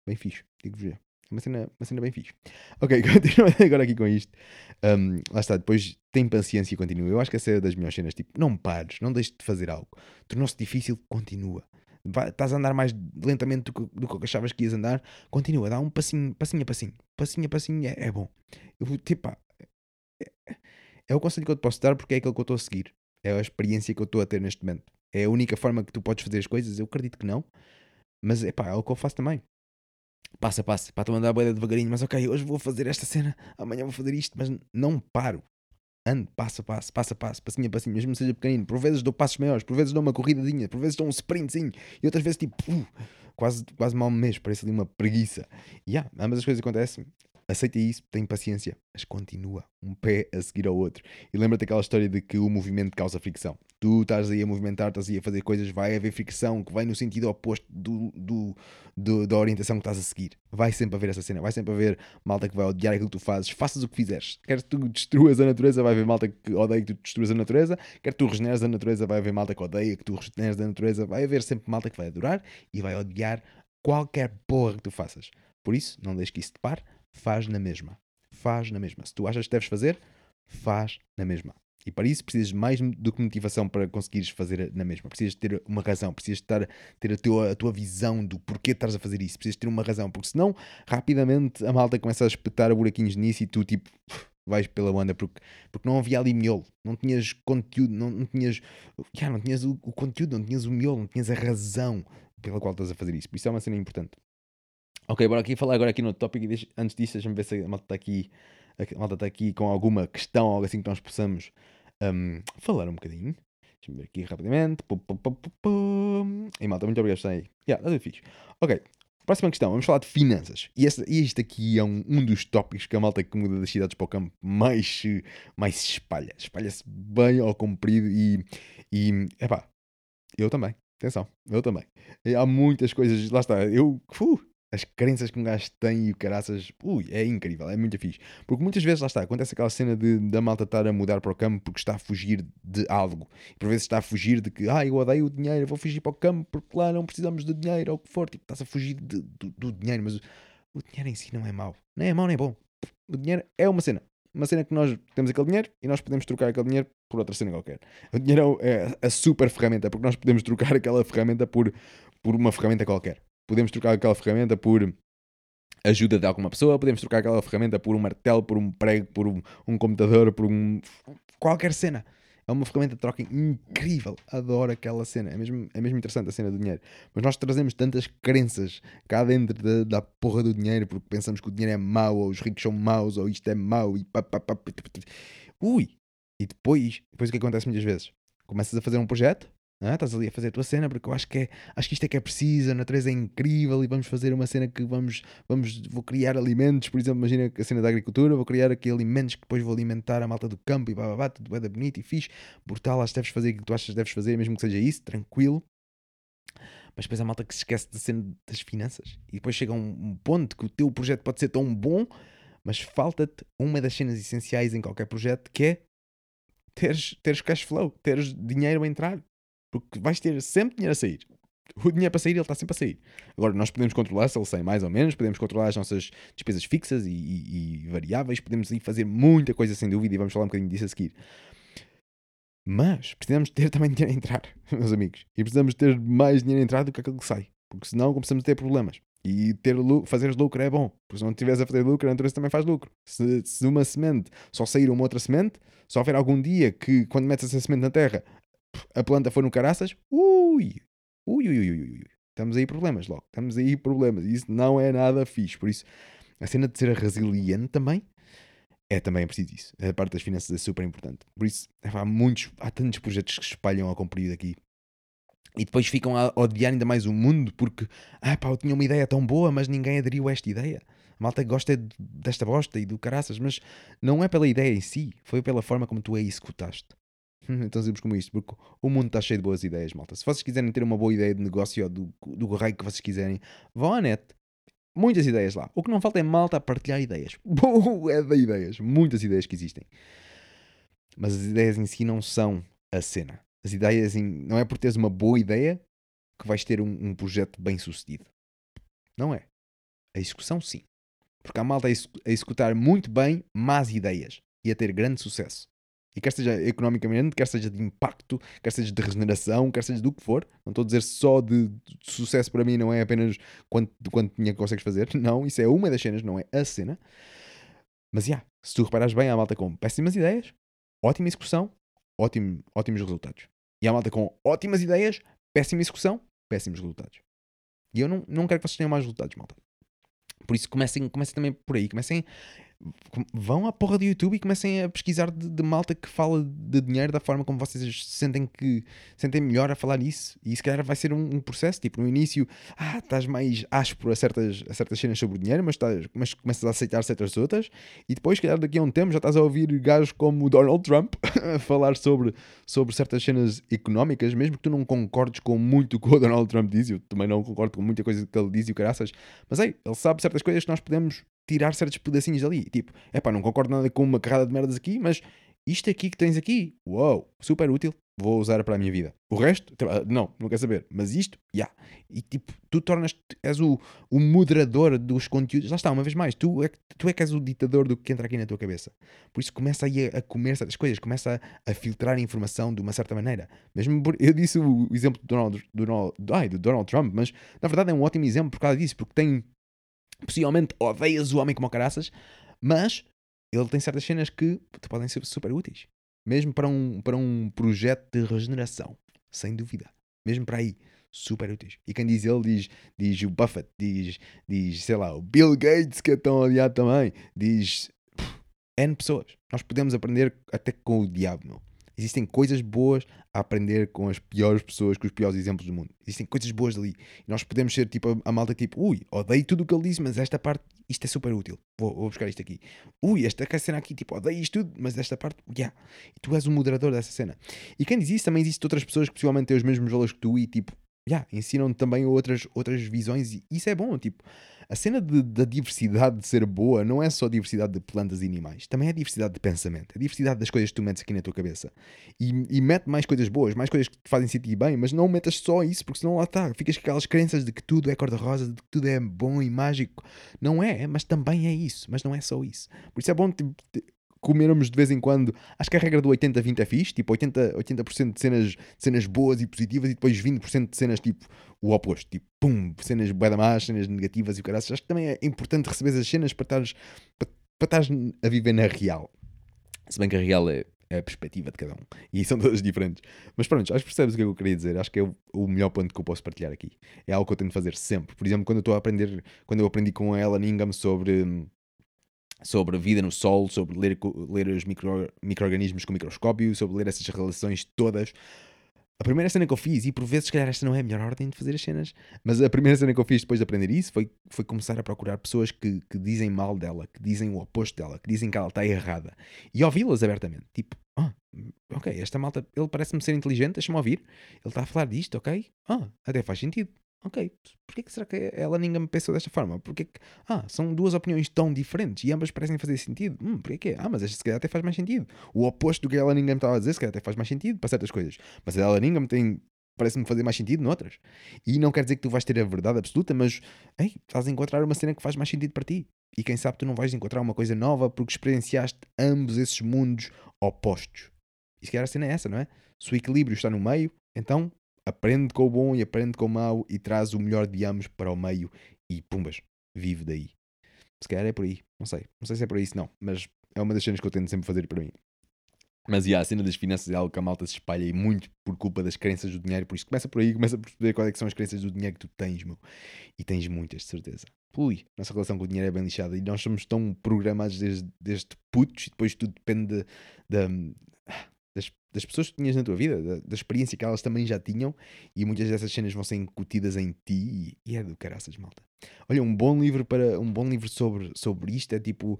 bem fixe, digo-vos já. Uma cena, uma cena bem fixe. Ok, continuando agora aqui com isto. Um, lá está, depois tem paciência e continua. Eu acho que essa é das melhores cenas. Tipo, não pares, não deixes de fazer algo. Tornou-se difícil, continua. Vai, estás a andar mais lentamente do que, do que achavas que ias andar. Continua, dá um passinho, passinho a passinho. Passinho a passinho é, é bom. Eu, tipo, é, é o conselho que eu te posso dar porque é aquilo que eu estou a seguir. É a experiência que eu estou a ter neste momento. É a única forma que tu podes fazer as coisas. Eu acredito que não. Mas epá, é o que eu faço também. Passa, passa, para te mandar a boia devagarinho, mas ok, hoje vou fazer esta cena, amanhã vou fazer isto, mas não paro. Ando, passo a passo, passo a passo, passinho a passinho, mesmo que seja pequenino. Por vezes dou passos maiores, por vezes dou uma corridinha, por vezes dou um sprintzinho, e outras vezes tipo, uh, quase, quase mal mês, parece ali uma preguiça. E yeah, ambas as coisas acontecem. Aceita isso, tem paciência, mas continua, um pé a seguir ao outro. E lembra-te aquela história de que o movimento causa fricção. Tu estás aí a movimentar, estás aí a fazer coisas, vai haver fricção que vai no sentido oposto do, do, do, da orientação que estás a seguir. Vai sempre haver essa cena, vai sempre haver malta que vai odiar aquilo que tu fazes, faças o que fizeres. Quer que tu destruas a natureza, vai haver malta que odeia que tu destruas a natureza. Quer que tu regeneres a natureza, vai haver malta que odeia que tu regeneres a natureza. Vai haver sempre malta que vai adorar e vai odiar qualquer porra que tu faças. Por isso, não deixes que isso te pare. Faz na mesma, faz na mesma. Se tu achas que deves fazer, faz na mesma. E para isso precisas mais do que motivação para conseguires fazer na mesma. Precisas ter uma razão, precisas estar, ter a tua, a tua visão do porquê estás a fazer isso. Precisas ter uma razão, porque senão rapidamente a malta começa a espetar buraquinhos nisso e tu tipo vais pela onda porque, porque não havia ali miolo, não tinhas conteúdo, não, não tinhas, yeah, não tinhas o, o conteúdo, não tinhas o miolo, não tinhas a razão pela qual estás a fazer isso. Por isso é uma cena importante. Ok, bora aqui falar agora aqui no tópico. Antes disso, deixa-me ver se a malta está aqui, a malta está aqui com alguma questão ou algo assim que nós possamos um, falar um bocadinho. Deixa-me ver aqui rapidamente. Pum, pum, pum, pum, pum. E malta, muito obrigado por estar aí. Yeah, está fixe. Ok, próxima questão. Vamos falar de finanças. E esta, este aqui é um, um dos tópicos que a malta que muda das cidades para o campo mais se mais espalha. Espalha-se bem ao comprido e, e epá, eu também. Atenção, eu também. E há muitas coisas. Lá está, eu... Uh, as crenças que um gajo tem e o caraças... Ui, é incrível, é muito fixe. Porque muitas vezes, lá está, acontece aquela cena de, da malta estar a mudar para o campo porque está a fugir de algo. E por vezes está a fugir de que, ah, eu odeio o dinheiro, vou fugir para o campo porque lá não precisamos de dinheiro, ou o que for. Tipo, estás a fugir de, do, do dinheiro, mas o, o dinheiro em si não é mau. Nem é mau, nem é bom. o dinheiro é uma cena. Uma cena que nós temos aquele dinheiro e nós podemos trocar aquele dinheiro por outra cena qualquer. O dinheiro é a super ferramenta, porque nós podemos trocar aquela ferramenta por, por uma ferramenta qualquer. Podemos trocar aquela ferramenta por ajuda de alguma pessoa, podemos trocar aquela ferramenta por um martelo, por um prego, por um, um computador, por um... qualquer cena. É uma ferramenta de troca incrível. Adoro aquela cena. É mesmo, é mesmo interessante a cena do dinheiro. Mas nós trazemos tantas crenças cá dentro da, da porra do dinheiro, porque pensamos que o dinheiro é mau, ou os ricos são maus, ou isto é mau, e pá, pá, pá, pá, pá, pá. Ui! E depois, depois o que acontece muitas vezes? Começas a fazer um projeto, não é? Estás ali a fazer a tua cena, porque eu acho que, é, acho que isto é que é preciso, a natureza é incrível, e vamos fazer uma cena que vamos, vamos vou criar alimentos, por exemplo, imagina a cena da agricultura, vou criar aqui alimentos que depois vou alimentar a malta do campo, e blá blá blá, tudo é bonito e fixe, brutal, acho que deves fazer o que tu achas que deves fazer, mesmo que seja isso, tranquilo. Mas depois a malta que se esquece da cena das finanças, e depois chega um ponto que o teu projeto pode ser tão bom, mas falta-te uma das cenas essenciais em qualquer projeto, que é teres, teres cash flow, teres dinheiro a entrar. Porque vais ter sempre dinheiro a sair. O dinheiro para sair, ele está sempre a sair. Agora, nós podemos controlar se ele sai mais ou menos, podemos controlar as nossas despesas fixas e, e, e variáveis, podemos ir fazer muita coisa sem dúvida, e vamos falar um bocadinho disso a seguir. Mas precisamos ter também dinheiro a entrar, meus amigos. E precisamos ter mais dinheiro a entrar do que aquilo que sai. Porque senão começamos a ter problemas. E ter, fazer lucro é bom. Porque se não estiveres a fazer lucro, a natureza também faz lucro. Se, se uma semente só sair uma outra semente, se houver algum dia que, quando metes essa semente na terra, a planta foi no caraças, ui, ui, ui, ui, ui, estamos aí problemas logo, estamos aí problemas, e isso não é nada fixe. Por isso, a cena de ser resiliente também, é também preciso isso, a parte das finanças é super importante. Por isso, há muitos, há tantos projetos que se espalham ao comprido aqui, e depois ficam a odiar ainda mais o mundo, porque, ah pá, eu tinha uma ideia tão boa, mas ninguém aderiu a esta ideia. A malta gosta desta bosta e do caraças, mas não é pela ideia em si, foi pela forma como tu a executaste. Então simples como isto, porque o mundo está cheio de boas ideias, malta. Se vocês quiserem ter uma boa ideia de negócio ou do, do raio que vocês quiserem, vão à net. Muitas ideias lá. O que não falta é malta a partilhar ideias. É de ideias. Muitas ideias que existem. Mas as ideias em si não são a cena. As ideias em... Não é por teres uma boa ideia que vais ter um, um projeto bem sucedido. Não é. A execução sim. Porque há malta a executar muito bem más ideias e a ter grande sucesso. E quer seja economicamente, quer seja de impacto, quer seja de regeneração, quer seja do que for. Não estou a dizer só de, de sucesso, para mim não é apenas quanto, de quanto dinheiro consegues fazer. Não, isso é uma das cenas, não é a cena. Mas, já, yeah, se tu reparares bem, há malta com péssimas ideias, ótima execução, ótimo, ótimos resultados. E há malta com ótimas ideias, péssima execução, péssimos resultados. E eu não, não quero que vocês tenham mais resultados, malta. Por isso, comecem, comecem também por aí, comecem... Vão à porra do YouTube e comecem a pesquisar de, de malta que fala de dinheiro da forma como vocês sentem que sentem melhor a falar nisso. E se calhar vai ser um, um processo, tipo no início ah, estás mais áspero a certas, a certas cenas sobre o dinheiro, mas, estás, mas começas a aceitar certas outras, e depois se calhar daqui a um tempo já estás a ouvir gajos como o Donald Trump a falar sobre, sobre certas cenas económicas, mesmo que tu não concordes com muito o que o Donald Trump diz. Eu também não concordo com muita coisa que ele diz e o caraças, mas aí, ele sabe certas coisas que nós podemos tirar certos pedacinhos ali, tipo, é pá, não concordo nada com uma carrada de merdas aqui, mas isto aqui que tens aqui, uau, super útil, vou usar para a minha vida. O resto, não, não quero saber, mas isto, já. Yeah. E tipo, tu tornas, és o, o moderador dos conteúdos, lá está, uma vez mais, tu é, tu é que és o ditador do que entra aqui na tua cabeça. Por isso começa aí a, a comer certas coisas, começa a, a filtrar a informação de uma certa maneira. Mesmo por, eu disse o exemplo do Donald, do, Donald, ai, do Donald Trump, mas na verdade é um ótimo exemplo por causa disso, porque tem... Possivelmente odeias o homem como caraças, mas ele tem certas cenas que te podem ser super úteis. Mesmo para um, para um projeto de regeneração, sem dúvida. Mesmo para aí, super úteis. E quem diz ele, diz, diz o Buffett, diz, diz, sei lá, o Bill Gates, que é tão odiado também, diz N pessoas. Nós podemos aprender até com o diabo, meu. Existem coisas boas a aprender com as piores pessoas, com os piores exemplos do mundo. Existem coisas boas ali. Nós podemos ser tipo a, a malta tipo, ui, odeio tudo o que ele disse, mas esta parte, isto é super útil. Vou, vou buscar isto aqui. Ui, esta cena aqui, tipo, odeio isto tudo, mas esta parte, yeah. E tu és o moderador dessa cena. E quem diz isso, também existem outras pessoas que possivelmente têm os mesmos valores que tu e tipo, yeah, ensinam-te também outras, outras visões, e isso é bom. Tipo, a cena de, da diversidade de ser boa não é só diversidade de plantas e animais, também é diversidade de pensamento, é diversidade das coisas que tu metes aqui na tua cabeça, e, e mete mais coisas boas, mais coisas que te fazem sentir bem, mas não metas só isso, porque senão lá está, ficas com aquelas crenças de que tudo é cor-de-rosa, de que tudo é bom e mágico. Não é, mas também é isso, mas não é só isso. Por isso é bom tipo, comermos de vez em quando. Acho que a regra do oitenta vinte é fixe, tipo oitenta por cento, oitenta por cento de cenas, cenas boas e positivas, e depois vinte por cento de cenas tipo o oposto, tipo pum, cenas bué da más, cenas negativas e o caraças. Acho que também é importante receber essas cenas para estares para, para estares a viver na real, se bem que a real é, é a perspectiva de cada um e são todas diferentes, mas pronto, acho que percebes o que eu queria dizer. Acho que é o, o melhor ponto que eu posso partilhar aqui, é algo que eu tento fazer sempre. Por exemplo, quando eu estou a aprender, quando eu aprendi com a Ellen Ingham sobre sobre vida no solo, sobre ler, ler os micro, micro-organismos com microscópio, sobre ler essas relações todas. A primeira cena que eu fiz, e por vezes se calhar esta não é a melhor ordem de fazer as cenas, mas a primeira cena que eu fiz depois de aprender isso foi, foi começar a procurar pessoas que, que dizem mal dela, que dizem o oposto dela, que dizem que ela está errada, e ouvi-las abertamente, tipo, ah, ok, esta malta, ele parece-me ser inteligente, deixa-me ouvir, ele está a falar disto, ok, ah, até faz sentido. Ok, porquê que será que ela ninguém me pensou desta forma? Porquê que... Ah, são duas opiniões tão diferentes e ambas parecem fazer sentido. Hum, porquê que é? Ah, mas esta se calhar até faz mais sentido. O oposto do que ela ninguém me estava a dizer se calhar até faz mais sentido para certas coisas. Mas ela ninguém me tem... parece-me fazer mais sentido noutras. E não quer dizer que tu vais ter a verdade absoluta, mas ei, estás a encontrar uma cena que faz mais sentido para ti. E quem sabe tu não vais encontrar uma coisa nova porque experienciaste ambos esses mundos opostos. E se calhar a cena é essa, não é? Se o equilíbrio está no meio, então... aprende com o bom e aprende com o mau e traz o melhor de ambos para o meio e pumbas, vive daí. Se calhar é por aí, não sei. Não sei se é por aí se não, mas é uma das cenas que eu tento sempre fazer para mim. Mas yeah, a cena das finanças é algo que a malta se espalha e muito por culpa das crenças do dinheiro. Por isso começa por aí, começa a perceber quais é que são as crenças do dinheiro que tu tens, meu. E tens muitas, de certeza. Ui, nossa relação com o dinheiro é bem lixada e nós somos tão programados desde, desde putos e depois tudo depende da... De, de, Das, das pessoas que tinhas na tua vida, da, da experiência que elas também já tinham, e muitas dessas cenas vão ser incutidas em ti, e, e é do caraças, malta. Olha, um bom livro, para, um bom livro sobre, sobre isto é tipo,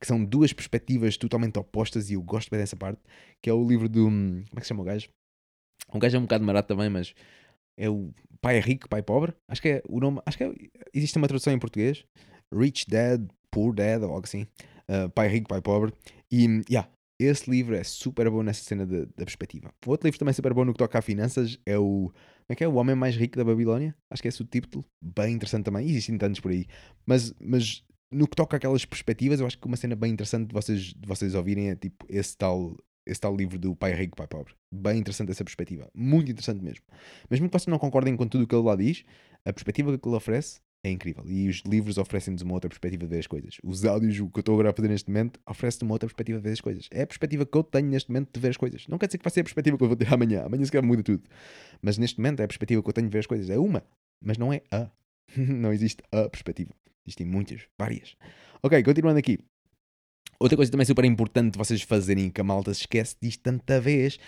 que são duas perspectivas totalmente opostas, e eu gosto bem dessa parte, que é o livro do, como é que se chama o gajo? Um gajo é um bocado marato também, mas é o Pai Rico, Pai Pobre, acho que é o nome, acho que é, existe uma tradução em português, Rich Dad, Poor Dad, ou algo assim, uh, Pai Rico, Pai Pobre, e, yeah, esse livro é super bom nessa cena de, da perspectiva. Outro livro também super bom no que toca a finanças é o... Como é que é? O Homem Mais Rico da Babilónia? Acho que é esse o título. Bem interessante também. Existem tantos por aí. Mas, mas no que toca àquelas perspectivas, eu acho que uma cena bem interessante de vocês, de vocês ouvirem é tipo esse tal, esse tal livro do Pai Rico, Pai Pobre. Bem interessante essa perspectiva. Muito interessante mesmo. Mesmo que vocês não concordem com tudo o que ele lá diz, a perspectiva que ele oferece é incrível. E os livros oferecem-nos uma outra perspectiva de ver as coisas. Os áudios, o que eu estou agora a fazer neste momento, oferece-te uma outra perspectiva de ver as coisas. É a perspectiva que eu tenho neste momento de ver as coisas. Não quer dizer que vai ser a perspectiva que eu vou ter amanhã. Amanhã se calhar muda tudo. Mas neste momento é a perspectiva que eu tenho de ver as coisas. É uma, mas não é a. Não existe a perspectiva. Existem muitas, várias. Ok, continuando aqui. Outra coisa também super importante de vocês fazerem, que a malta se esquece disto tanta vez,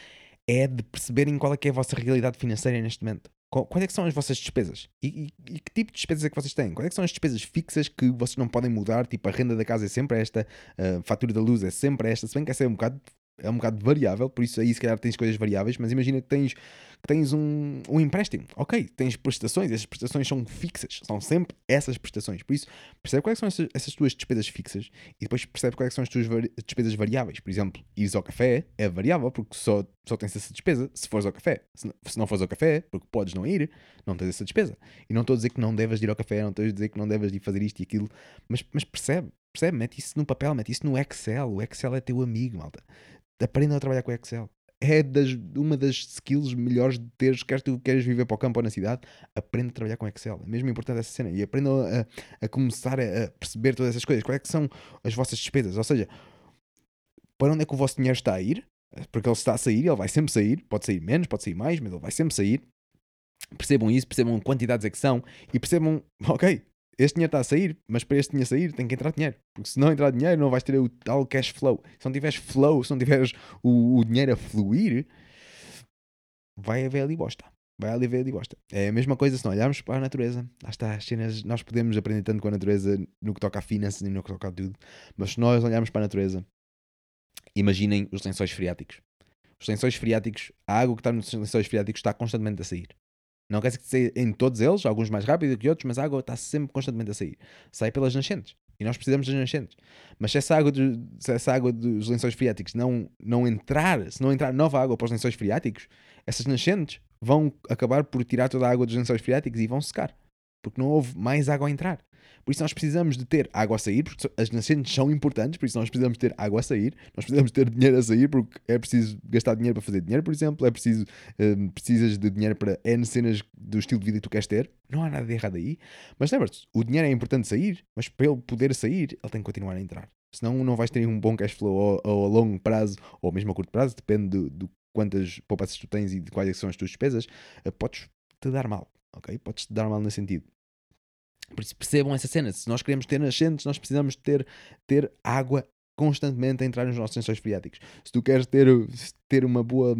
é de perceberem qual é que é a vossa realidade financeira neste momento. Quais é que são as vossas despesas? E, e, e que tipo de despesas é que vocês têm? Quais é que são as despesas fixas que vocês não podem mudar? Tipo, a renda da casa é sempre esta, a fatura da luz é sempre esta, se bem que essa é um bocado, é um bocado variável, por isso aí se calhar tens coisas variáveis, mas imagina que tens, que tens um, um empréstimo. Ok, tens prestações, essas prestações são fixas, são sempre essas prestações. Por isso, percebe quais são essas, essas tuas despesas fixas e depois percebe quais são as tuas vari- despesas variáveis. Por exemplo, ires ao café é variável porque só... só tens essa despesa se fores ao café. Se não, se não fores ao café, porque podes não ir, não tens essa despesa. E não estou a dizer que não devas ir ao café, não estou a dizer que não devas ir fazer isto e aquilo, mas, mas percebe, percebe, mete isso no papel, mete isso no Excel. O Excel é teu amigo, malta. Aprenda a trabalhar com o Excel. É das, uma das skills melhores de teres, quer tu queres viver para o campo ou na cidade, aprenda a trabalhar com Excel. É mesmo importante essa cena. E aprenda a, a começar a perceber todas essas coisas. Quais é que são as vossas despesas? Ou seja, para onde é que o vosso dinheiro está a ir? Porque ele está a sair, ele vai sempre sair, pode sair menos, pode sair mais, mas ele vai sempre sair. Percebam isso, percebam quantidades é que são e percebam, ok, este dinheiro está a sair, mas para este dinheiro sair tem que entrar dinheiro, porque se não entrar dinheiro não vais ter o tal cash flow. Se não tiveres flow, se não tiveres o, o dinheiro a fluir, vai haver ali bosta. Vai ali ver e gosta. É a mesma coisa se não olharmos para a natureza. Lá está, as cenas, nós podemos aprender tanto com a natureza no que toca a finanças e no que toca a tudo, mas se nós olharmos para a natureza, imaginem os lençóis freáticos. Os lençóis freáticos, a água que está nos lençóis freáticos está constantemente a sair. Não quer dizer que saia em todos eles, alguns mais rápido que outros, mas a água está sempre constantemente a sair. Sai pelas nascentes. E nós precisamos das nascentes. Mas se essa água, do, se essa água dos lençóis freáticos não, não entrar, se não entrar nova água para os lençóis freáticos, essas nascentes vão acabar por tirar toda a água dos lençóis freáticos e vão secar. Porque não houve mais água a entrar. Por isso nós precisamos de ter água a sair, porque as nascentes são importantes, por isso nós precisamos ter água a sair, nós precisamos ter dinheiro a sair, porque é preciso gastar dinheiro para fazer dinheiro, por exemplo, é preciso, um, precisas de dinheiro para N cenas do estilo de vida que tu queres ter. Não há nada de errado aí. Mas lembra-te, o dinheiro é importante sair, mas para ele poder sair, ele tem que continuar a entrar. Senão não vais ter um bom cash flow ou, ou a longo prazo, ou mesmo a curto prazo, depende do, do quantas poupanças tu tens e de quais são as tuas despesas, podes te dar mal, ok? Podes te dar mal nesse sentido. Por isso percebam essa cena, se nós queremos ter nascentes, nós precisamos ter, ter água constantemente a entrar nos nossos lençóis freáticos. Se tu queres ter, ter uma boa,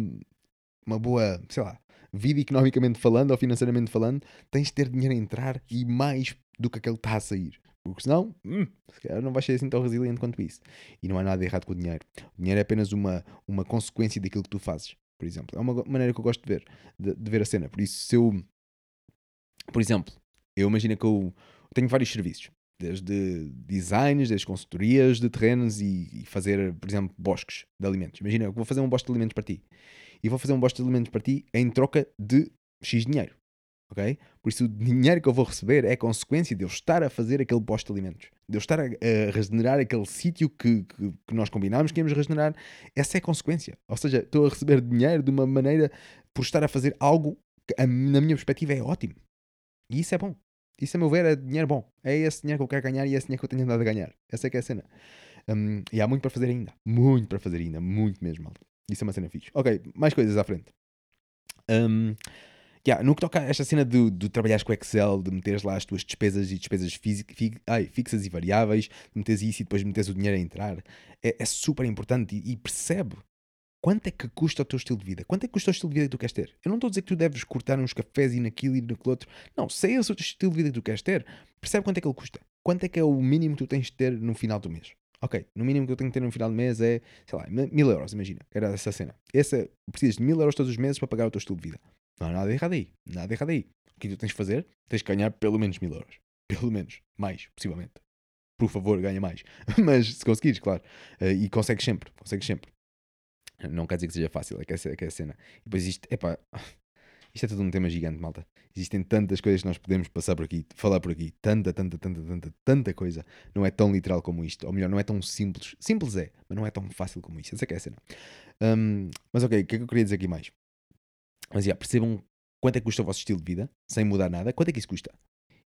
uma boa, sei lá, vida economicamente falando ou financeiramente falando, tens de ter dinheiro a entrar e mais do que aquele que está a sair. Porque senão, hum, se calhar não vais ser assim tão resiliente quanto isso. E não há nada errado com o dinheiro. O dinheiro é apenas uma, uma consequência daquilo que tu fazes, por exemplo. É uma maneira que eu gosto de ver, de, de ver a cena. Por isso, se eu, por exemplo, eu imagino que eu tenho vários serviços, desde designs, desde consultorias de terrenos e, e fazer, por exemplo, bosques de alimentos. Imagina, eu vou fazer um bosque de alimentos para ti. E vou fazer um bosque de alimentos para ti em troca de X dinheiro. Ok? Por isso o dinheiro que eu vou receber é consequência de eu estar a fazer aquele bosque de alimentos. De eu estar a, a regenerar aquele sítio que, que, que nós combinámos que íamos regenerar. Essa é a consequência. Ou seja, estou a receber dinheiro de uma maneira por estar a fazer algo que, a, na minha perspectiva, é ótimo. E isso é bom. Isso, a meu ver, é dinheiro bom. É esse dinheiro que eu quero ganhar e é esse dinheiro que eu tenho andado a ganhar. Essa é que é a cena. Um, e há muito para fazer ainda. Muito para fazer ainda. Muito mesmo. Isso é uma cena fixe. Ok, mais coisas à frente. Um, yeah, no que toca a esta cena de, de trabalhares com Excel, de meteres lá as tuas despesas e despesas fisi- fi- ai, fixas e variáveis, de meteres isso e depois meteres o dinheiro a entrar, é, é super importante e, e percebe. Quanto é que custa o teu estilo de vida? Quanto é que custa o estilo de vida que tu queres ter? Eu não estou a dizer que tu deves cortar uns cafés e naquilo e naquilo outro. Não, se é esse o estilo de vida que tu queres ter, percebe quanto é que ele custa. Quanto é que é o mínimo que tu tens de ter no final do mês? Ok, no mínimo que eu tenho que ter no final do mês é, sei lá, mil euros, imagina. Era essa cena. Essa, precisas de mil euros todos os meses para pagar o teu estilo de vida. Não há nada errado aí. Nada errado aí. O que tu tens de fazer? Tens de ganhar pelo menos mil euros. Pelo menos. Mais, possivelmente. Por favor, ganha mais. Mas se conseguires, claro. E consegues sempre. Consegues sempre. Não quer dizer que seja fácil, é que é a cena. E depois isto, epá, isto é todo um tema gigante, malta. Existem tantas coisas que nós podemos passar por aqui, falar por aqui. Tanta, tanta, tanta, tanta, tanta coisa. Não é tão literal como isto. Ou melhor, não é tão simples. Simples é, mas não é tão fácil como isto. Essa é que é a cena. Um, mas ok, o que é que eu queria dizer aqui mais? Mas yeah, percebam quanto é que custa o vosso estilo de vida, sem mudar nada. Quanto é que isso custa?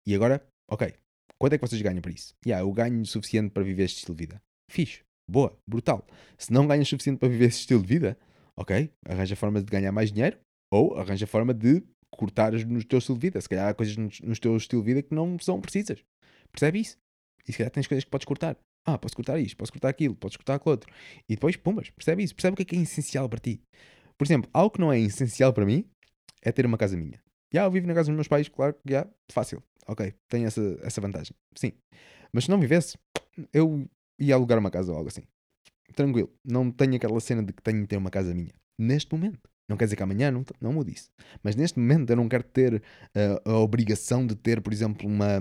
E agora, ok, quanto é que vocês ganham por isso? Yeah, eu ganho o suficiente para viver este estilo de vida. Fixe. Boa, brutal. Se não ganhas suficiente para viver esse estilo de vida, ok, arranja forma de ganhar mais dinheiro ou arranja forma de cortar no teu estilo de vida. Se calhar há coisas no teu estilo de vida que não são precisas. Percebe isso? E se calhar tens coisas que podes cortar. Ah, posso cortar isto, posso cortar aquilo, posso cortar aquilo outro. E depois, pumbas, percebe isso? Percebe o que é que é essencial para ti. Por exemplo, algo que não é essencial para mim é ter uma casa minha. Já, eu vivo na casa dos meus pais, claro, já, fácil. Ok, tenho essa, essa vantagem. Sim. Mas se não vivesse, eu... e alugar uma casa ou algo assim. Tranquilo. Não tenho aquela cena de que tenho de ter uma casa minha. Neste momento. Não quer dizer que amanhã não, não mude isso. Mas neste momento eu não quero ter uh, a obrigação de ter, por exemplo, uma...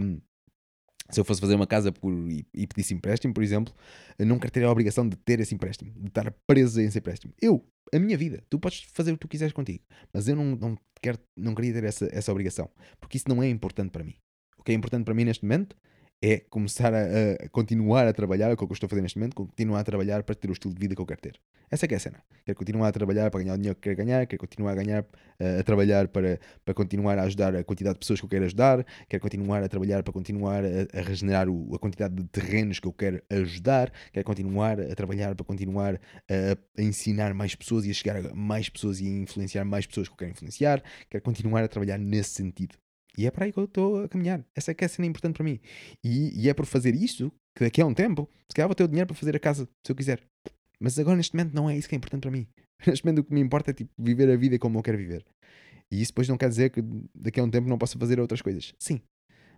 Se eu fosse fazer uma casa por, e, e pedisse empréstimo, por exemplo, eu não quero ter a obrigação de ter esse empréstimo. De estar preso a esse empréstimo. Eu, a minha vida. Tu podes fazer o que tu quiseres contigo. Mas eu não, não, quero, não queria ter essa, essa obrigação. Porque isso não é importante para mim. O que é importante para mim neste momento... é começar a, a continuar a trabalhar, o que eu estou a fazer neste momento, continuar a trabalhar para ter o estilo de vida que eu quero ter. Essa é que é a cena. Quero continuar a trabalhar para ganhar o dinheiro que quero ganhar, quero continuar a ganhar, uh, a trabalhar para, para continuar a ajudar a quantidade de pessoas que eu quero ajudar, quero continuar a trabalhar para continuar a, a regenerar o, a quantidade de terrenos que eu quero ajudar, quero continuar a trabalhar para continuar a, a ensinar mais pessoas e a chegar a mais pessoas e a influenciar mais pessoas que eu quero influenciar, quero continuar a trabalhar nesse sentido. E é para aí que eu estou a caminhar. Essa é que é a cena importante para mim. E, e é por fazer isso que daqui a um tempo, se calhar vou ter o dinheiro para fazer a casa, se eu quiser. Mas agora, neste momento, não é isso que é importante para mim. Neste momento, o que me importa é tipo, viver a vida como eu quero viver. E isso depois não quer dizer que daqui a um tempo não possa fazer outras coisas. Sim.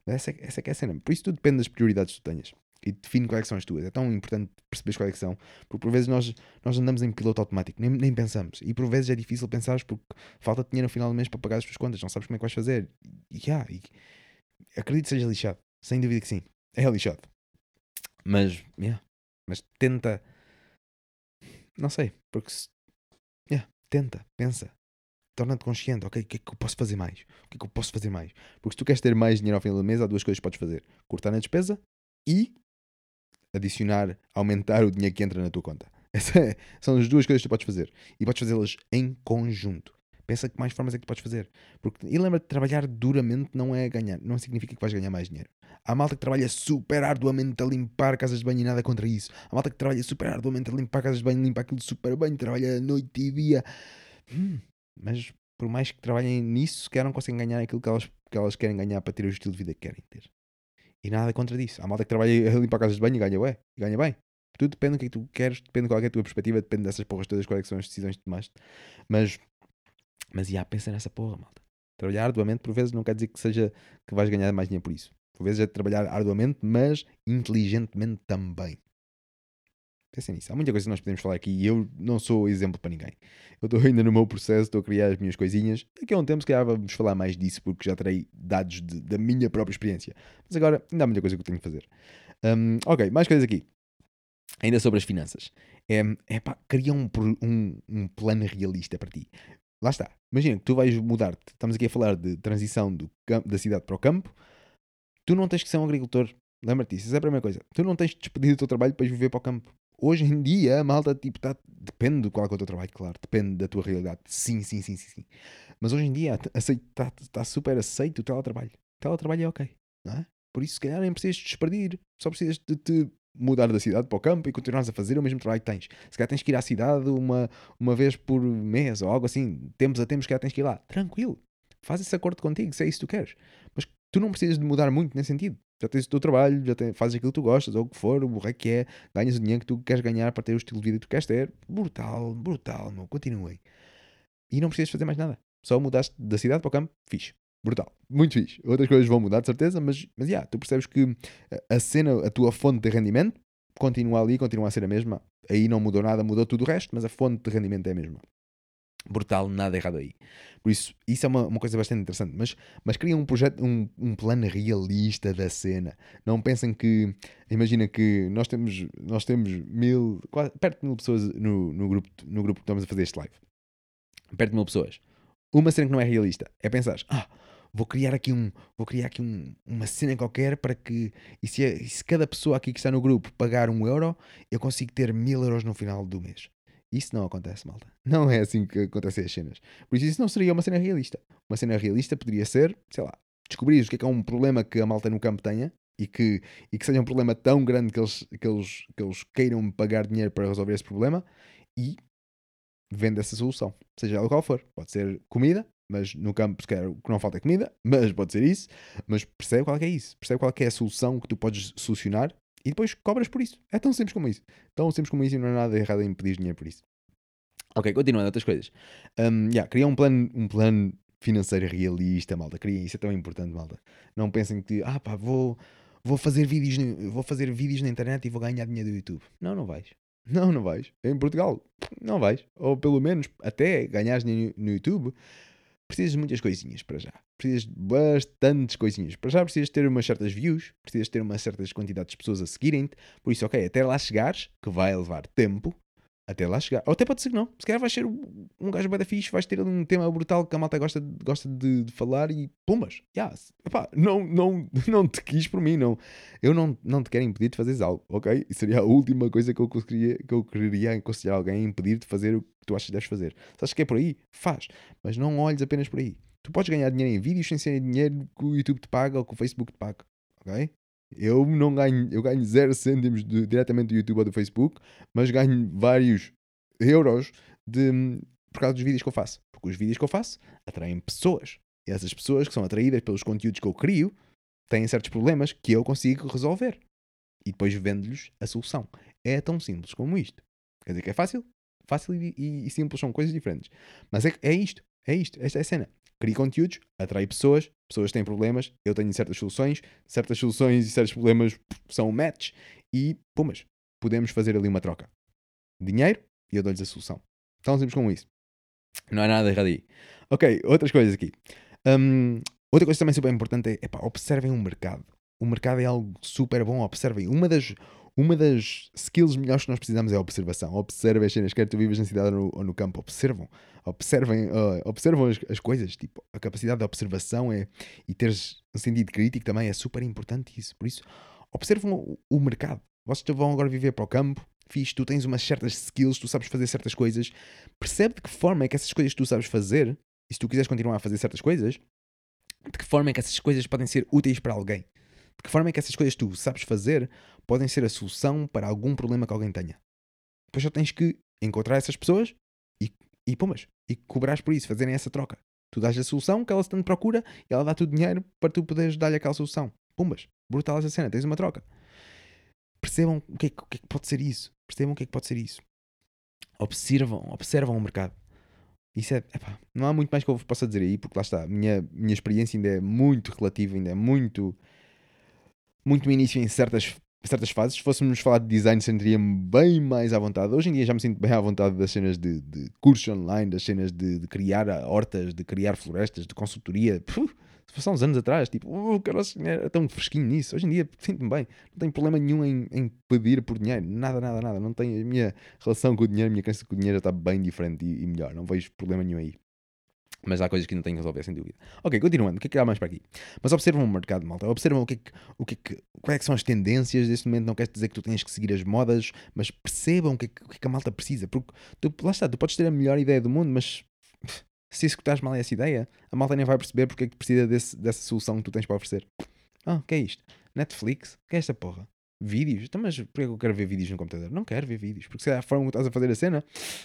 Mas essa, essa é que é a cena. Por isso tudo depende das prioridades que tu tenhas. e define quais é que são as tuas. É tão importante perceberes quais é que são, porque por vezes nós, nós andamos em piloto automático, nem, nem pensamos, e por vezes é difícil pensares porque falta dinheiro no final do mês para pagar as tuas contas, não sabes como é que vais fazer, e, yeah, e acredito que seja lixado, sem dúvida que sim, é lixado, mas yeah, mas tenta, não sei, porque se, yeah, tenta, pensa, torna-te consciente, ok, o que é que eu posso fazer mais? O que é que eu posso fazer mais? Porque se tu queres ter mais dinheiro ao final do mês, há duas coisas que podes fazer: cortar na despesa e adicionar, aumentar o dinheiro que entra na tua conta. Essas são as duas coisas que tu podes fazer. E podes fazê-las em conjunto. Pensa que mais formas é que tu podes fazer. Porque, e lembra-te, trabalhar duramente não é ganhar, não significa que vais ganhar mais dinheiro. Há malta que trabalha super arduamente a limpar casas de banho e nada contra isso. Há malta que trabalha super arduamente a limpar casas de banho, limpar aquilo de super banho, trabalha noite e dia. Hum. Mas por mais que trabalhem nisso, se calhar não conseguem ganhar aquilo que elas, que elas querem ganhar para ter o estilo de vida que querem ter. E nada contra disso. Há malta que trabalha a limpar casas de banho e ganha, ué, ganha bem. Tudo depende do que é que tu queres, depende de qual é a tua perspectiva, depende dessas porras todas, quais é que são as decisões que tomaste. Mas, mas, já, pensa nessa porra, malta. Trabalhar arduamente, por vezes, não quer dizer que seja que vais ganhar mais dinheiro por isso. Por vezes é trabalhar arduamente, mas inteligentemente também. Pensem nisso. Há muita coisa que nós podemos falar aqui e eu não sou exemplo para ninguém. Eu estou ainda no meu processo, estou a criar as minhas coisinhas. Daqui a um tempo, se calhar, vamos falar mais disso porque já terei dados de, da minha própria experiência. Mas agora, ainda há muita coisa que eu tenho que fazer. Um, ok, mais coisas aqui. Ainda sobre as finanças. É, é pá, cria um, um, um plano realista para ti. Lá está. Imagina que tu vais mudar-te. Estamos aqui a falar de transição do campo, da cidade para o campo. Tu não tens que ser um agricultor. Lembra-te disso. Essa é a primeira coisa. Tu não tens de despedir do teu trabalho para ir viver para o campo. Hoje em dia, a malta, tipo, tá, depende do qual é o teu trabalho, claro, depende da tua realidade, sim, sim, sim, sim, sim. Mas hoje em dia está tá super aceito o teletrabalho. O teletrabalho é ok, não é? Por isso, se calhar, nem precisas de despedir, só precisas de te mudar da cidade para o campo e continuares a fazer o mesmo trabalho que tens. Se calhar tens que ir à cidade uma, uma vez por mês ou algo assim, tempos a tempos, se calhar tens que ir lá. Tranquilo, faz esse acordo contigo, se é isso que tu queres. Mas tu não precisas de mudar muito nesse sentido. Já tens o teu trabalho, já tens, fazes aquilo que tu gostas, ou o que for, o que é que é, ganhas o dinheiro que tu queres ganhar para ter o estilo de vida que tu queres ter. Brutal, brutal, meu, continuem. E não precisas fazer mais nada. Só mudaste da cidade para o campo, fixe. Brutal, muito fixe. Outras coisas vão mudar, de certeza, mas, mas yeah, tu percebes que a cena, a tua fonte de rendimento, continua ali, continua a ser a mesma. Aí não mudou nada, mudou tudo o resto, mas a fonte de rendimento é a mesma. Brutal, nada errado aí. Por isso, isso é uma, uma coisa bastante interessante. Mas, mas cria um projeto, um, um plano realista da cena. Não pensem que... Imagina que nós temos, nós temos mil... Quase, perto de mil pessoas no, no, grupo, no grupo que estamos a fazer este live. Perto de mil pessoas. Uma cena que não é realista é pensar... Ah, vou criar aqui, um, vou criar aqui um, uma cena qualquer para que... E se, e se cada pessoa aqui que está no grupo pagar um euro, eu consigo ter mil euros no final do mês. Isso não acontece, malta. Não é assim que acontecem as cenas. Por isso, isso não seria uma cena realista. Uma cena realista poderia ser, sei lá, descobrires o que é que é um problema que a malta no campo tenha e que, e que seja um problema tão grande que eles, que, eles, que eles queiram pagar dinheiro para resolver esse problema e vende essa solução. Seja ela qual for. Pode ser comida, mas no campo, se calhar, o que não falta é comida, mas pode ser isso. Mas percebe qual é que é isso. Percebe qual é que é a solução que tu podes solucionar. E depois cobras por isso. É tão simples como isso. Tão simples como isso e não é nada errado em pedir dinheiro por isso. Ok, continuando, outras coisas. Um, yeah, criar um plano, um plano financeiro realista, malta. Criem, isso é tão importante, malta. Não pensem que, ah pá, vou, vou, fazer vídeos no, vou fazer vídeos na internet e vou ganhar dinheiro do YouTube. Não, não vais. Não, não vais. Em Portugal, não vais. Ou pelo menos, até ganhares dinheiro no YouTube, precisas de muitas coisinhas para já. Precisas de bastantes coisinhas. Para já precisas ter umas certas views, precisas ter umas certas quantidades de pessoas a seguirem-te. Por isso, ok, até lá chegares, que vai levar tempo, até lá chegar. Ou até pode ser que não. Se calhar vais ser um gajo bué da fixe, vais ter um tema brutal que a malta gosta, gosta de, de falar e pumbas. Yeah. Epá, não, não, não te quis por mim. Não. Eu não, não te quero impedir de fazeres algo, ok? Isso seria a última coisa que eu queria, que eu queria aconselhar alguém, impedir de fazer o que tu achas que deves fazer. Se achas que é por aí, faz. Mas não olhes apenas por aí. Tu podes ganhar dinheiro em vídeos sem ser dinheiro que o YouTube te paga ou que o Facebook te paga, ok? Eu não ganho, eu ganho zero cêntimos de, diretamente do YouTube ou do Facebook, mas ganho vários euros de, por causa dos vídeos que eu faço. Porque os vídeos que eu faço atraem pessoas. E essas pessoas que são atraídas pelos conteúdos que eu crio têm certos problemas que eu consigo resolver. E depois vendo-lhes a solução. É tão simples como isto. Quer dizer que é fácil? Fácil e, e, e simples são coisas diferentes. Mas é, é isto, é isto, esta é a cena. Cria conteúdos, atrai pessoas, pessoas têm problemas, eu tenho certas soluções, certas soluções e certos problemas são um match e, pumas, podemos fazer ali uma troca. Dinheiro e eu dou-lhes a solução. Tão simples como isso. Não há nada errado aí. Ok, outras coisas aqui. Um, outra coisa também super importante é, epá, observem o mercado. O mercado é algo super bom, observem. Uma das, uma das skills melhores que nós precisamos é a observação. Observem as cenas, quer que tu vivas na cidade ou no, ou no campo, observam. Observem, uh, observam as, as coisas. Tipo, a capacidade de observação é, e teres um sentido crítico também é super importante isso. Por isso, observam o, o mercado. Vocês vão agora viver para o campo, fixe, tu tens umas certas skills, tu sabes fazer certas coisas. Percebe de que forma é que essas coisas que tu sabes fazer, e se tu quiseres continuar a fazer certas coisas, de que forma é que essas coisas podem ser úteis para alguém? De que forma é que essas coisas que tu sabes fazer podem ser a solução para algum problema que alguém tenha? Depois só tens que encontrar essas pessoas e, e pumas, e cobrares por isso, fazerem essa troca. Tu dás a solução que ela tanto procura e ela dá-te o dinheiro para tu poderes dar-lhe aquela solução. Pumas, brutal essa cena, tens uma troca. Percebam o que, é que, o que é que pode ser isso. Percebam o que é que pode ser isso. Observam, observam o mercado. Isso é, epá, não há muito mais que eu vos possa dizer aí, porque lá está, a minha, minha experiência ainda é muito relativa, ainda é muito, muito início em certas, certas fases. Se fôssemos falar de design, sentiria-me bem mais à vontade. Hoje em dia já me sinto bem à vontade das cenas de, de cursos online, das cenas de, de criar hortas, de criar florestas, de consultoria. Puh. Só uns anos atrás, tipo, o oh, cara era tão fresquinho nisso. Hoje em dia sinto-me bem, não tenho problema nenhum em, em pedir por dinheiro, nada, nada, nada. Não tenho, a minha relação com o dinheiro, a minha crença com o dinheiro já está bem diferente e, e melhor. Não vejo problema nenhum aí. Mas há coisas que não tenho que resolver, sem dúvida. Ok, continuando, o que é que há mais para aqui? Mas observam o mercado, malta. Observam o que é que, o que, é que, quais é que são as tendências deste momento. Não queres dizer que tu tens que seguir as modas, mas percebam o que é que, o que, é que a malta precisa. Porque tu, lá está, tu podes ter a melhor ideia do mundo, mas se escutares mal essa ideia, a malta nem vai perceber porque é que precisa desse, dessa solução que tu tens para oferecer. Ah, o que é isto? Netflix? O que é esta porra? Vídeos? Então, mas porquê é que eu quero ver vídeos no computador? Não quero ver vídeos. Porque se é a forma que estás a fazer a cena,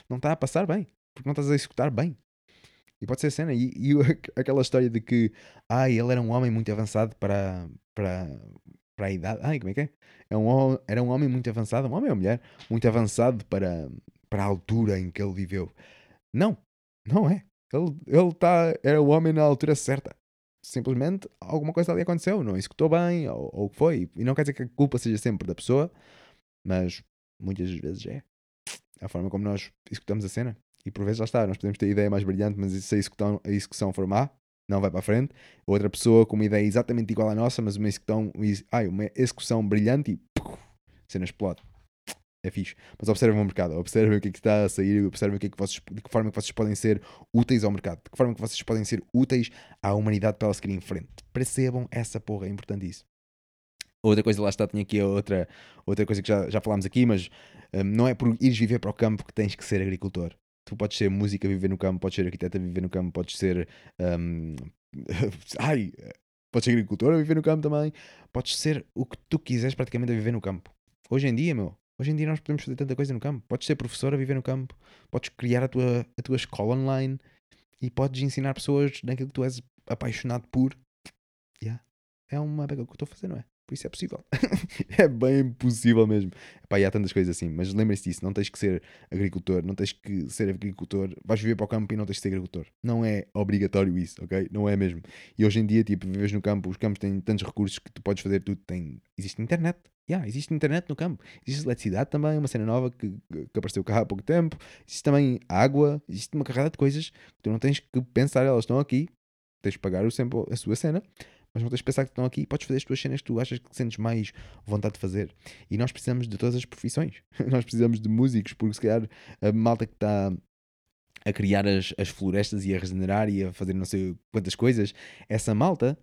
não está a passar bem. Porque não estás a executar bem. E pode ser a cena. E, e aquela história de que, ah, ele era um homem muito avançado para, para, para a idade. Ai, como é que é? Era um, era um homem muito avançado. Um homem ou mulher? Muito avançado para, para a altura em que ele viveu. Não. Não é. Ele, ele tá, era o homem na altura certa. Simplesmente alguma coisa ali aconteceu, não executou bem, ou o que foi. E não quer dizer que a culpa seja sempre da pessoa, mas muitas das vezes é. A forma como nós executamos a cena. E por vezes lá está, nós podemos ter a ideia mais brilhante, mas se a execução for má, não vai para a frente. Outra pessoa com uma ideia exatamente igual à nossa, mas uma execução, ai, uma execução brilhante e puf, a cena explode. É fixe, mas observem o mercado, observem o que é que está a sair, observem o que é que vocês, de que forma que vocês podem ser úteis ao mercado, de que forma que vocês podem ser úteis à humanidade para ela seguir em frente. Percebam essa porra, é importante isso. Outra coisa, lá está, tinha aqui outra, outra coisa que já, já falámos aqui, mas um, não é por ires viver para o campo que tens que ser agricultor. Tu podes ser música, viver no campo, podes ser arquiteta, viver no campo, podes ser... Um, ai, podes ser agricultora, viver no campo também. Podes ser o que tu quiseres praticamente a viver no campo. Hoje em dia, meu... Hoje em dia nós podemos fazer tanta coisa no campo. Podes ser professor a viver no campo. Podes criar a tua, a tua escola online. E podes ensinar pessoas naquilo que tu és apaixonado por. Yeah. É uma beca que eu estou a fazer, não é? Por isso é possível. É bem possível mesmo. Epá, e há tantas coisas assim. Mas lembrem-se disso. Não tens que ser agricultor. Não tens que ser agricultor. Vais viver para o campo e não tens que ser agricultor. Não é obrigatório isso, ok? Não é mesmo. E hoje em dia, tipo, vives no campo. Os campos têm tantos recursos que tu podes fazer tudo. Tem... Existe internet. Yeah, existe internet no campo, existe eletricidade também, uma cena nova que, que apareceu cá há pouco tempo, existe também água, existe uma carrada de coisas que tu não tens que pensar, elas estão aqui, tens de pagar sempre a sua cena, mas não tens de pensar que estão aqui, podes fazer as tuas cenas que tu achas que sentes mais vontade de fazer. E nós precisamos de todas as profissões, nós precisamos de músicos, porque se calhar a malta que está a criar as, as florestas e a regenerar e a fazer não sei quantas coisas, essa malta,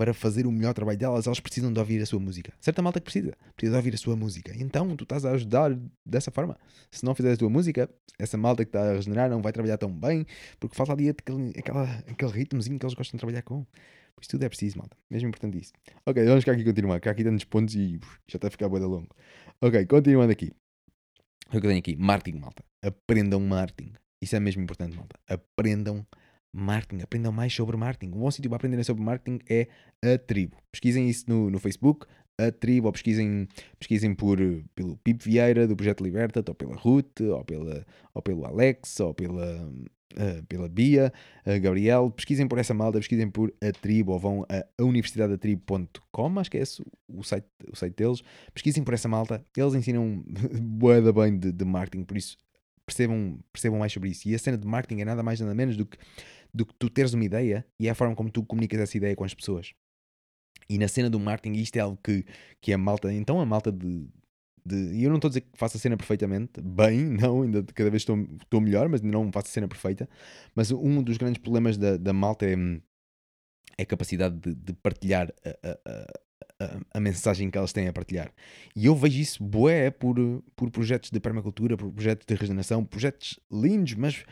para fazer o melhor trabalho delas, elas precisam de ouvir a sua música. Certa malta que precisa, precisa de ouvir a sua música. Então, tu estás a ajudar dessa forma. Se não fizeres a tua música, essa malta que está a regenerar não vai trabalhar tão bem, porque falta ali aquele, aquela, aquele ritmozinho que eles gostam de trabalhar com. Pois tudo é preciso, malta. Mesmo importante isso. Ok, vamos ficar aqui e continuar, que há aqui tantos pontos e uf, já está a ficar bué da longo. Ok, continuando aqui. O que eu tenho aqui? Marketing, malta. Aprendam marketing. Isso é mesmo importante, malta. Aprendam marketing, aprendam mais sobre marketing. Um bom sítio para aprenderem sobre marketing é a Tribo. Pesquisem isso no, no Facebook, a tribo, ou pesquisem, pesquisem por, pelo Pip Vieira, do Projeto Libertad, ou pela Ruth, ou, pela, ou pelo Alex, ou pela, uh, pela Bia, uh, Gabriel. Pesquisem por essa malta, pesquisem por a tribo, ou vão a, a Universidade da Tribo ponto com, acho que é esse o site, o site deles. Pesquisem por essa malta, eles ensinam bué da bem de, de marketing, por isso percebam, percebam mais sobre isso. E a cena de marketing é nada mais nada menos do que, do que tu teres uma ideia e é a forma como tu comunicas essa ideia com as pessoas. E na cena do marketing isto é algo que, que a malta, então a malta de, e eu não estou a dizer que faço a cena perfeitamente, bem, não, ainda cada vez estou, estou melhor, mas não faço a cena perfeita, mas um dos grandes problemas da, da malta é, é a capacidade de, de partilhar a, a, a, a mensagem que elas têm a partilhar. E eu vejo isso bué por, por projetos de permacultura, por projetos de regeneração, projetos lindos, mas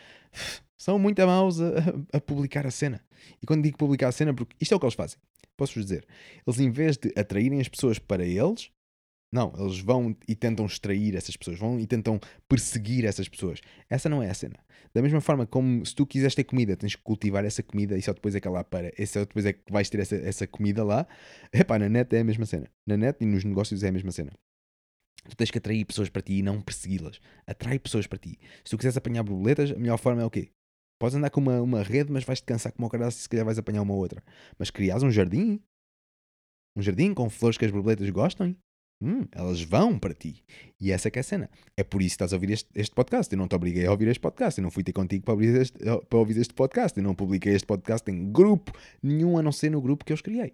são muito a maus a, a publicar a cena. E quando digo publicar a cena, porque isto é o que eles fazem. Posso-vos dizer, eles em vez de atraírem as pessoas para eles, não, eles vão e tentam extrair essas pessoas, vão e tentam perseguir essas pessoas. Essa não é a cena. Da mesma forma como se tu quiseres ter comida, tens que cultivar essa comida e só depois é que lá para, e só depois é que vais ter essa, essa comida lá. Epá, na net é a mesma cena. Na net e nos negócios é a mesma cena. Tu tens que atrair pessoas para ti e não persegui-las. Atrai pessoas para ti. Se tu quiseres apanhar borboletas, a melhor forma é o quê? Podes andar com uma, uma rede, mas vais-te cansar como o caralho, se calhar vais apanhar uma outra. Mas crias um jardim. Um jardim com flores que as borboletas gostam. Hum, elas vão para ti. E essa é que é a cena. É por isso que estás a ouvir este, este podcast. Eu não te obriguei a ouvir este podcast. Eu não fui ter contigo para ouvir, este, para ouvir este podcast. Eu não publiquei este podcast em grupo nenhum, a não ser no grupo que eu os criei.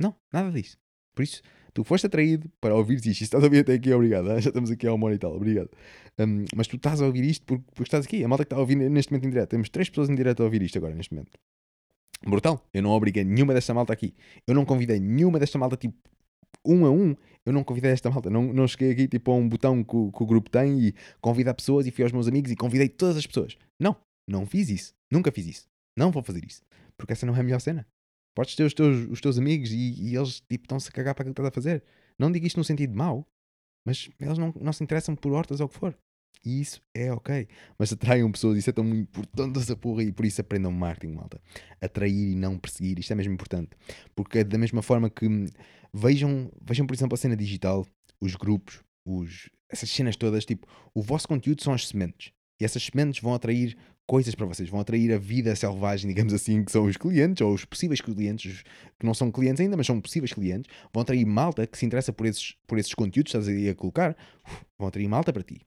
Não, nada disso. Por isso, tu foste atraído para ouvir isto. Estás a ouvir até aqui, obrigado. Já estamos aqui a uma hora e tal, obrigado. Um, mas tu estás a ouvir isto porque, porque estás aqui. A malta que está a ouvir neste momento em direto. Temos três pessoas em direto a ouvir isto agora, neste momento. Brutal. Eu não obriguei nenhuma desta malta aqui. Eu não convidei nenhuma desta malta, tipo, um a um. Eu não convidei esta malta. Não, não cheguei aqui, tipo, a um botão que o, que o grupo tem e convidar pessoas e fui aos meus amigos e convidei todas as pessoas. Não. Não fiz isso. Nunca fiz isso. Não vou fazer isso. Porque essa não é a melhor cena. Podes ter os teus, os teus amigos e, e eles tipo, estão-se a cagar para aquilo que estás a fazer. Não digo isto num sentido mau, mas eles não, não se interessam por hortas ou o que for. E isso é ok. Mas atraiam pessoas, isso é tão importante essa porra e por isso aprendam marketing, malta. Atrair e não perseguir, isto é mesmo importante. Porque é da mesma forma que vejam, vejam por exemplo, a cena digital, os grupos, os, essas cenas todas, tipo, o vosso conteúdo são as sementes. E essas sementes vão atrair coisas para vocês, vão atrair a vida selvagem, digamos assim, que são os clientes, ou os possíveis clientes, que não são clientes ainda, mas são possíveis clientes, vão atrair malta que se interessa por esses, por esses conteúdos que estás aí a colocar, vão atrair malta para ti.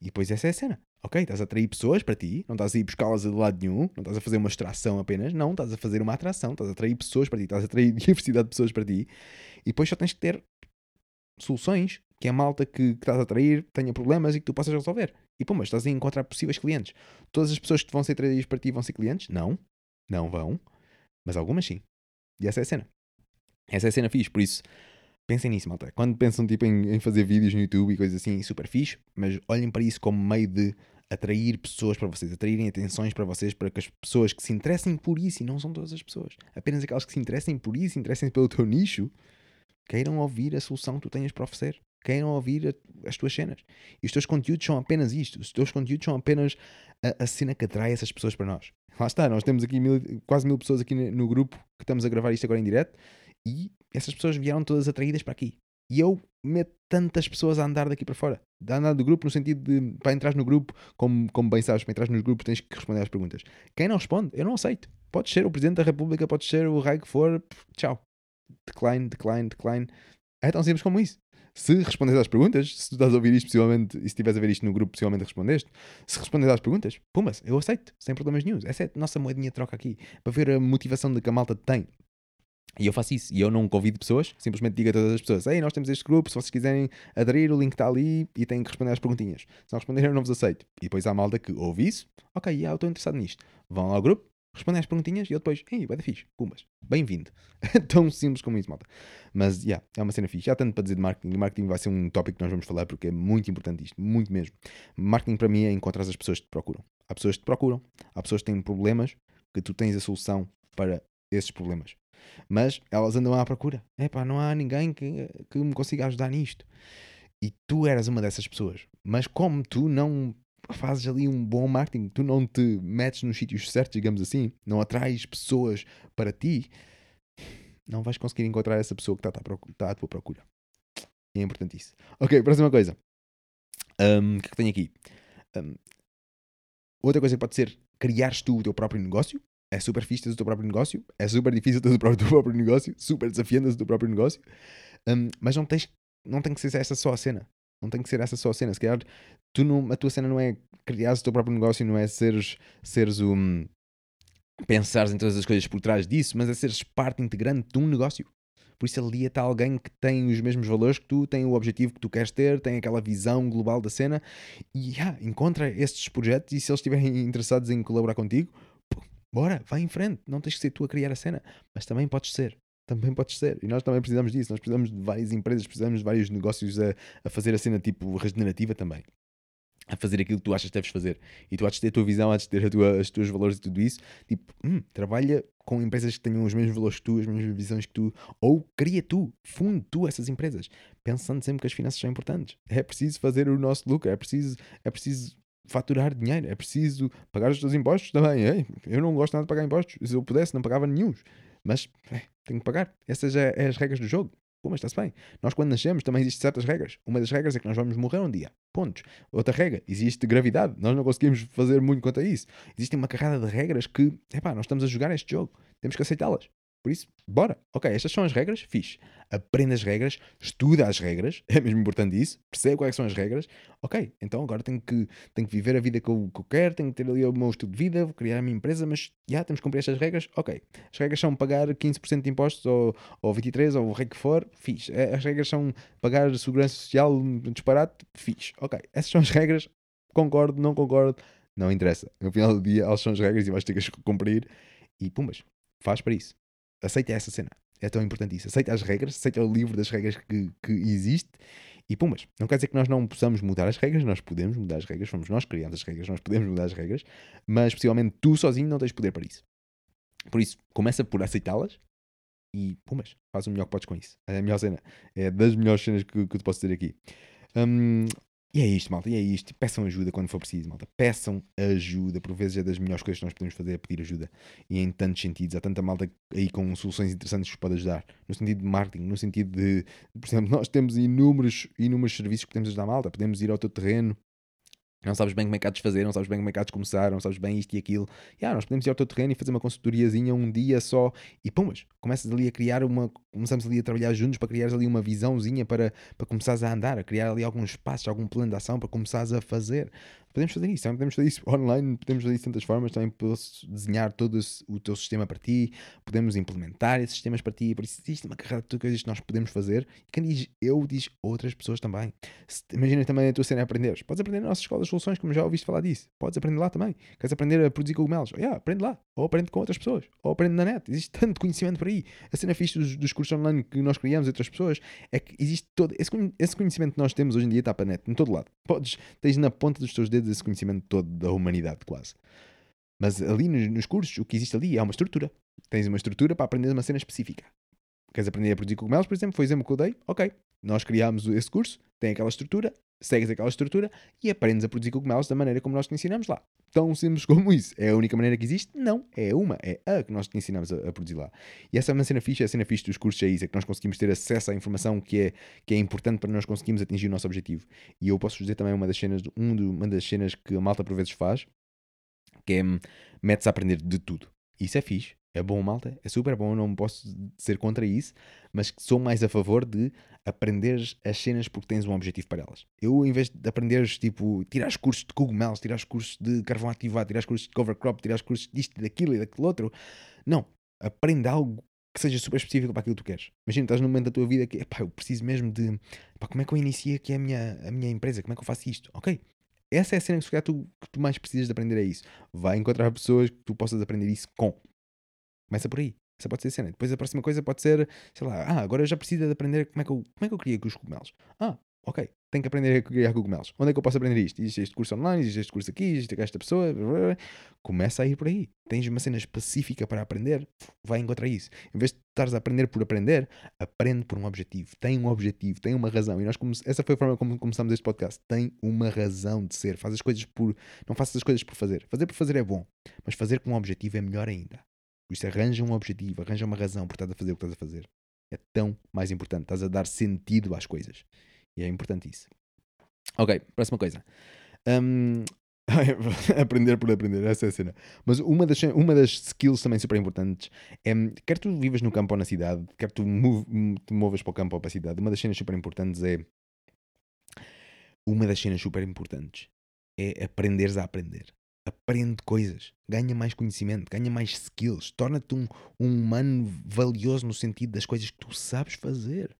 E depois essa é a cena, ok? Estás a atrair pessoas para ti, não estás a ir buscá-las de lado nenhum, não estás a fazer uma extração apenas, não, estás a fazer uma atração, estás a atrair pessoas para ti, estás a atrair diversidade de pessoas para ti, e depois só tens que ter soluções que a malta que, que estás a atrair tenha problemas e que tu possas resolver. E pô, mas estás a encontrar possíveis clientes. Todas as pessoas que vão ser atraídas para ti vão ser clientes? Não. Não vão. Mas algumas sim. E essa é a cena. Essa é a cena fixe. Por isso, pensem nisso, malta. Quando pensam tipo, em, em fazer vídeos no YouTube e coisas assim, super fixe, mas olhem para isso como meio de atrair pessoas para vocês, atraírem atenções para vocês, para que as pessoas que se interessem por isso, e não são todas as pessoas, apenas aquelas que se interessem por isso, se interessem pelo teu nicho, queiram ouvir a solução que tu tenhas para oferecer. Queiram ouvir a, as tuas cenas. E os teus conteúdos são apenas isto. Os teus conteúdos são apenas a, a cena que atrai essas pessoas para nós. Lá está, nós temos aqui mil, quase mil pessoas aqui no grupo que estamos a gravar isto agora em direto e essas pessoas vieram todas atraídas para aqui. E eu meto tantas pessoas a andar daqui para fora. A andar do grupo no sentido de, para entrar no grupo, como, como bem sabes, para entrar nos grupos tens que responder às perguntas. Quem não responde, eu não aceito. Podes ser o Presidente da República, podes ser o raio que for, tchau. Decline, decline, decline. É tão simples como isso. Se respondes às perguntas, se tu estás a ouvir isto possivelmente, e se estiveres a ver isto no grupo possivelmente respondeste, se respondes às perguntas, pumas, eu aceito, sem problemas nenhum. Essa é a nossa moedinha de troca aqui, para ver a motivação de que a malta tem. E eu faço isso, e eu não convido pessoas, simplesmente digo a todas as pessoas, ei, nós temos este grupo, se vocês quiserem aderir, o link está ali, e têm que responder às perguntinhas. Se não responderem, eu não vos aceito. E depois há a malta que ouve isso, ok, yeah, eu estou interessado nisto. Vão ao grupo, respondem às perguntinhas e eu depois, ei, vai dar fixe, pumas, bem-vindo. Tão simples como isso, malta. Mas, já, yeah, é uma cena fixe. Já tanto para dizer de marketing, marketing vai ser um tópico que nós vamos falar porque é muito importante isto, muito mesmo. Marketing para mim é encontrar as pessoas que te procuram. Há pessoas que te procuram, há pessoas que têm problemas, que tu tens a solução para esses problemas. Mas elas andam à procura. Epá, não há ninguém que, que me consiga ajudar nisto. E tu eras uma dessas pessoas. Mas como tu não fazes ali um bom marketing, tu não te metes nos sítios certos, digamos assim, não atrais pessoas para ti, não vais conseguir encontrar essa pessoa que está tá à tua procura. É importante isso. Ok, próxima coisa. Um, o que é que tenho aqui? Um, outra coisa que pode ser criares tu o teu próprio negócio. É super fixe teres o teu próprio negócio. É super difícil teres o teu próprio negócio. Super desafiante teres o teu próprio negócio. Um, mas não, tens, não tem que ser essa só a cena. Não tem que ser essa só a cena. Se calhar tu não, a tua cena não é criares o teu próprio negócio, não é seres, seres um... pensares em todas as coisas por trás disso, mas é seres parte integrante de um negócio. Por isso ali está alguém que tem os mesmos valores que tu, tem o objetivo que tu queres ter, tem aquela visão global da cena e yeah, encontra estes projetos e se eles estiverem interessados em colaborar contigo, pô, bora, vai em frente. Não tens que ser tu a criar a cena, mas também podes ser. Também podes ser. E nós também precisamos disso. Nós precisamos de várias empresas, precisamos de vários negócios a, a fazer a cena tipo regenerativa também. A fazer aquilo que tu achas que deves fazer. E tu achas de ter a tua visão, achas de ter a tua, os teus valores e tudo isso. Tipo, hum, trabalha com empresas que tenham os mesmos valores que tu, as mesmas visões que tu. Ou cria tu, funde tu essas empresas. Pensando sempre que as finanças são importantes. É preciso fazer o nosso lucro. É preciso, é preciso faturar dinheiro. É preciso pagar os teus impostos também. É? Eu não gosto nada de pagar impostos. Se eu pudesse, não pagava nenhum. Mas é, tenho que pagar. Essas são é, é as regras do jogo. Pô, mas está-se bem. Nós quando nascemos também existem certas regras. Uma das regras é que nós vamos morrer um dia. Pontos. Outra regra, existe gravidade. Nós não conseguimos fazer muito quanto a isso. Existe uma carrada de regras que, epá, nós estamos a jogar este jogo. Temos que aceitá-las. Por isso, bora. Ok, estas são as regras. Fixe. Aprenda as regras. Estuda as regras. É mesmo importante isso. Percebe quais são as regras. Ok, então agora tenho que, tenho que viver a vida que eu, que eu quero. Tenho que ter ali o meu estilo de vida. Vou criar a minha empresa. Mas, já, yeah, temos que cumprir estas regras. Ok. As regras são pagar quinze por cento de impostos ou, ou vinte e três por cento ou o rei que for. Fixe. As regras são pagar segurança social disparate. Fixe. Ok. Essas são as regras. Concordo, não concordo. Não interessa. No final do dia, elas são as regras e vais ter que as cumprir. E, pumbas, faz para isso. Aceita essa cena. É tão importante isso. Aceita as regras, aceita o livro das regras que, que existe e pumas. Não quer dizer que nós não possamos mudar as regras, nós podemos mudar as regras, fomos nós que criamos as regras, nós podemos mudar as regras, mas possivelmente tu sozinho não tens poder para isso. Por isso, começa por aceitá-las e pumas, faz o melhor que podes com isso. É a melhor cena. É das melhores cenas que, que eu te posso dizer aqui. Hum, e é isto, malta, e é isto. Peçam ajuda quando for preciso, malta. Peçam ajuda. Por vezes é das melhores coisas que nós podemos fazer, é pedir ajuda. E em tantos sentidos. Há tanta malta aí com soluções interessantes que os pode ajudar. No sentido de marketing, no sentido de... Por exemplo, nós temos inúmeros, inúmeros serviços que podemos ajudar a malta. Podemos ir ao teu terreno. Não sabes bem como é que há de fazer, não sabes bem como é que há de começar, não sabes bem isto e aquilo. E ah, nós podemos ir ao teu terreno e fazer uma consultoriazinha um dia só e pumas, começas ali a criar uma, começamos ali a trabalhar juntos para criares ali uma visãozinha para, para começares a andar, a criar ali alguns passos, algum plano de ação para começares a fazer. Podemos fazer isso, também podemos fazer isso online, podemos fazer isso de tantas formas, também podemos desenhar todo o teu sistema para ti, podemos implementar esses sistemas para ti, por isso existe uma carrada de coisas que nós podemos fazer, e quem diz eu, diz outras pessoas também. Se, imagina também a tua cena a aprenderes, podes aprender na nossa Escola das Soluções, como já ouviste falar disso, podes aprender lá também. Queres aprender a produzir cogumelos? Yeah, aprende lá, ou aprende com outras pessoas, ou aprende na net, existe tanto conhecimento por aí. A cena fixe dos, dos cursos online que nós criamos outras pessoas, é que existe todo, esse, esse conhecimento que nós temos hoje em dia está para a net, em todo lado, podes, tens na ponta dos teus dedos esse conhecimento todo da humanidade quase. Mas ali nos, nos cursos o que existe ali é uma estrutura. Tens uma estrutura para aprender uma cena específica. Queres aprender a produzir cogumelos, por exemplo, foi o exemplo que eu dei. Ok, nós criámos esse curso, tem aquela estrutura, segues aquela estrutura e aprendes a produzir cogumelos da maneira como nós te ensinamos lá. Tão simples como isso. É a única maneira que existe? Não, é uma, é a que nós te ensinamos a, a produzir lá. E essa é uma cena fixe, a cena fixe dos cursos é isso, é que nós conseguimos ter acesso à informação que é, que é importante para nós conseguirmos atingir o nosso objetivo. E eu posso dizer também uma das cenas, um de, uma das cenas que a malta por vezes faz, que é metes a aprender de tudo. Isso é fixe, é bom, malta, é super bom, eu não posso ser contra isso, mas sou mais a favor de aprenderes as cenas porque tens um objetivo para elas. Eu, em vez de aprenderes, tipo, tirares cursos de cogumelos, tirares cursos de carvão ativado, tirares cursos de cover crop, tirares cursos disto, daquilo e daquele outro, não, aprende algo que seja super específico para aquilo que tu queres. Imagina, estás num momento da tua vida que, epá, eu preciso mesmo de, epá, como é que eu inicio aqui a minha, a minha empresa, como é que eu faço isto? Ok. Essa é a cena que, se calhar, tu, que tu mais precisas de aprender é isso. Vai encontrar pessoas que tu possas aprender isso com. Começa por aí. Essa pode ser a cena. Depois a próxima coisa pode ser, sei lá, ah, agora eu já preciso de aprender como é que eu, como é que eu crio os cogumelos. Ah, ok. Tenho que aprender a criar cogumelos. Onde é que eu posso aprender isto? Existe este curso online, existe este curso aqui, existe esta pessoa. Blá, blá, blá. Começa a ir por aí. Tens uma cena específica para aprender, vai encontrar isso. Em vez de estares a aprender por aprender, aprende por um objetivo. Tem um objetivo, tem uma razão. E nós come... essa foi a forma como começámos este podcast. Tem uma razão de ser. Faz as coisas por... Não faças as coisas por fazer. Fazer por fazer é bom, mas fazer com um objetivo é melhor ainda. Por isso arranja um objetivo, arranja uma razão por estás a fazer o que estás a fazer. É tão mais importante. Estás a dar sentido às coisas. E é importante isso. Ok, próxima coisa. Um, aprender por aprender, essa é a cena. Mas uma das, uma das skills também super importantes é, quer tu vivas no campo ou na cidade, quer tu move, te movas para o campo ou para a cidade, uma das cenas super importantes é uma das cenas super importantes é aprenderes a aprender. Aprende coisas, ganha mais conhecimento, ganha mais skills, torna-te um, um humano valioso no sentido das coisas que tu sabes fazer.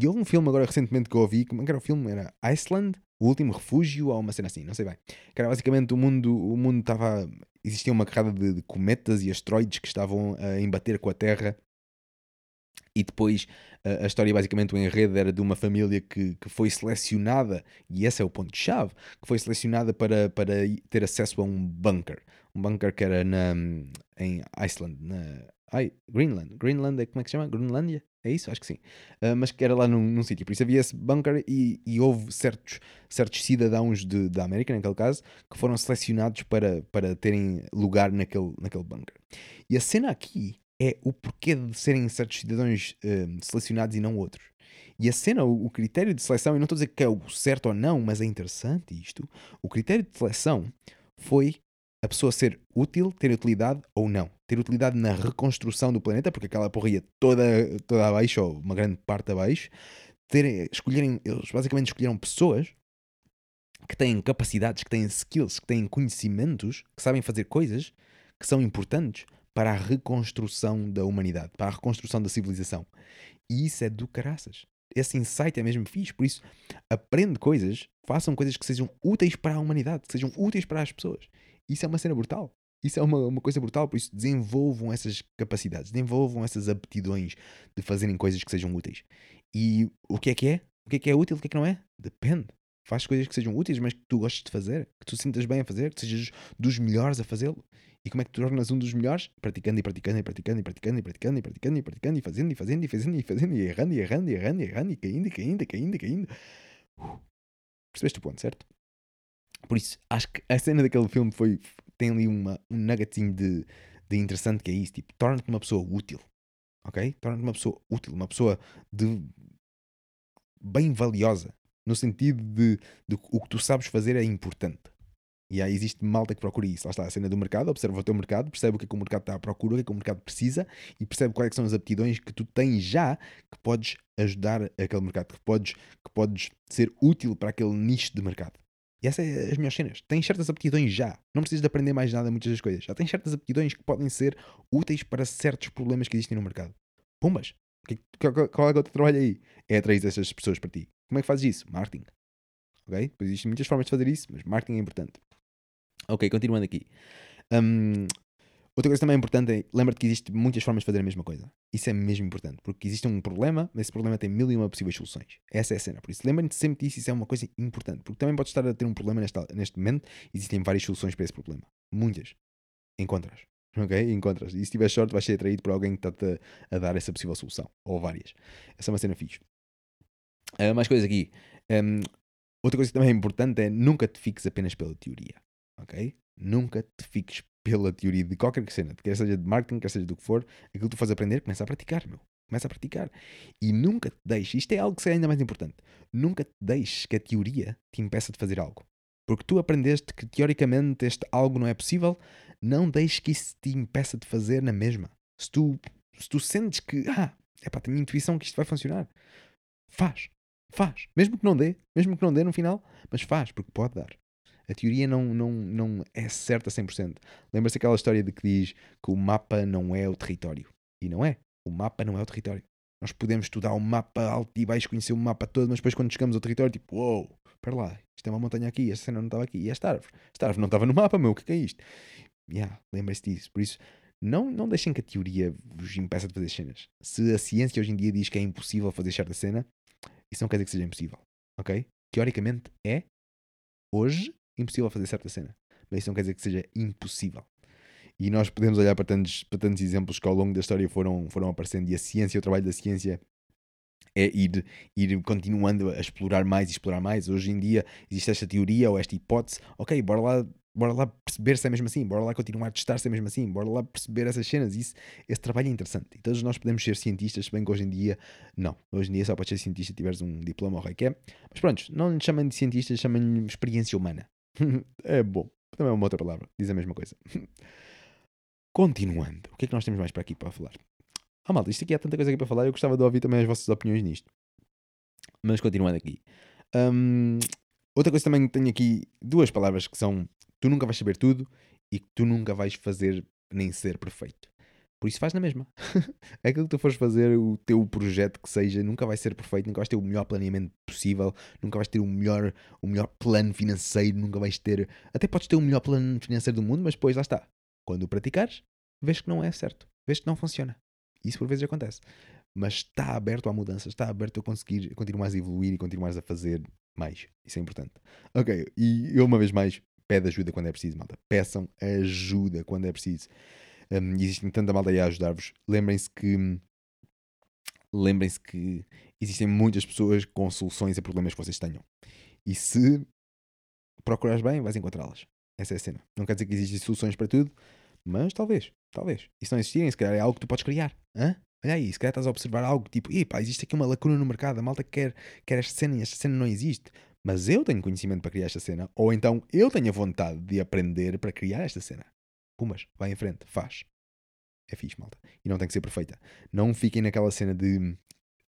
E houve um filme agora recentemente que eu ouvi, que era o filme, era Iceland, o último refúgio, ou uma cena assim, não sei bem. Que era basicamente o mundo, o mundo estava, existia uma carrada de, de cometas e asteroides que estavam a embater com a Terra. E depois a, a história, basicamente o enredo era de uma família que, que foi selecionada, e esse é o ponto-chave, que foi selecionada para, para ter acesso a um bunker. Um bunker que era na, em Iceland, na ai, Greenland. Greenland, como é que se chama? Groenlândia? É isso? Acho que sim. Uh, mas que era lá num, num sítio. Por isso havia esse bunker e, e houve certos, certos cidadãos de, da América, naquele caso, que foram selecionados para, para terem lugar naquele, naquele bunker. E a cena aqui é o porquê de serem certos cidadãos um, selecionados e não outros. E a cena, o, o critério de seleção, eu não estou a dizer que é o certo ou não, mas é interessante isto. O critério de seleção foi a pessoa ser útil, ter utilidade ou não. Ter utilidade na reconstrução do planeta, porque aquela porria toda, toda abaixo, ou uma grande parte abaixo. Ter, escolherem, eles basicamente escolheram pessoas que têm capacidades, que têm skills, que têm conhecimentos, que sabem fazer coisas que são importantes para a reconstrução da humanidade, para a reconstrução da civilização. E isso é do caraças. Esse insight é mesmo fixe. Por isso, aprende coisas, façam coisas que sejam úteis para a humanidade, que sejam úteis para as pessoas. Isso é uma cena brutal. Isso é uma, uma coisa brutal. Por isso, desenvolvam essas capacidades, desenvolvam essas aptidões de fazerem coisas que sejam úteis. E o que é que é? O que é que é útil? O que é que não é? Depende. Faz coisas que sejam úteis, mas que tu gostes de fazer, que tu sintas bem a fazer, que sejas dos melhores a fazê-lo. E como é que tu tornas um dos melhores? Praticando e praticando e praticando e praticando e praticando e praticando e praticando e fazendo e fazendo e fazendo e fazendo e errando e errando e errando e errando e caindo e caindo e caindo e caindo. Percebeste o ponto, certo? Por isso, acho que a cena daquele filme foi, tem ali uma, um nuggetzinho de, de interessante que é isso, tipo, torna-te uma pessoa útil, ok? Torna-te uma pessoa útil, uma pessoa de bem valiosa, no sentido de, de o que tu sabes fazer é importante. E aí existe malta que procura isso. Lá está a cena do mercado, observa o teu mercado, percebe o que é que o mercado está à procura, o que é que o mercado precisa e percebe quais é que são as aptidões que tu tens já que podes ajudar aquele mercado, que podes, que podes ser útil para aquele nicho de mercado. E essas são as minhas cenas. Tens certas aptidões já. Não precisas de aprender mais nada muitas das coisas. Já tens certas aptidões que podem ser úteis para certos problemas que existem no mercado. Pumbas! Qual é o teu trabalho aí? É atrair essas pessoas para ti. Como é que fazes isso? Marketing. Ok? Pois existem muitas formas de fazer isso, mas marketing é importante. Ok, continuando aqui. Um, outra coisa também importante é, lembra-te que existem muitas formas de fazer a mesma coisa. Isso é mesmo importante, porque existe um problema, mas esse problema tem mil e uma possíveis soluções. Essa é a cena. Por isso, lembrem-te sempre disso, isso é uma coisa importante, porque também podes estar a ter um problema nesta, neste momento, existem várias soluções para esse problema. Muitas. Encontras. Ok? Encontras. E se tiver sorte, vais ser atraído por alguém que está-te a, a dar essa possível solução. Ou várias. Essa é uma cena fixe. Uh, mais coisas aqui. Um, outra coisa que também é importante é nunca te fiques apenas pela teoria. Ok? Nunca te fiques pela teoria de qualquer cena, quer seja de marketing, quer seja do que for, aquilo que tu fazes aprender, começa a praticar, meu. Começa a praticar. E nunca te deixes, isto é algo que é ainda mais importante, nunca te deixes que a teoria te impeça de fazer algo. Porque tu aprendeste que teoricamente este algo não é possível, não deixes que isso te impeça de fazer na mesma. Se tu, se tu sentes que, ah, é pá, tenho a intuição que isto vai funcionar, faz, faz. Mesmo que não dê, mesmo que não dê no final, mas faz, porque pode dar. A teoria não, não, não é certa a cem por cento. Lembra-se aquela história de que diz que o mapa não é o território. E não é. O mapa não é o território. Nós podemos estudar o mapa alto e baixo, conhecer o mapa todo, mas depois quando chegamos ao território, tipo, uou, espera lá, isto é uma montanha aqui, esta cena não estava aqui, e esta árvore. Esta árvore não estava no mapa, meu, o que é isto? Yeah, lembra-se disso. Por isso, não, não deixem que a teoria vos impeça de fazer cenas. Se a ciência hoje em dia diz que é impossível fazer certa cena, isso não quer dizer que seja impossível. Ok? Teoricamente é, hoje, impossível fazer certa cena, mas isso não quer dizer que seja impossível. E nós podemos olhar para tantos, para tantos exemplos que ao longo da história foram, foram aparecendo, e a ciência, o trabalho da ciência é ir, ir continuando a explorar mais e explorar mais. Hoje em dia existe esta teoria ou esta hipótese, ok, bora lá bora lá perceber se é mesmo assim, bora lá continuar a testar se é mesmo assim, bora lá perceber essas cenas. Isso, esse trabalho é interessante. E todos nós podemos ser cientistas, se bem que hoje em dia não. Hoje em dia só podes ser cientista se tiveres um diploma ou o que é. Mas pronto, não lhe chamem de cientista, chamem-lhe de experiência humana. É bom. Também é uma outra palavra, diz a mesma coisa. Continuando, o que é que nós temos mais para aqui para falar? Ah, malta, isto aqui há tanta coisa aqui para falar, eu gostava de ouvir também as vossas opiniões nisto. Mas continuando aqui. Um, outra coisa também que tenho aqui, duas palavras que são: tu nunca vais saber tudo e que tu nunca vais fazer nem ser perfeito. Por isso faz na mesma. Aquilo que tu fores fazer, o teu projeto que seja, nunca vai ser perfeito, nunca vais ter o melhor planeamento possível, nunca vais ter o melhor, o melhor plano financeiro, nunca vais ter... Até podes ter o melhor plano financeiro do mundo, mas depois lá está. Quando o praticares, vês que não é certo, vês que não funciona. Isso por vezes acontece. Mas está aberto a mudanças, está aberto a conseguir, a continuares a evoluir e continuares a fazer mais. Isso é importante. Ok, e eu uma vez mais, pede ajuda quando é preciso, malta. Peçam ajuda quando é preciso. Um, existem tanta malta aí a ajudar-vos. Lembrem-se que lembrem-se que existem muitas pessoas com soluções a problemas que vocês tenham, e se procurares bem vais encontrá-las. Essa é a cena. Não quer dizer que existem soluções para tudo, mas talvez, talvez, e se não existirem, se calhar é algo que tu podes criar. Hã? Olha aí, se calhar estás a observar algo tipo, epá, existe aqui uma lacuna no mercado, a malta quer, quer esta cena e esta cena não existe, mas eu tenho conhecimento para criar esta cena, ou então eu tenho a vontade de aprender para criar esta cena. Pumas, vai em frente, faz. É fixe, malta. E não tem que ser perfeita. Não fiquem naquela cena de,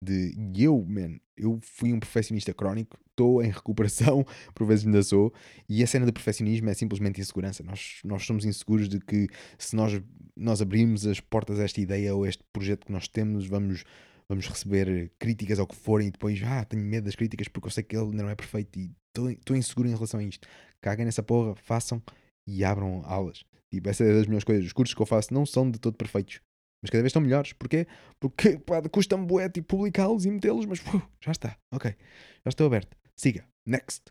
de eu, man, eu fui um perfeccionista crónico, estou em recuperação, por vezes ainda sou, e a cena do perfeccionismo é simplesmente insegurança. Nós, nós somos inseguros de que se nós, nós abrirmos as portas a esta ideia ou a este projeto que nós temos, vamos, vamos receber críticas ao que forem, e depois, ah, tenho medo das críticas porque eu sei que ele ainda não é perfeito e estou inseguro em relação a isto. Caguem nessa porra, façam e abram aulas. Tipo, essa é das melhores coisas. Os cursos que eu faço não são de todo perfeitos, mas cada vez estão melhores. Porquê? Porque pá, custa-me bué tipo, publicá-los e metê-los, mas pô, já está, ok, já estou aberto, siga, next.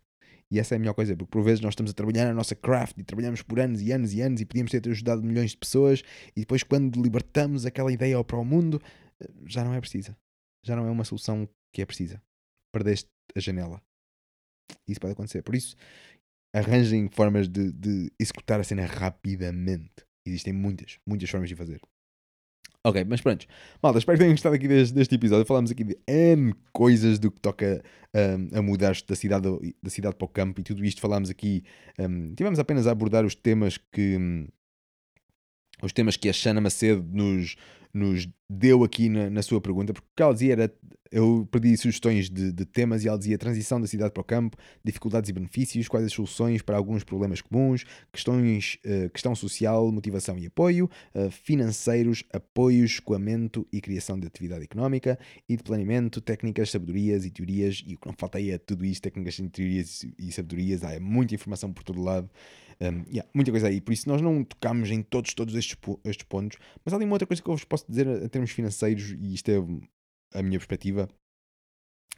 E essa é a melhor coisa, porque por vezes nós estamos a trabalhar na nossa craft e trabalhamos por anos e anos e anos e podíamos ter ajudado milhões de pessoas, e depois quando libertamos aquela ideia para o mundo, já não é precisa, já não é uma solução que é precisa, perdeste a janela. Isso pode acontecer, por isso arranjem formas de, de executar a cena rapidamente. Existem muitas, muitas formas de fazer. Ok, mas pronto. Malta, espero que tenham gostado aqui deste, deste episódio. Falámos aqui de N coisas do que toca um, a mudar da cidade, da cidade para o campo, e tudo isto falámos aqui. Um, tivemos apenas a abordar os temas que... Um, os temas que a Shana Macedo nos, nos deu aqui na, na sua pergunta, porque o que ela dizia era, eu pedi sugestões de, de temas, e ela dizia transição da cidade para o campo, dificuldades e benefícios, quais as soluções para alguns problemas comuns, questões, uh, questão social, motivação e apoio, uh, financeiros, apoio, escoamento e criação de atividade económica, e de planeamento, técnicas, sabedorias e teorias, e o que não falta aí é tudo isto, técnicas, teorias e sabedorias, há muita informação por todo lado. Um, yeah, muita coisa aí, por isso nós não tocámos em todos, todos estes, estes pontos, mas há ali uma outra coisa que eu vos posso dizer em termos financeiros, e isto é a minha perspectiva.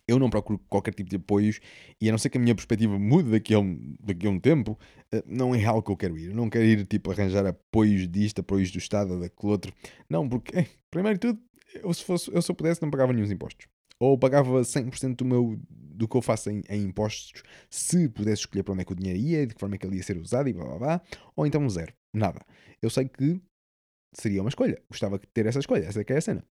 Eu não procuro qualquer tipo de apoios, e a não ser que a minha perspectiva mude daqui a um, daqui a um tempo, não é algo que eu quero ir. Eu não quero ir tipo arranjar apoios disto, apoios do Estado ou daquele outro, não, porque primeiro de tudo, eu se, fosse, eu se eu pudesse não pagava nenhum impostos, ou pagava cem por cento do, meu, do que eu faço em, em impostos, se pudesse escolher para onde é que o dinheiro ia e de que forma é que ele ia ser usado e blá blá blá, ou então zero, nada. Eu sei que seria uma escolha, gostava de ter essa escolha, essa é que é a cena.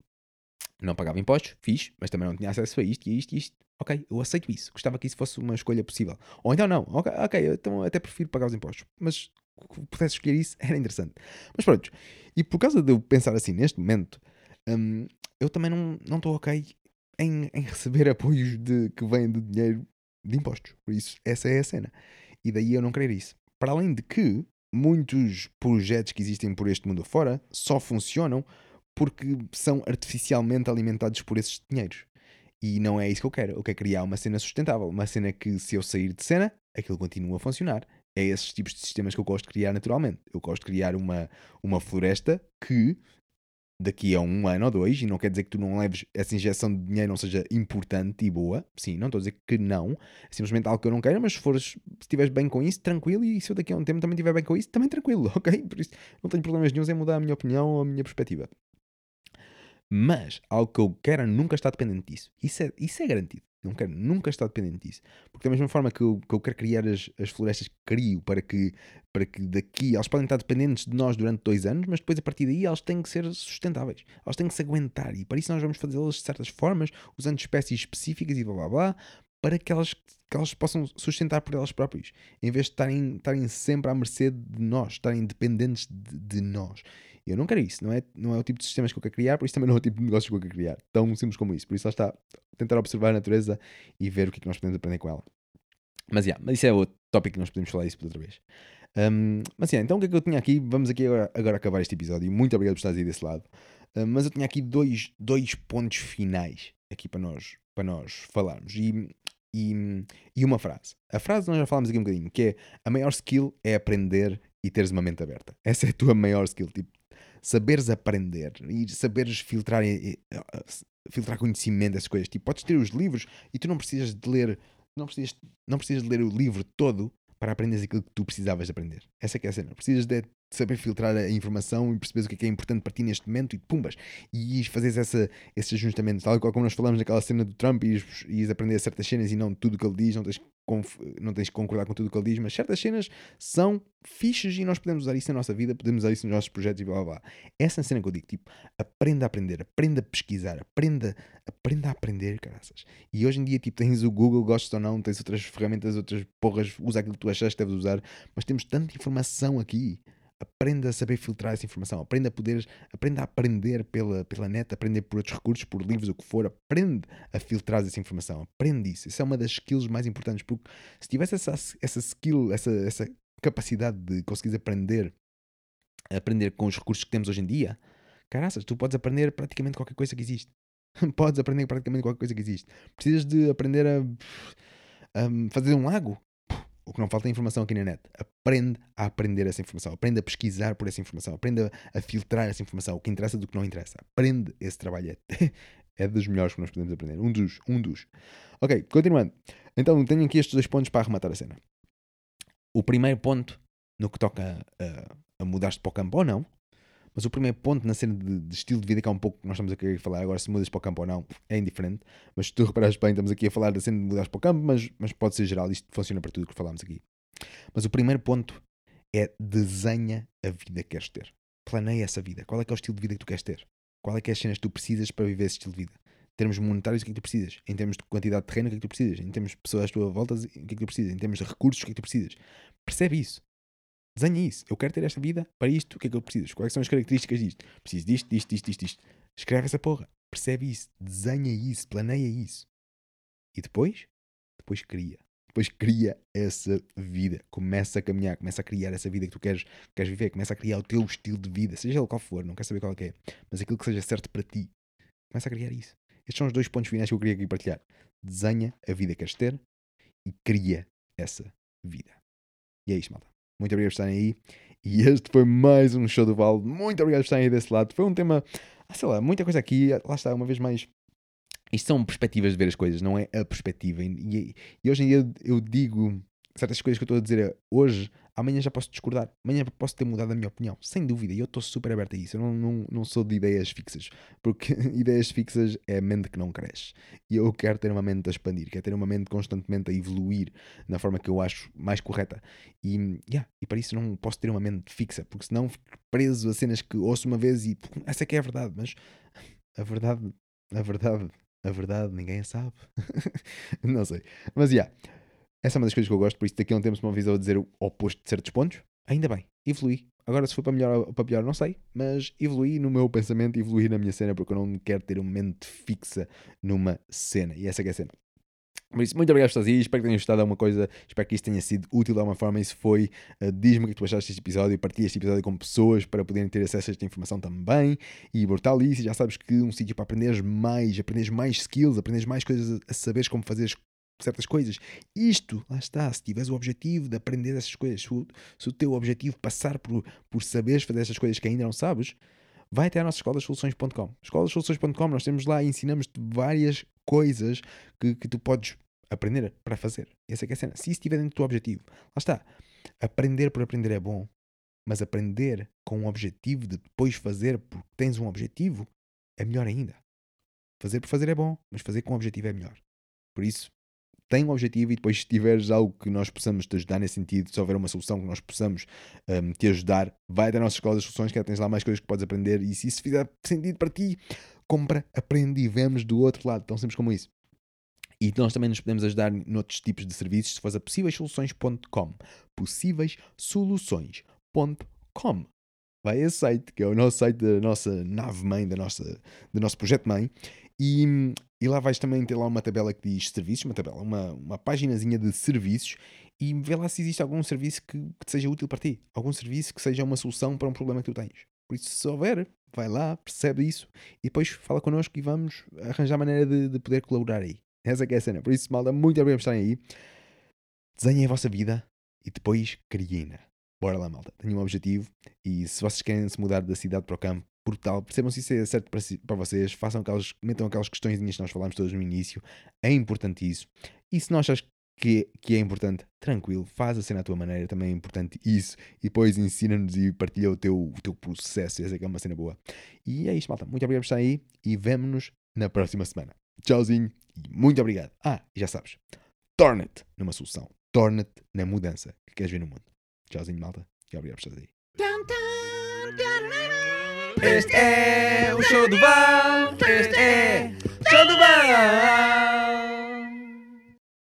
Não pagava impostos, fixe, mas também não tinha acesso a isto e isto e isto. Ok, eu aceito isso, gostava que isso fosse uma escolha possível. Ou então não, ok, okay eu então até prefiro pagar os impostos, mas que pudesse escolher isso era interessante. Mas pronto, e por causa de eu pensar assim neste momento, hum, eu também não estou ok Em, em receber apoios de, que vêm de dinheiro de impostos. Por isso, essa é a cena. E daí eu não querer isso. Para além de que muitos projetos que existem por este mundo afora só funcionam porque são artificialmente alimentados por esses dinheiros. E não é isso que eu quero. Eu quero criar uma cena sustentável. Uma cena que, se eu sair de cena, aquilo continua a funcionar. É esses tipos de sistemas que eu gosto de criar naturalmente. Eu gosto de criar uma, uma floresta que... daqui a um ano ou dois, e não quer dizer que tu não leves, essa injeção de dinheiro não seja importante e boa, sim, não estou a dizer que não, é simplesmente algo que eu não quero, mas se fores, se estiveres bem com isso, tranquilo, e se eu daqui a um tempo também estiver bem com isso, também tranquilo, ok? Por isso não tenho problemas nenhum em mudar a minha opinião ou a minha perspectiva. Mas algo que eu quero nunca está dependente disso, isso é, isso é garantido. Não quero nunca estar dependente disso. Porque da mesma forma que eu, que eu quero criar as, as florestas que crio para que, para que daqui... Elas podem estar dependentes de nós durante dois anos, mas depois a partir daí elas têm que ser sustentáveis. Elas têm que se aguentar. E para isso nós vamos fazê-las de certas formas, usando espécies específicas e blá blá blá, para que elas, que elas possam sustentar por elas próprias. Em vez de estarem, estarem sempre à mercê de nós, estarem dependentes de, de nós. Eu não quero isso, não é, não é o tipo de sistemas que eu quero criar, por isso também não é o tipo de negócios que eu quero criar. Tão simples como isso. Por isso lá está, tentar observar a natureza e ver o que é que nós podemos aprender com ela. Mas, yeah, mas isso é outro tópico que nós podemos falar isso por outra vez. Um, mas, yeah, então o que é que eu tinha aqui? Vamos aqui agora, agora acabar este episódio. Muito obrigado por estares aí desse lado. Um, mas eu tinha aqui dois, dois pontos finais aqui para nós, para nós falarmos. E, e, e uma frase. A frase nós já falámos aqui um bocadinho, que é: a maior skill é aprender e teres uma mente aberta. Essa é a tua maior skill, tipo, saberes aprender e saberes filtrar, filtrar conhecimento, essas coisas. Tipo, podes ter os livros e tu não precisas de ler, não precisas, não precisas de ler o livro todo para aprenderes aquilo que tu precisavas de aprender. Essa é que é a cena. Precisas de saber filtrar a informação e perceberes o que é, que é importante para ti neste momento e pumbas. E fazeres essa, esse ajustamento, tal qual como nós falamos naquela cena do Trump, e ires aprender certas cenas e não tudo o que ele diz, não tens, conf, não tens que concordar com tudo o que ele diz, mas certas cenas são fichas e nós podemos usar isso na nossa vida, podemos usar isso nos nossos projetos e blá blá blá. Essa é a cena que eu digo, tipo, aprenda a aprender, aprenda a pesquisar, aprenda, aprenda a aprender, caraças. E hoje em dia, tipo, tens o Google, gostes ou não, tens outras ferramentas, outras porras, usa aquilo que tu achas que deves usar, mas temos tanta informação aqui. Aprenda a saber filtrar essa informação, aprenda a poder, aprenda a aprender pela, pela net, aprender por outros recursos, por livros, o que for, aprende a filtrar essa informação, aprende isso. Essa é uma das skills mais importantes, porque se tivesse essa, essa skill, essa, essa capacidade de conseguires aprender, aprender com os recursos que temos hoje em dia, caraças, tu podes aprender praticamente qualquer coisa que existe. Podes aprender praticamente qualquer coisa que existe. Precisas de aprender a, a fazer um lago? O que não falta é informação aqui na net. Aprende a aprender essa informação. Aprende a pesquisar por essa informação. Aprende a filtrar essa informação. O que interessa do que não interessa. Aprende esse trabalho. É dos melhores que nós podemos aprender. Um dos. Um dos. Ok, continuando. Então, tenho aqui estes dois pontos para arrematar a cena. O primeiro ponto, no que toca a, a mudar-te para o campo ou não, mas o primeiro ponto na cena de, de estilo de vida, que é um pouco que nós estamos aqui a falar agora, se mudas para o campo ou não, é indiferente, mas se tu reparares bem, estamos aqui a falar da cena de mudares para o campo, mas, mas pode ser geral, isto funciona para tudo o que falámos aqui. Mas o primeiro ponto é: desenha a vida que queres ter. Planeia essa vida. Qual é que é o estilo de vida que tu queres ter? Qual é que é as cenas que tu precisas para viver esse estilo de vida? Em termos monetários, o que é que tu precisas? Em termos de quantidade de terreno, o que é que tu precisas? Em termos de pessoas à tua volta, o que é que tu precisas? Em termos de recursos, o que é que tu precisas? Percebe isso. Desenhe isso. Eu quero ter esta vida, para isto, o que é que eu preciso? Quais são as características disto? Preciso disto, disto, disto, disto, disto. Escreve essa porra. Percebe isso. Desenha isso. Planeia isso. E depois? Depois cria. Depois cria essa vida. Começa a caminhar. Começa a criar essa vida que tu queres, queres viver. Começa a criar o teu estilo de vida. Seja ele qual for. Não quero saber qual é que é. Mas aquilo que seja certo para ti. Começa a criar isso. Estes são os dois pontos finais que eu queria aqui partilhar. Desenha a vida que queres ter e cria essa vida. E é isto, malta. Muito obrigado por estarem aí. E este foi mais um Show do Val. Muito obrigado por estarem aí desse lado. Foi um tema, ah, sei lá, muita coisa aqui. Lá está, uma vez mais. Isto são perspectivas de ver as coisas, não é a perspectiva. E, e hoje em dia eu digo certas coisas que eu estou a dizer hoje, amanhã já posso discordar. Amanhã posso ter mudado a minha opinião, sem dúvida. E eu estou super aberto a isso. Eu não, não, não sou de ideias fixas. Porque ideias fixas é a mente que não cresce. E eu quero ter uma mente a expandir. Quero ter uma mente constantemente a evoluir na forma que eu acho mais correta. E, yeah, e para isso não posso ter uma mente fixa. Porque senão fico preso a cenas que ouço uma vez e... Essa é que é a verdade. Mas a verdade... A verdade... A verdade ninguém a sabe. Não sei. Mas, já... Yeah. Essa é uma das coisas que eu gosto, por isso daqui a um tempo se me avisou a dizer o oposto de certos pontos. Ainda bem, evoluí. Agora se foi para melhor ou para pior não sei, mas evoluí no meu pensamento, evoluí na minha cena, porque eu não quero ter uma mente fixa numa cena. E essa é que é a cena. Por isso, muito obrigado por estás aí, espero que tenhas gostado de alguma coisa, espero que isto tenha sido útil de alguma forma, e se foi, uh, diz-me o que tu achaste deste episódio, partilha este episódio com pessoas para poderem ter acesso a esta informação também, e brutal isso, já sabes que um sítio para aprenderes mais, aprenderes mais skills, aprenderes mais coisas, a saberes como fazeres certas coisas. Isto, lá está, se tiveres o objetivo de aprender essas coisas, se o, se o teu objetivo passar por, por saberes fazer essas coisas que ainda não sabes, vai até a nossa escola das soluções ponto com. escola das soluções ponto com, nós temos lá e ensinamos-te várias coisas que, que tu podes aprender para fazer. Essa é que é a cena. Se isso estiver dentro do teu objetivo, lá está. Aprender por aprender é bom, mas aprender com um objetivo de depois fazer porque tens um objetivo é melhor ainda. Fazer por fazer é bom, mas fazer com um objetivo é melhor. Por isso, tem um objetivo e depois, se tiveres algo que nós possamos te ajudar nesse sentido, se houver uma solução que nós possamos um, te ajudar, vai até a nossa Escola das Soluções, que tens lá mais coisas que podes aprender, e se isso fizer sentido para ti, compra, aprende e vemos do outro lado, tão simples como isso. E nós também nos podemos ajudar noutros tipos de serviços, se fores a possíveis soluções ponto com, possíveis soluções ponto com. Vai a esse site, que é o nosso site da nossa nave-mãe, da nossa, do nosso projeto-mãe, e, e lá vais também ter lá uma tabela que diz serviços, uma tabela, uma, uma paginazinha de serviços, e vê lá se existe algum serviço que, que seja útil para ti, algum serviço que seja uma solução para um problema que tu tens. Por isso, se houver, vai lá, percebe isso, e depois fala connosco e vamos arranjar maneira de, de poder colaborar aí. Essa que é a cena. Por isso, malda, muito obrigado por estarem aí. Desenhem a vossa vida e depois criem-na. Bora lá, malta. Tenho um objetivo e se vocês querem se mudar da cidade para o campo, brutal, percebam se isso é certo para, si, para vocês, façam aquelas, metam aquelas questõezinhas que nós falámos todos no início. É importante isso. E se não achas que, que é importante, tranquilo, faz a cena à tua maneira, também é importante isso. E depois ensina-nos e partilha o teu, o teu processo. Essa que é uma cena boa. E é isto, malta. Muito obrigado por estarem aí e vemo-nos na próxima semana. Tchauzinho e muito obrigado. Ah, e já sabes, torna-te numa solução, torna-te na mudança que queres ver no mundo. Tchauzinho, malta, e obrigado por estar aí. Este é o Show do Val. Este é o Show do Val.